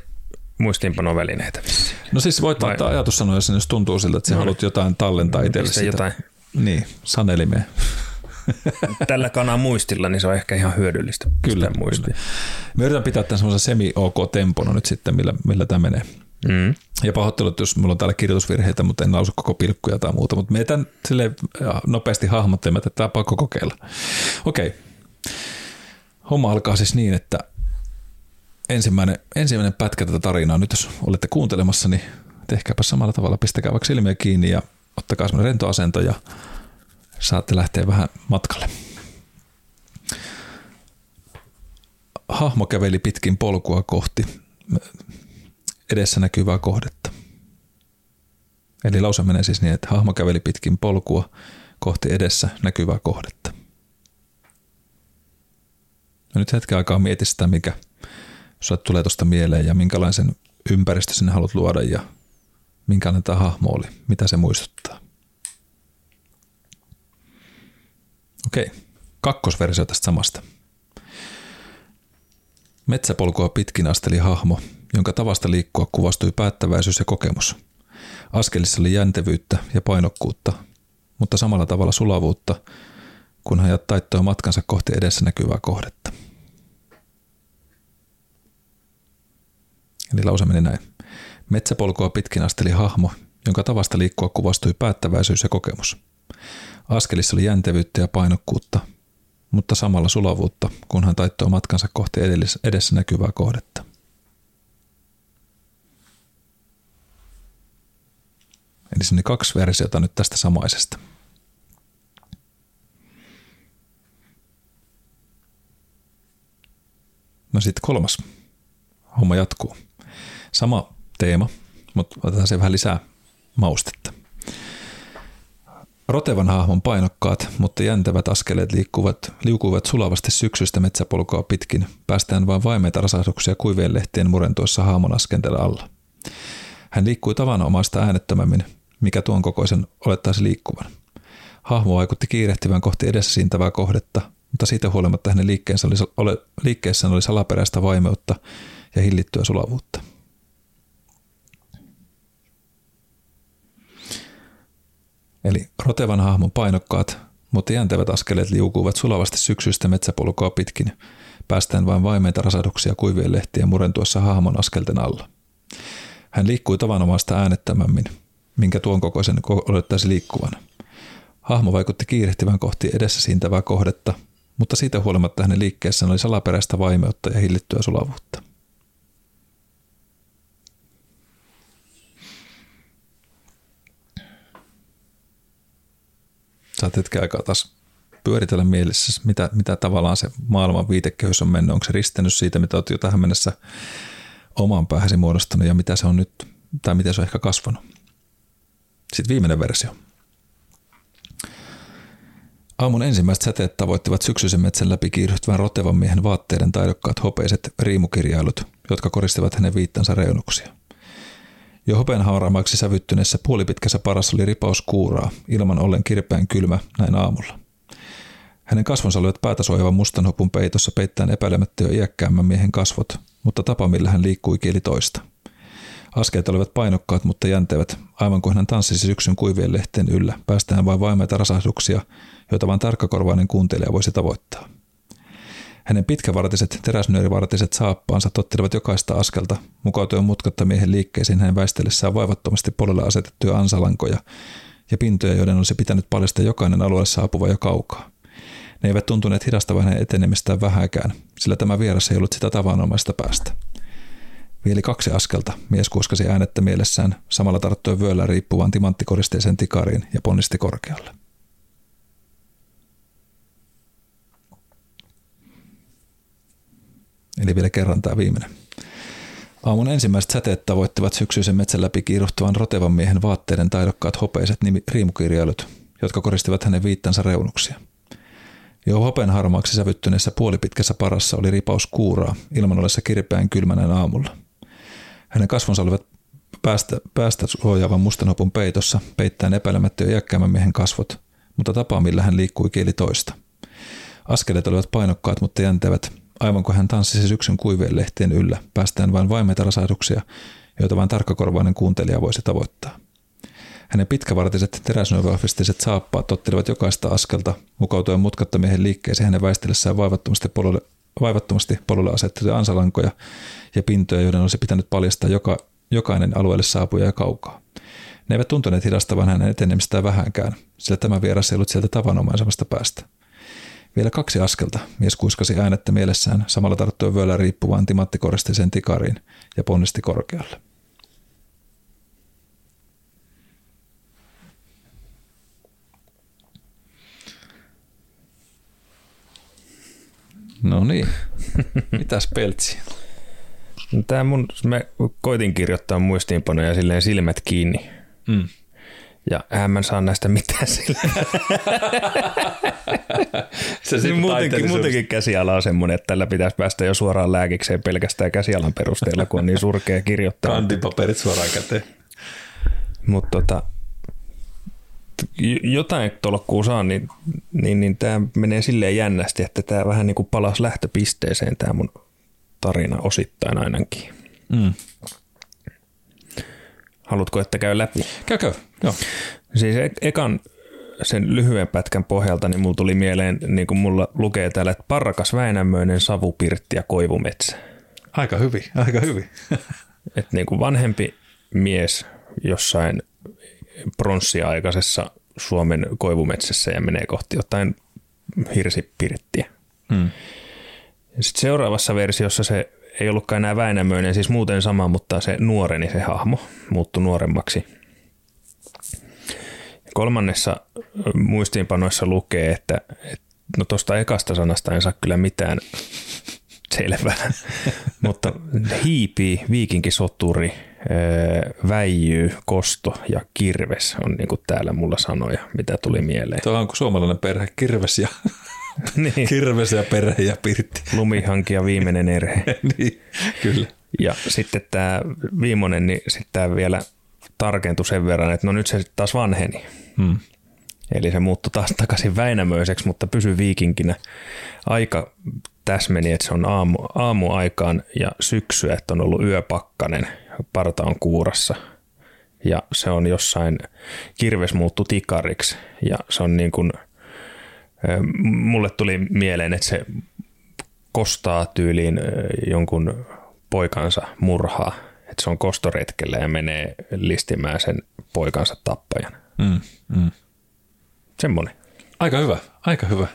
muistiinpanovälineitä vissiin. No siis voit vai ottaa ajatussanoja, jos tuntuu siltä, että no, haluat jotain tallentaa no, itselle sitä. Jotain. Niin, sanelimeen. Tällä kanan muistilla, niin se on ehkä ihan hyödyllistä. Kyllä, muistin. Me yritän pitää tämän semmoisen semi-OK-tempona nyt sitten, millä, millä tämä menee. Mm. Ja pahoittelut, jos mulla on täällä kirjoitusvirheitä, mutta en lausu koko pilkkuja tai muuta, mutta me tämän silleen nopeasti hahmottelemaan, että tämä on pakko kokeilla. Okei. Okay. Homma alkaa siis niin, että ensimmäinen, ensimmäinen pätkä tätä tarinaa, nyt jos olette kuuntelemassa, niin tehkääpä samalla tavalla, pistäkää vaikka silmiä kiinni ja ottakaa semmoinen rento asento ja saatte lähteä vähän matkalle. Hahmo käveli pitkin polkua kohti edessä näkyvää kohdetta. Eli lause menee siis niin, että hahmo käveli pitkin polkua kohti edessä näkyvää kohdetta. Ja nyt hetken aikaa mieti sitä, mikä sulle tulee tuosta mieleen ja minkälaisen ympäristö sinne haluat luoda ja minkälainen tämä hahmo oli, mitä se muistuttaa. Okei, kakkosversio tästä samasta. Metsäpolkua pitkin asteli hahmo, jonka tavasta liikkua kuvastui päättäväisyys ja kokemus. Askelissa oli jäntevyyttä ja painokkuutta, mutta samalla tavalla sulavuutta, kun hän taittoi matkansa kohti edessä näkyvää kohdetta. Eli lause meni näin. Metsäpolkua pitkin asteli hahmo, jonka tavasta liikkua kuvastui päättäväisyys ja kokemus. Askelissa oli jäntevyyttä ja painokkuutta, mutta samalla sulavuutta, kun hän taittoi matkansa kohti edellis- edessä näkyvää kohdetta. Eli se on kaksi versiota nyt tästä samaisesta. No sitten kolmas homma jatkuu. Sama teema, mutta otetaan se vähän lisää maustetta. Rotevan hahmon painokkaat, mutta jäntävät askeleet liikkuvat, liukuvat sulavasti syksystä metsäpolkoa pitkin. Päästään vain vaimeita rasahduksia kuivien lehtien murentuessa hahmon askenteella alla. Hän liikkui tavanomaista äänettömämmin, mikä tuon kokoisen olettaisi liikkuvan. Hahmo vaikutti kiirehtivän kohti edessä siintävää kohdetta, mutta siitä huolimatta hänen liikkeensä oli, ole, liikkeessään oli salaperäistä vaimeutta ja hillittyä sulavuutta. Eli rotevan hahmon painokkaat, mutta jäntävät askeleet liukuvat sulavasti syksystä metsäpolkoa pitkin, päästään vain vaimeita rasaduksia kuivien lehtien murentuessa hahmon askelten alla. Hän liikkui tavanomaista äänettömämmin, minkä tuon kokoisen olettaisi liikkuvan. Hahmo vaikutti kiirehtivän kohti edessä siintävää kohdetta, mutta siitä huolimatta hänen liikkeessään oli salaperäistä vaimeutta ja hillittyä sulavuutta. Saat hetken aikaa taas pyöritellä mielessä, mitä, mitä tavallaan se maailman viitekehys on mennyt. Onko se ristennyt siitä, mitä olet jo tähän mennessä oman päähäsi muodostanut ja mitä se on nyt, tai miten se on ehkä kasvanut. Sitten viimeinen versio. Aamun ensimmäiset säteet tavoittivat syksyisen metsän läpi kiihdyttävän rotevan miehen vaatteiden taidokkaat hopeiset riimukirjailut, jotka koristivat hänen viittansa reunuksia. Jo hopenhauraamaksi sävyttyneessä puolipitkässä parassa oli ripaus kuuraa, ilman ollen kirpeän kylmä näin aamulla. Hänen kasvonsa olivat päätä suojaavan mustan hopun peitossa peittäen epäilemättä jo iäkkäämmän miehen kasvot, mutta tapa millä hän liikkui kieli toista. Askeet olivat painokkaat, mutta jäntevät, aivan kuin hän tanssisi syksyn kuivien lehteen yllä, päästään vain vaimeita rasahduksia, joita vain tarkkakorvainen kuuntelija voisi tavoittaa. Hänen pitkävartiset, teräsnyörivartiset saappaansa tottelevat jokaista askelta, mukautuen mutkatta miehen liikkeisiin hänen väistellessään vaivattomasti polelle asetettuja ansalankoja ja pintoja, joiden olisi pitänyt paljastaa jokainen alueelle saapuva jo kaukaa. Ne eivät tuntuneet hidastavan hänen etenemistään vähäkään, sillä tämä vieras ei ollut sitä tavanomaista päästä. Vielä kaksi askelta mies kuiskasi äänettä mielessään, samalla tarttuen vyöllä riippuvaan timanttikoristeisen tikariin ja ponnisti korkealle. Eli vielä kerran tämä viimeinen. Aamun ensimmäiset säteet tavoittivat syksyisen metsän läpi kiiruhtuvan rotevan miehen vaatteiden taidokkaat hopeiset riimukirjailut, jotka koristivat hänen viittansa reunuksia. Jo hopenharmaaksi sävyttyneessä puolipitkässä parassa oli ripaus kuuraa, ilman ollessa kirpeän kylmänä aamulla. Hänen kasvonsa olivat päästä, päästä suojaavan mustan hopun peitossa, peittäen epäilemättä jo iäkkäämmän miehen kasvot, mutta tapa millä hän liikkui kieli toista. Askeleet olivat painokkaat, mutta jäntevät, aivan kuin hän tanssisi syksyn kuivien lehtien yllä, päästään vain vaimeita rasahduksia, joita vain tarkkakorvainen kuuntelija voisi tavoittaa. Hänen pitkävartiset teräsnöövafistiset saappaat tottelivat jokaista askelta, mukautuen mutkatta miehen liikkeeseen hänen väistellessään vaivattomasti polulle, vaivattomasti polulle asettuja ansalankoja ja pintoja, joiden olisi pitänyt paljastaa joka, jokainen alueelle saapuja ja kaukaa. Ne eivät tuntuneet hidastavan hänen etenemistään vähänkään, sillä tämä vieras ei ollut sieltä tavanomaisemmasta päästä. Vielä kaksi askelta mies kuiskasi äänettä mielessään, samalla tarttuen vyöllä riippuvaan timanttikoristeisen tikariin ja ponnisti korkealle. No niin, mitäs Peltsi? Tää mun, me koitin kirjoittaa muistiinpanoja silleen silmät kiinni. Mm. Ja mä en saa näistä mitään sillä. Se muutenkin, muutenkin käsiala on semmoinen, että tällä pitäisi päästä jo suoraan lääkikseen pelkästään käsialan perusteella, kun on niin surkea kirjoittaa. Kantipaperit suoraan käteen. Mutta tota, jotain tolkkuu saa, niin, niin, niin tämä menee silleen jännästi, että tämä vähän niin kuin palasi lähtöpisteeseen tämä mun tarina osittain ainakin. Mm. Haluatko, että käy läpi? Käykö? Joo. Siis ekan sen lyhyen pätkän pohjalta niin mulla tuli mieleen, niin kuin mulla lukee täällä, että parrakas Väinämöinen, savupirtti ja koivumetsä. Aika hyvin, aika hyvin. Että niin kuin vanhempi mies jossain pronssiaikaisessa Suomen koivumetsässä ja menee kohti jotain hirsipirttiä. Mm. Sitten seuraavassa versiossa se ei ollutkaan enää Väinämöinen, siis muuten sama, mutta se nuoreni se hahmo muuttui nuoremmaksi. Kolmannessa muistiinpanoissa lukee, että et, no tuosta ekasta sanasta en saa kyllä mitään selvää. Mutta hiipi, viikinkisoturi, väijyy, kosto ja kirves on niin kuin täällä mulla sanoja, mitä tuli mieleen. Tuo on kuin suomalainen perhe, kirves ja, niin. kirves ja perhe ja pirtti. Lumihanki ja viimeinen erhe. Niin, kyllä. Ja sitten tämä viimeinen, niin sitten tämä vielä tarkentui sen verran, että no nyt se taas vanheni. Hmm. Eli se muuttui taas takaisin Väinämöiseksi, mutta pysyi viikinkinä. Aika täsmeni, että se on aamu, aamuaikaan ja syksyä, että on ollut yöpakkanen, parta on kuurassa ja se on jossain, kirves muuttui tikariksi ja se on niin kuin, mulle tuli mieleen, että se kostaa tyyliin jonkun poikansa murhaa, että se on kostoretkellä ja menee listimään sen poikansa tappajan. Mm, mm. Semmoinen. Aika hyvä, aika hyvä.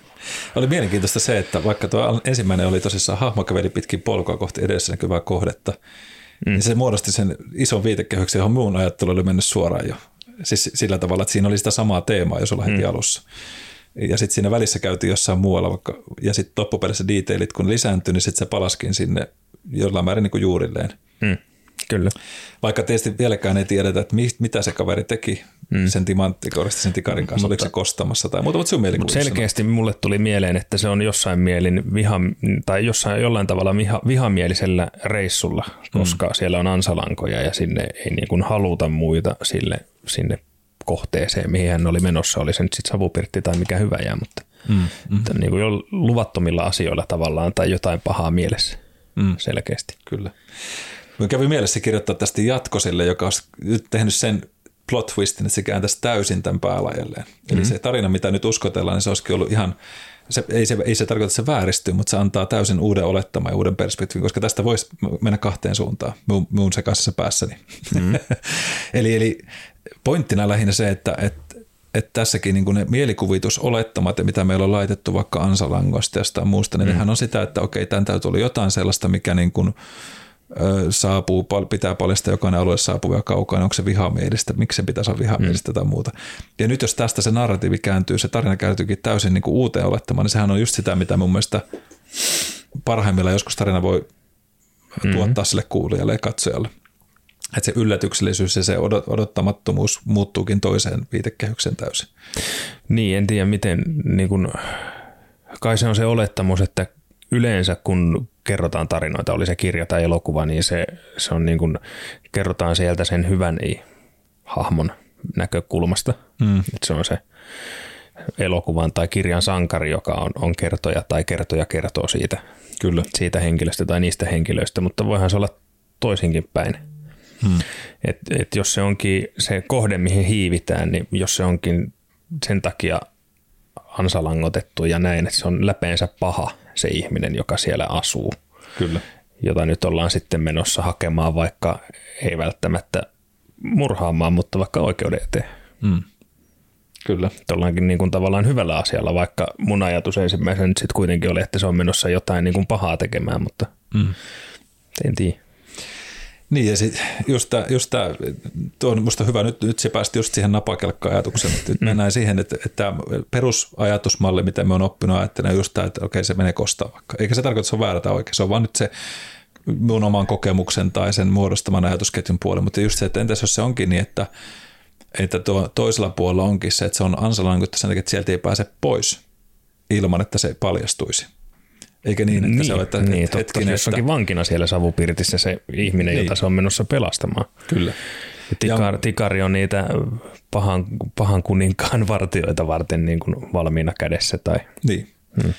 Oli mielenkiintoista se, että vaikka tuo ensimmäinen oli tosissaan hahmokaveli pitkin polkua kohti edessä näkyvää kohdetta, mm. niin se muodosti sen ison viitekehyksen, johon muun ajattelu oli mennyt suoraan jo. Siis sillä tavalla, että siinä oli sitä samaa teemaa, jos ollaan heti mm. alussa. Ja sitten siinä välissä käytiin jossain muualla, vaikka, ja sitten loppupeleissä detailit kun lisääntyi, niin sitten se palaskin sinne jollain määrin niin kuin juurilleen. Mm. Kyllä. Vaikka tietysti vieläkään ei tiedetä, että mitä se kaveri teki mm. sen timanttikohdasta sen tikarin kanssa, mutta, oliko se kostamassa tai muuta, mutta sun mielikuvissa. Selkeästi mulle tuli mieleen, että se on jossain mielin viha, tai jossain, jollain tavalla viha, vihamielisellä reissulla, koska mm. siellä on ansalankoja ja sinne ei niin kuin haluta muita sille, sinne kohteeseen, mihin hän oli menossa, oli se nyt sitten savupirtti tai mikä hyvä jää, mutta mm. Mm. niin kuin jo luvattomilla asioilla tavallaan tai jotain pahaa mielessä mm. selkeästi. Kyllä. Mä kävin mielessä kirjoittaa tästä jatkosille, joka olisi nyt tehnyt sen plot twistin, että se kääntäisi täysin tämän päälajelleen. Mm-hmm. Eli se tarina, mitä nyt uskotellaan, niin se olisikin ollut ihan, se, ei, se, ei se tarkoita, että se vääristyy, mutta se antaa täysin uuden olettaman ja uuden perspektiivin, koska tästä voisi mennä kahteen suuntaan muun, muun sekaisessa päässäni. Mm-hmm. eli, eli pointtina lähinnä se, että et, et tässäkin niin kuin ne mielikuvitusolettamat ja mitä meillä on laitettu vaikka ansalangoista ja sitä muusta, niin mm-hmm. nehän on sitä, että okei, tämän täytyy olla jotain sellaista, mikä niin kuin saapuu, pitää paljastaa jokainen alue saapuu ja kaukaan, onko se vihamielistä, miksi se pitäisi olla vihamielistä mm. tai muuta. Ja nyt jos tästä se narratiivi kääntyy, se tarina kääntyykin täysin niin kuin uuteen olettamaan, niin sehän on just sitä, mitä mun mielestä parhaimmillaan joskus tarina voi mm-hmm. tuottaa sille kuulijalle ja katsojalle. Että se yllätyksellisyys ja se odottamattomuus muuttuukin toiseen viitekehykseen täysin. Niin, en tiedä miten, niin kun, kai se on se olettamus, että yleensä kun kerrotaan tarinoita, oli se kirja tai elokuva, niin se, se on niin kuin, kerrotaan sieltä sen hyvän hahmon näkökulmasta. Mm. Että se on se elokuvan tai kirjan sankari, joka on, on kertoja tai kertoja kertoo siitä, Kyllä. siitä henkilöstä tai niistä henkilöistä, mutta voihan se olla toisinkin päin. Mm. Et, et jos se onkin se kohde, mihin hiivitään, niin jos se onkin sen takia ansalangotettu ja näin, että se on läpeensä paha se ihminen, joka siellä asuu, Kyllä. jota nyt ollaan sitten menossa hakemaan, vaikka ei välttämättä murhaamaan, mutta vaikka oikeuden eteen. Mm. Kyllä. Ollaankin niin kuin tavallaan hyvällä asialla, vaikka mun ajatus ensimmäisenä nyt sitten kuitenkin oli, että se on menossa jotain niin kuin pahaa tekemään, mutta mm. en tiedä. Niin ja sitten just tämä, just tämä, tuo on musta hyvä, nyt, nyt se päästi just siihen napakelkka-ajatukseen, että nyt mennään siihen, että, että tämä perusajatusmalli, mitä me on oppinut ajattelemaan, just tämä, että okei se menee kostaa vaikka. Eikä se tarkoita, että se on väärä tai oikein, se on vaan nyt se mun oman kokemuksen tai sen muodostaman ajatusketjun puolella, mutta just se, että entäs jos se onkin niin, että, että tuo toisella puolella onkin se, että se on ansalankuutta sen takia, että sieltä ei pääse pois ilman, että se paljastuisi. Eikä niin, että niin, se on, että niin, hetkinen. Totta, että... jossakin vankina siellä savupirtissä se ihminen, niin. jota se on menossa pelastamaan. Kyllä. Tikar, ja... Tikari on niitä pahan, pahan kuninkaan vartijoita varten niin kuin valmiina kädessä. Tai... Niin. Hmm.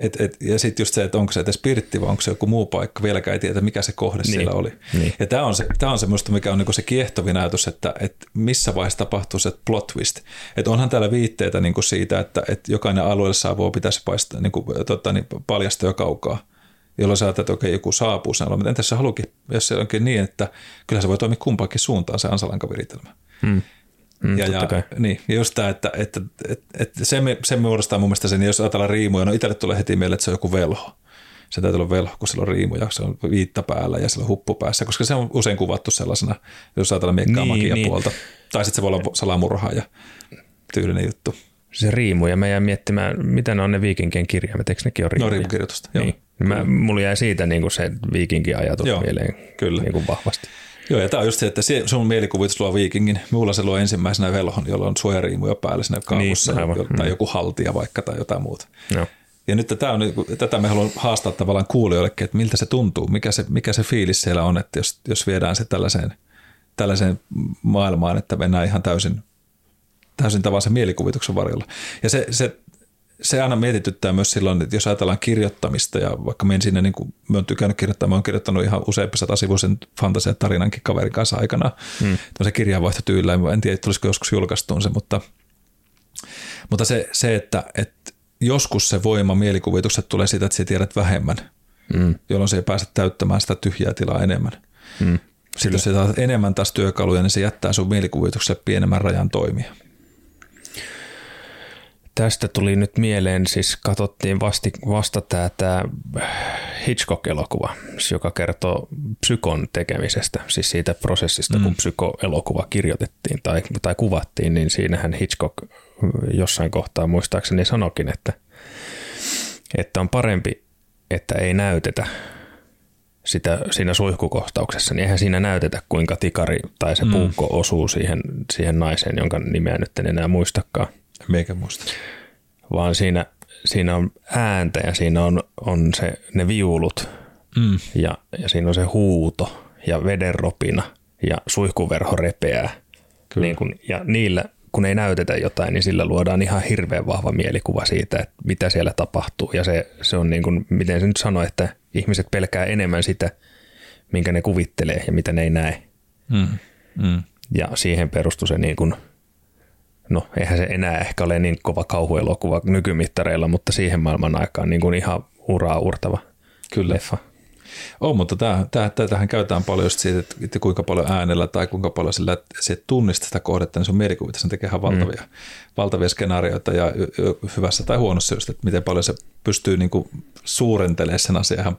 Et, et, ja sitten just se, että onko se edes pirtti vai onko se joku muu paikka, vieläkään ei tiedä, mikä se kohde niin. siellä oli. Niin. Ja tämä on se, tää on se musta, mikä on niinku se kiehtovin ajatus, että et missä vaiheessa tapahtuu se plot twist. Et onhan täällä viitteitä niinku siitä, että et jokainen alueelle saapuu pitäisi paistaa, niinku, tota, niin, paljastaa jo kaukaa, jolloin sä ajattelet, että okei, joku saapuu sanoa, mutta entäs sä haluukin, jos se onkin niin, että kyllä se voi toimia kumpaankin suuntaan se ansalankaviritelmä. Hmm. Mm, ja, ja, niin, ja just tämä, että, että, että, että se, se muodostaa mun mielestä sen, jos ajatellaan riimuja, no itselle tulee heti mieleen, että se on joku velho. Se täytyy olla velho, kun sillä on riimuja, se on viitta päällä ja sillä on huppu päässä, koska se on usein kuvattu sellaisena, jos ajatellaan miekkaa niin, magia niin. puolta. Tai sitten se voi olla salamurhaaja, tyylinen juttu. se riimu, ja mä jäin miettimään, mitä ne on ne viikinkien kirjaimet, eikö nekin ole riimuja? No riimukirjoitusta, joo. Niin. Mä, mulla jäi siitä niin kuin se viikinkin ajatus joo, mieleen kyllä. Niin kuin vahvasti. Joo, ja tämä on just se, että sun mielikuvitus luo viikingin. Mulla se luo ensimmäisenä velhon, jolla on suojariimuja päällä siinä kaavussa, niin, tai joku haltia vaikka tai jotain muuta. Joo. Ja nyt tätä, on, tätä me haluan haastaa tavallaan kuulijoillekin, että miltä se tuntuu, mikä se, mikä se fiilis siellä on, että jos, jos viedään se tällaiseen, tällaiseen maailmaan, että mennään ihan täysin, täysin tavallaan mielikuvituksen varjolla. Ja se, se, se aina mietityttää myös silloin, että jos ajatellaan kirjoittamista, ja vaikka minä siinä, niin kuin, minä olen tykännyt kirjoittaa, minä olen kirjoittanut ihan useampi satasivuisen fantasiatarinankin kaverin kanssa aikanaan, hmm. tämmöisen kirjanvaihtotyylillä, en tiedä, tulisiko joskus julkaistuun se, mutta, mutta se, se, että et, joskus se voima mielikuvitukset tulee siitä, että sä tiedät vähemmän, mm. jolloin se ei pääse täyttämään sitä tyhjää tilaa enemmän. Mm. Sitten jos sä saat enemmän taas työkaluja, niin se jättää sun mielikuvitukselle pienemmän rajan toimia. Tästä tuli nyt mieleen, siis katsottiin vasti, vasta tämä Hitchcock-elokuva, joka kertoo psykon tekemisestä, siis siitä prosessista, mm. kun psyko-elokuva kirjoitettiin tai, tai kuvattiin, niin siinähän Hitchcock jossain kohtaa muistaakseni sanokin, että, että on parempi, että ei näytetä sitä siinä suihkukohtauksessa, niin eihän siinä näytetä, kuinka tikari tai se puukko mm. osuu siihen, siihen naiseen, jonka nimeä nyt en enää muistakaan. Meikä muista. Vaan siinä, siinä on ääntä ja siinä on, on se, ne viulut mm. ja, ja siinä on se huuto ja vedenropina ja suihkuverho repeää. Niin kun, ja niillä, kun ei näytetä jotain, niin sillä luodaan ihan hirveän vahva mielikuva siitä, että mitä siellä tapahtuu. Ja se, se on niin kuin, miten se nyt sanoo, että ihmiset pelkää enemmän sitä, minkä ne kuvittelee ja mitä ne ei näe. Mm. Mm. Ja siihen perustui se niin kuin, no, eihän se enää ehkä ole niin kova kauhuelokuva nykymittareilla, mutta siihen maailman aikaan niin kuin ihan uraa uurtava leffa. On, mutta tähän käytetään paljon just siitä, että kuinka paljon äänellä tai kuinka paljon sillä, että se tunnistaa sitä kohdetta, niin se on mielikuvita, sen tekee ihan valtavia, mm. valtavia skenaarioita ja hyvässä tai huonossa just, että miten paljon se pystyy niin kuin suurentelemaan sen asian ihan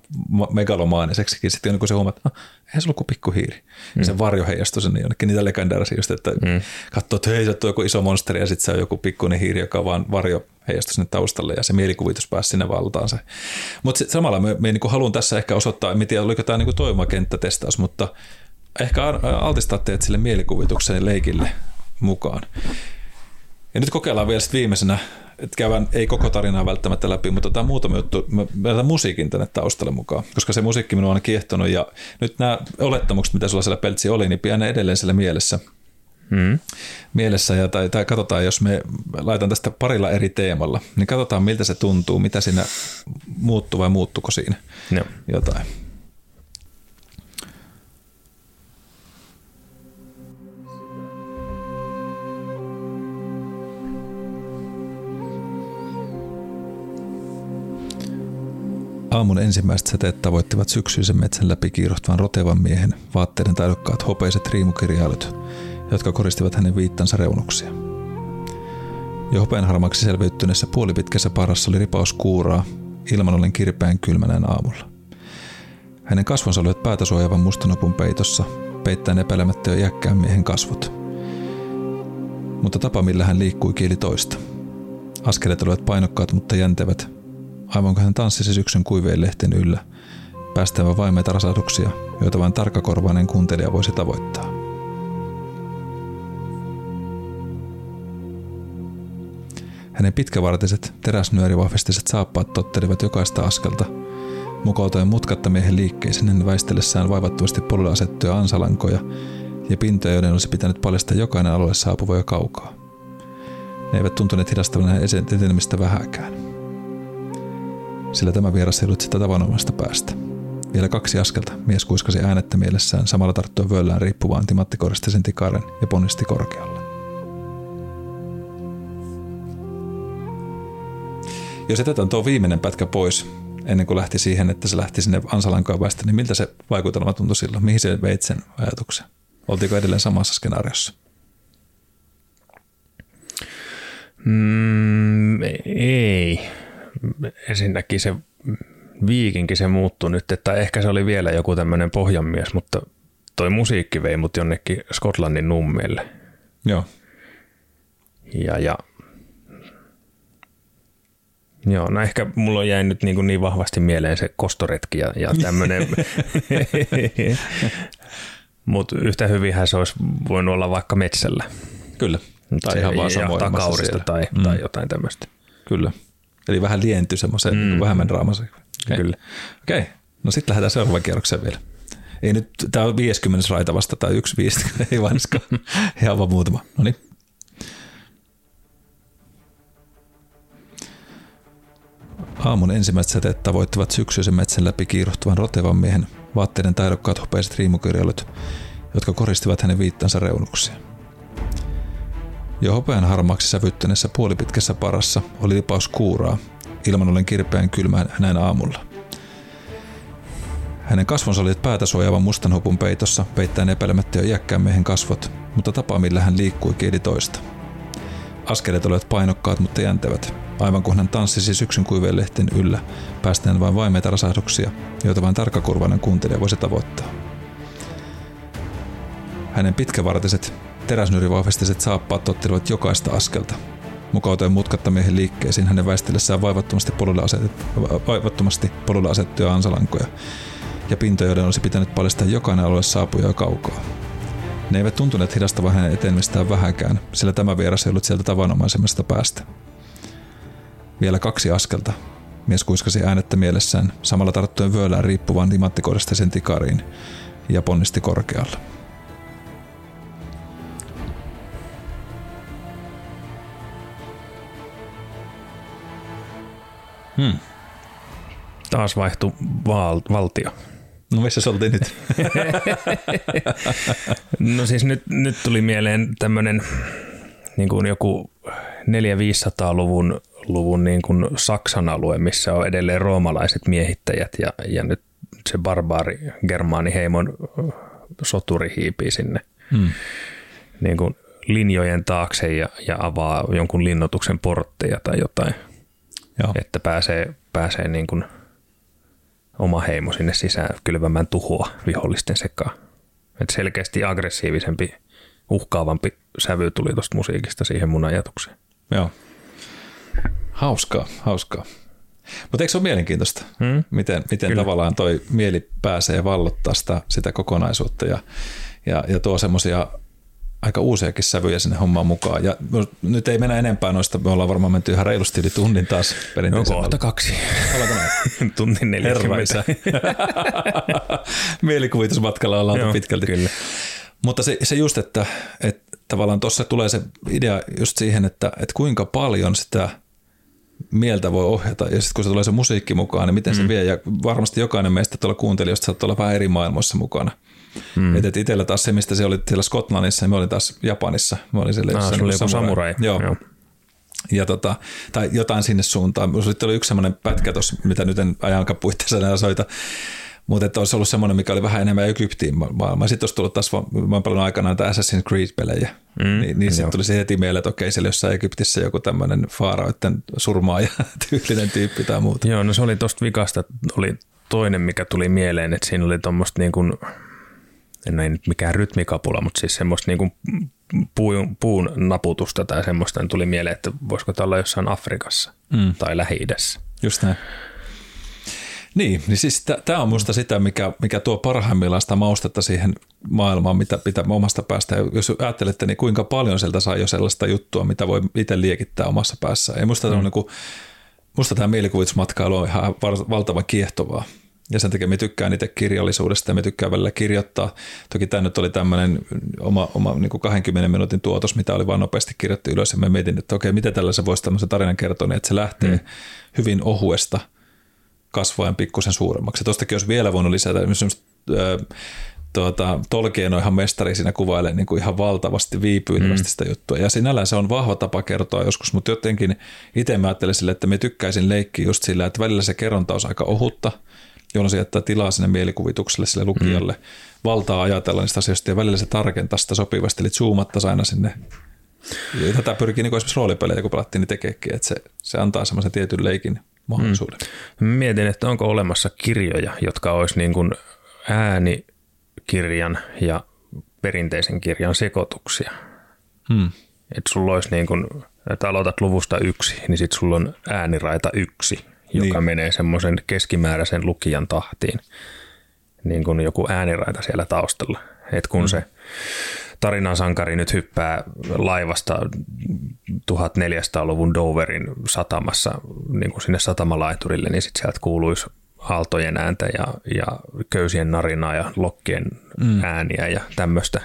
megalomaaniseksikin. Sitten niin kun se huomaa, että no, eihän se ollut kuin pikkuhiiri. Mm. Sen varjo heijastui sen jonnekin niitä legendaarisia just, että mm. katsoo, että hei, se on joku iso monsteri ja sitten se on joku pikkuinen hiiri, joka on vaan varjo heijastui sinne taustalle ja se mielikuvitus pääsi sinne valtaan. Mutta samalla me, me niinku haluan tässä ehkä osoittaa, en tiedä oliko tämä niinku toimimakenttätestaus, mutta ehkä altistaa teet sille mielikuvituksen leikille mukaan. Ja nyt kokeillaan vielä sitten viimeisenä, että käydään, ei koko tarinaa välttämättä läpi, mutta tämä muutama juttu, mä jätän musiikin tänne taustalle mukaan, koska se musiikki minua on kiehtonut ja nyt nämä olettamukset, mitä sulla siellä Peltsi oli, niin pidän ne edelleen siellä mielessä. Hmm. Mielessä ja tai, tai katsotaan, jos me laitan tästä parilla eri teemalla, niin katsotaan miltä se tuntuu, mitä siinä muuttuu vai muuttuko siinä no. jotain. Aamun ensimmäiset säteet tavoittivat syksyisen metsän läpi kiirohtavan rotevan miehen vaatteiden taidokkaat hopeiset riimukirjailut, jotka koristivat hänen viittansa reunuksia. Jo hopeenharmaksi selviytyneessä puolipitkässä parassa oli ripaus kuuraa, ilman ollen kirpeän kylmänään aamulla. Hänen kasvonsa olivat päätä suojaavan mustanopun peitossa, peittäen epäilemättä jo iäkkään miehen kasvot. Mutta tapa, millä hän liikkui, kieli toista. Askelet olivat painokkaat, mutta jäntevät, aivan kun hän tanssisi syksyn kuiveen lehten yllä, päästävän vaimeita rasahduksia, joita vain tarkkakorvainen kuuntelija voisi tavoittaa. Hänen pitkävartiset, teräsnyörivahvistiset saappaat tottelivat jokaista askelta, mukautaen mutkatta miehen liikkeisiin hänen väistellessään vaivattomasti polulle asettuja ansalankoja ja pintoja, joiden olisi pitänyt paljastaa jokainen alue saapuva jo kaukaa. Ne eivät tuntuneet hidastavan hänen etenemistä vähääkään. Sillä tämä vieras ei ollut sitä tavanomaista päästä. Vielä kaksi askelta mies kuiskasi äänettä mielessään samalla tarttuen völlään riippuvaan timanttikoristisen tikaren ja ponnisti korkealle. Jos jätetään tuo viimeinen pätkä pois, ennen kuin lähti siihen, että se lähti sinne ansalankoa päästä, niin miltä se vaikutelma tuntui silloin? Mihin se veit sen ajatuksen? Oltiinko edelleen samassa skenaariossa? Mm, ei. Ensinnäkin se viikinki se muuttui nyt, että ehkä se oli vielä joku tämmöinen pohjanmies, mutta toi musiikki vei mut jonnekin Skotlannin nummelle. Joo. Ja, ja Joo, no ehkä mulla on jäänyt niin, niin vahvasti mieleen se kostoretki ja, ja tämmöinen. Mutta yhtä hyvinhän se olisi voinut olla vaikka metsällä. Kyllä. Tai ihan vaan samoin kaurista tai, mm. tai jotain tämmöistä. Kyllä. Eli vähän lientyy semmoiseen mm. vähemmän draamaisen. Okay. Kyllä. Okei, okay. No sitten lähdetään seuraavaan kierrokseen vielä. Ei nyt, tämä on viisikymmentä raita vasta tai yksi viisikymmentä, ei vanska. Ihan vaan muutama. No niin. Aamun ensimmäiset säteet tavoittavat syksyisen metsän läpi kiiruhtuvan rotevan miehen vaatteiden taidokkaat hopeiset riimukirjoilut, jotka koristivat hänen viittansa reunuksia. Jo hopean harmaaksi sävyttäneessä puolipitkässä parassa oli lipaus kuuraa, ilman ollen kirpeän kylmään näin aamulla. Hänen kasvonsa oli päätä suojaavan mustan hopun peitossa, peittäen epäilemättä jo iäkkään miehen kasvot, mutta tapa millä hän liikkui kieli toista. Askeleet olivat painokkaat, mutta jäntevät, aivan kun hän tanssisi syksyn kuiveen lehtien yllä, päästään vain vaimeita rasahduksia, joita vain tarkkakurvainen kuuntelija voisi tavoittaa. Hänen pitkävartiset, teräsnyrivahvistiset saappaat ottelivat jokaista askelta, mukauteen mutkatta miehen liikkeisiin hänen väistellessään vaivattomasti polulle asetettuja, asetettuja ansalankoja, ja pintoja, joiden olisi pitänyt paljastaa jokainen alue saapuja kaukaa. Ne eivät tuntuneet hidastavan hänen etenemistään vähäkään, sillä tämä vieras ei ollut sieltä tavanomaisemmasta päästä. Vielä kaksi askelta. Mies kuiskasi äänettä mielessään, samalla tarttuen vyöllään riippuvaan timattikohdasta sen tikariin, ja ponnisti korkealle. Hmm. Taas vaihtui val- valtio. No missä se oltiin nyt? No siis nyt, nyt tuli mieleen tämmöinen niin kuin joku neljä-viisisataa-luvun luvun niin kuin Saksan alue, missä on edelleen roomalaiset miehittäjät ja, ja nyt se barbaari germaaniheimon soturi hiipii sinne hmm. niin kuin linjojen taakse ja, ja avaa jonkun linnoituksen portteja tai jotain, joo. Että pääsee, pääsee niin kuin oma heimo sinne sisään kylvämään tuhoa vihollisten sekaan. Et selkeästi aggressiivisempi, uhkaavampi sävy tuli tuosta musiikista siihen mun ajatukseen. Joo. Hauskaa, hauskaa. Mutta eikö se ole mielenkiintoista, hmm? miten, miten tavallaan toi mieli pääsee vallottaa sitä, sitä kokonaisuutta ja, ja, ja tuo semmoisia aika uusiakin sävyjä sinne hommaan mukaan. Ja nyt ei mennä enempää noista, me ollaan varmaan menty ihan reilusti yli tunnin taas. No kohta kaksi. Tunnin neljäkymmentä. Mielikuvitusmatkalla ollaan pitkälti. Kyllä. Mutta se, se just, että, että tavallaan tuossa tulee se idea just siihen, että, että kuinka paljon sitä mieltä voi ohjata. Ja sitten kun se tulee se musiikki mukaan, niin miten mm. se vie. Ja varmasti jokainen meistä tuolla kuuntelijoista saattaa olla vähän eri maailmoissa mukana. Mm. Että itsellä taas se, mistä se oli siellä Skotlannissa, ja mä olin taas Japanissa. Mä olin siellä ah, se oli joku samurai. Joo. Joo. Ja tota, tai jotain sinne suuntaan. Sitten oli yksi semmoinen pätkä tuossa, mitä nyt en ajankaan puitteissa enää soita. Mutta että olisi ollut semmoinen, mikä oli vähän enemmän Egyptiin maailmaa. Sitten olisi tullut taas, mä paljon aikanaan näitä Assassin's Creed-pelejä. Mm, niin niin sitten tuli se heti mieleen, että okei, siellä jossain Egyptissä joku tämmöinen faaraoiden surmaaja tyylinen tyyppi tai muuta. Joo, no se oli tosta vikasta. Oli toinen, mikä tuli mieleen, että siinä oli tuommoista niin kuin, en näin nyt mikään rytmikapula, mutta siis semmoista niin kuin puun, puun naputusta tai semmoista, niin tuli mieleen, että voisiko tämä olla jossain Afrikassa mm. tai Lähi-idässä. Just näin. Niin, niin siis tämä on musta sitä, mikä, mikä tuo parhaimmillaan sitä maustetta siihen maailmaan, mitä pitää omasta päästä. Jos ajattelette, niin kuinka paljon sieltä saa jo sellaista juttua, mitä voi itse liekittää omassa päässä. Ei musta, mm. niinku, musta tämä mielikuvitusmatkailu on ihan valtavan kiehtovaa. Ja sen takia me tykkään itse kirjallisuudesta ja me tykkään välillä kirjoittaa. Toki tämä nyt oli tämmöinen oma, oma niin kuin kahdenkymmenen minuutin tuotos, mitä oli vaan nopeasti kirjoittu ylös. Ja mä mietin, että okei, miten tällaisen voisi tämmöisen tarinan kertoa, niin että se lähtee mm. hyvin ohuesta kasvaen pikkusen suuremmaksi. Tuostakin olisi vielä voinut lisätä. Esimerkiksi äh, tuota, Tolkien on ihan mestari siinä kuvailee niin kuin ihan valtavasti viipyilevästi mm. sitä juttua. Ja sinällään se on vahva tapa kertoa joskus, mutta jotenkin itse mä ajattelin sille, että me tykkäisin leikkiä just sillä, että välillä se kerronta on aika ohutta, jolloin se jättää tilaa sinne mielikuvitukselle, sille lukijalle, mm. valtaa ajatella niistä asioista ja välillä se tarkentaa sitä sopivasti, eli zoomattaisi aina sinne. Ja tätä pyrkii niin kuin esimerkiksi roolipelejä, kun pelattiin, niin tekeekin, että se, se antaa semmoisen tietyn leikin mahdollisuuden. Mm. Mietin, että onko olemassa kirjoja, jotka olisi niin kuin äänikirjan ja perinteisen kirjan sekoituksia. Mm. Että sulla olisi niin kuin että aloitat luvusta yksi, niin sitten sulla on ääniraita yksi, joka niin. menee semmoisen keskimääräisen lukijan tahtiin, niin kuin joku ääniraita siellä taustalla. Et kun mm. se tarinansankari nyt hyppää laivasta tuhatneljäsataaluvun Doverin satamassa niin kuin sinne satamalaiturille, niin sitten sieltä kuuluisi aaltojen ääntä ja, ja köysien narinaa ja lokkien mm. ääniä ja tämmöistä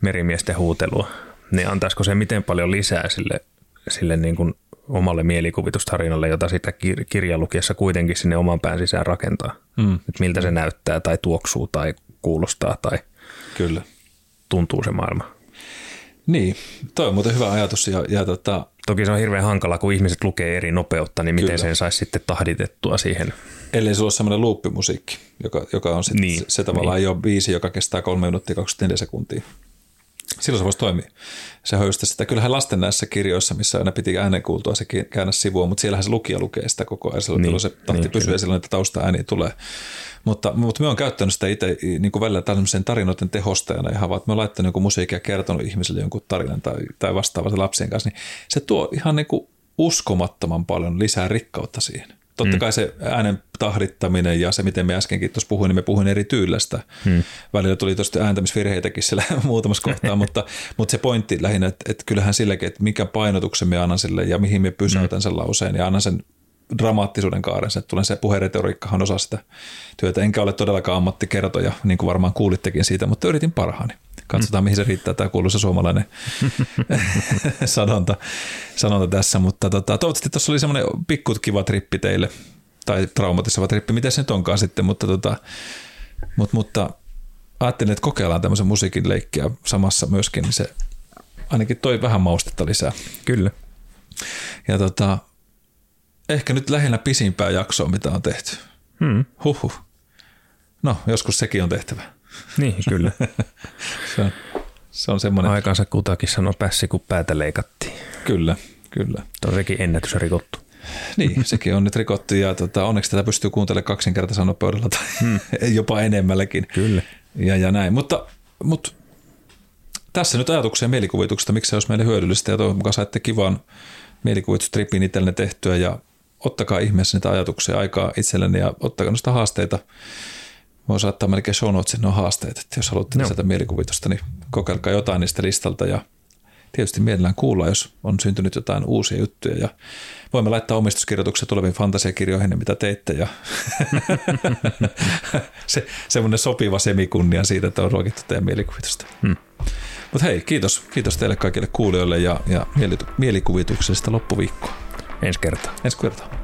merimiesten huutelua. Niin antaisiko se miten paljon lisää sille, sille niin kuin omalle mielikuvitustarinalle, jota sitä kir- kirjalukiessa kuitenkin sinne oman pään sisään rakentaa. Mm. Että miltä se näyttää tai tuoksuu tai kuulostaa tai Kyllä. tuntuu se maailma. Niin, toi on muuten hyvä ajatus. Ja, ja tota... Toki se on hirveän hankala, kun ihmiset lukee eri nopeutta, niin miten Kyllä. sen saisi sitten tahditettua siihen. Ellei sulla ole semmoinen luuppimusiikki, joka, joka on sit, niin. se, se tavallaan niin. ei ole biisi, joka kestää kolme minuuttia kaksikymmentäneljä sekuntia. Silloin se voisi toimia. Se on just sitä. Kyllähän lasten näissä kirjoissa, missä aina piti äänen kuultua se käännä sivua, mutta siellähän se lukija lukee sitä koko ajan. Silloin niin, se tahti niin, pysyy ja silloin niitä taustaääniä tulee. Mutta, mutta me on käyttänyt sitä itse niin kuin välillä tällaisen tarinoiden tehostajana ihan vaan, että me on laittanut jonkun musiikin ja kertonut ihmisille jonkun tarinan tai, tai vastaavasti lapsien kanssa. Niin se tuo ihan niin kuin uskomattoman paljon lisää rikkautta siihen. Totta kai se äänen tahdittaminen ja se, miten me äskenkin tuossa puhuin, niin me puhuin eri tyyllästä. Hmm. Välillä tuli tuosta ääntämisvirheitäkin siellä muutamassa kohtaa, mutta, mutta se pointti lähinnä, että, että kyllähän silläkin, että mikä painotuksen me annan sille ja mihin me pysäytän hmm. sen lauseen ja annan sen dramaattisuuden kaaren. Sen, että se puheretoriikkahan on osa sitä työtä. Enkä ole todellakaan ammattikertoja, niin kuin varmaan kuulittekin siitä, mutta yritin parhaani. Katsotaan, mihin se riittää tämä kuuluisa suomalainen sanonta, sanonta tässä, mutta tota, toivottavasti tuossa oli semmoinen pikku kiva trippi teille, tai traumatisava trippi, mitä se nyt onkaan sitten, mutta, tota, mutta, mutta ajattelin, että kokeillaan tämmöisen musiikin leikkiä samassa myöskin, niin se ainakin toi vähän maustetta lisää. Kyllä. Ja tota, ehkä nyt lähinnä pisimpää jaksoa, mitä on tehty. Hmm. Huhhuh. No, joskus sekin on tehtävä. Niin, kyllä. se, on, se on semmoinen. Aikansa kutakin sanoi pässi, kun päätä leikattiin. Kyllä, kyllä. Tuo sekin ennätys on rikottu. Niin, sekin on nyt rikottu ja tota, onneksi tätä pystyy kuuntelemaan kaksinkertaisella nopeudella tai hmm. jopa enemmälläkin. Kyllä. Ja, ja näin, mutta, mutta tässä nyt ajatuksia mielikuvituksesta, miksi se olisi meille hyödyllistä ja toivon mukaan saitte kivan mielikuvitustripin itsellenne tehtyä ja ottakaa ihmeessä niitä ajatuksia aikaa itsellenne ja ottakaa noista haasteita. Voin saattaa melkein show notes, ne on haasteet, että jos haluatte no. lisätä mielikuvitusta, niin kokeilkaa jotain niistä listalta ja tietysti mielellään kuulla, jos on syntynyt jotain uusia juttuja ja voimme laittaa omistuskirjoituksia tuleviin fantasiakirjoihin, mitä teitte ja se, semmoinen sopiva semikunnia siitä, että on ruokittu teidän mielikuvitusta. Hmm. Mutta hei, kiitos, kiitos teille kaikille kuulijoille ja, ja mielikuvituksesta loppuviikkoa. Ensi kertaa. Ensi kertaa.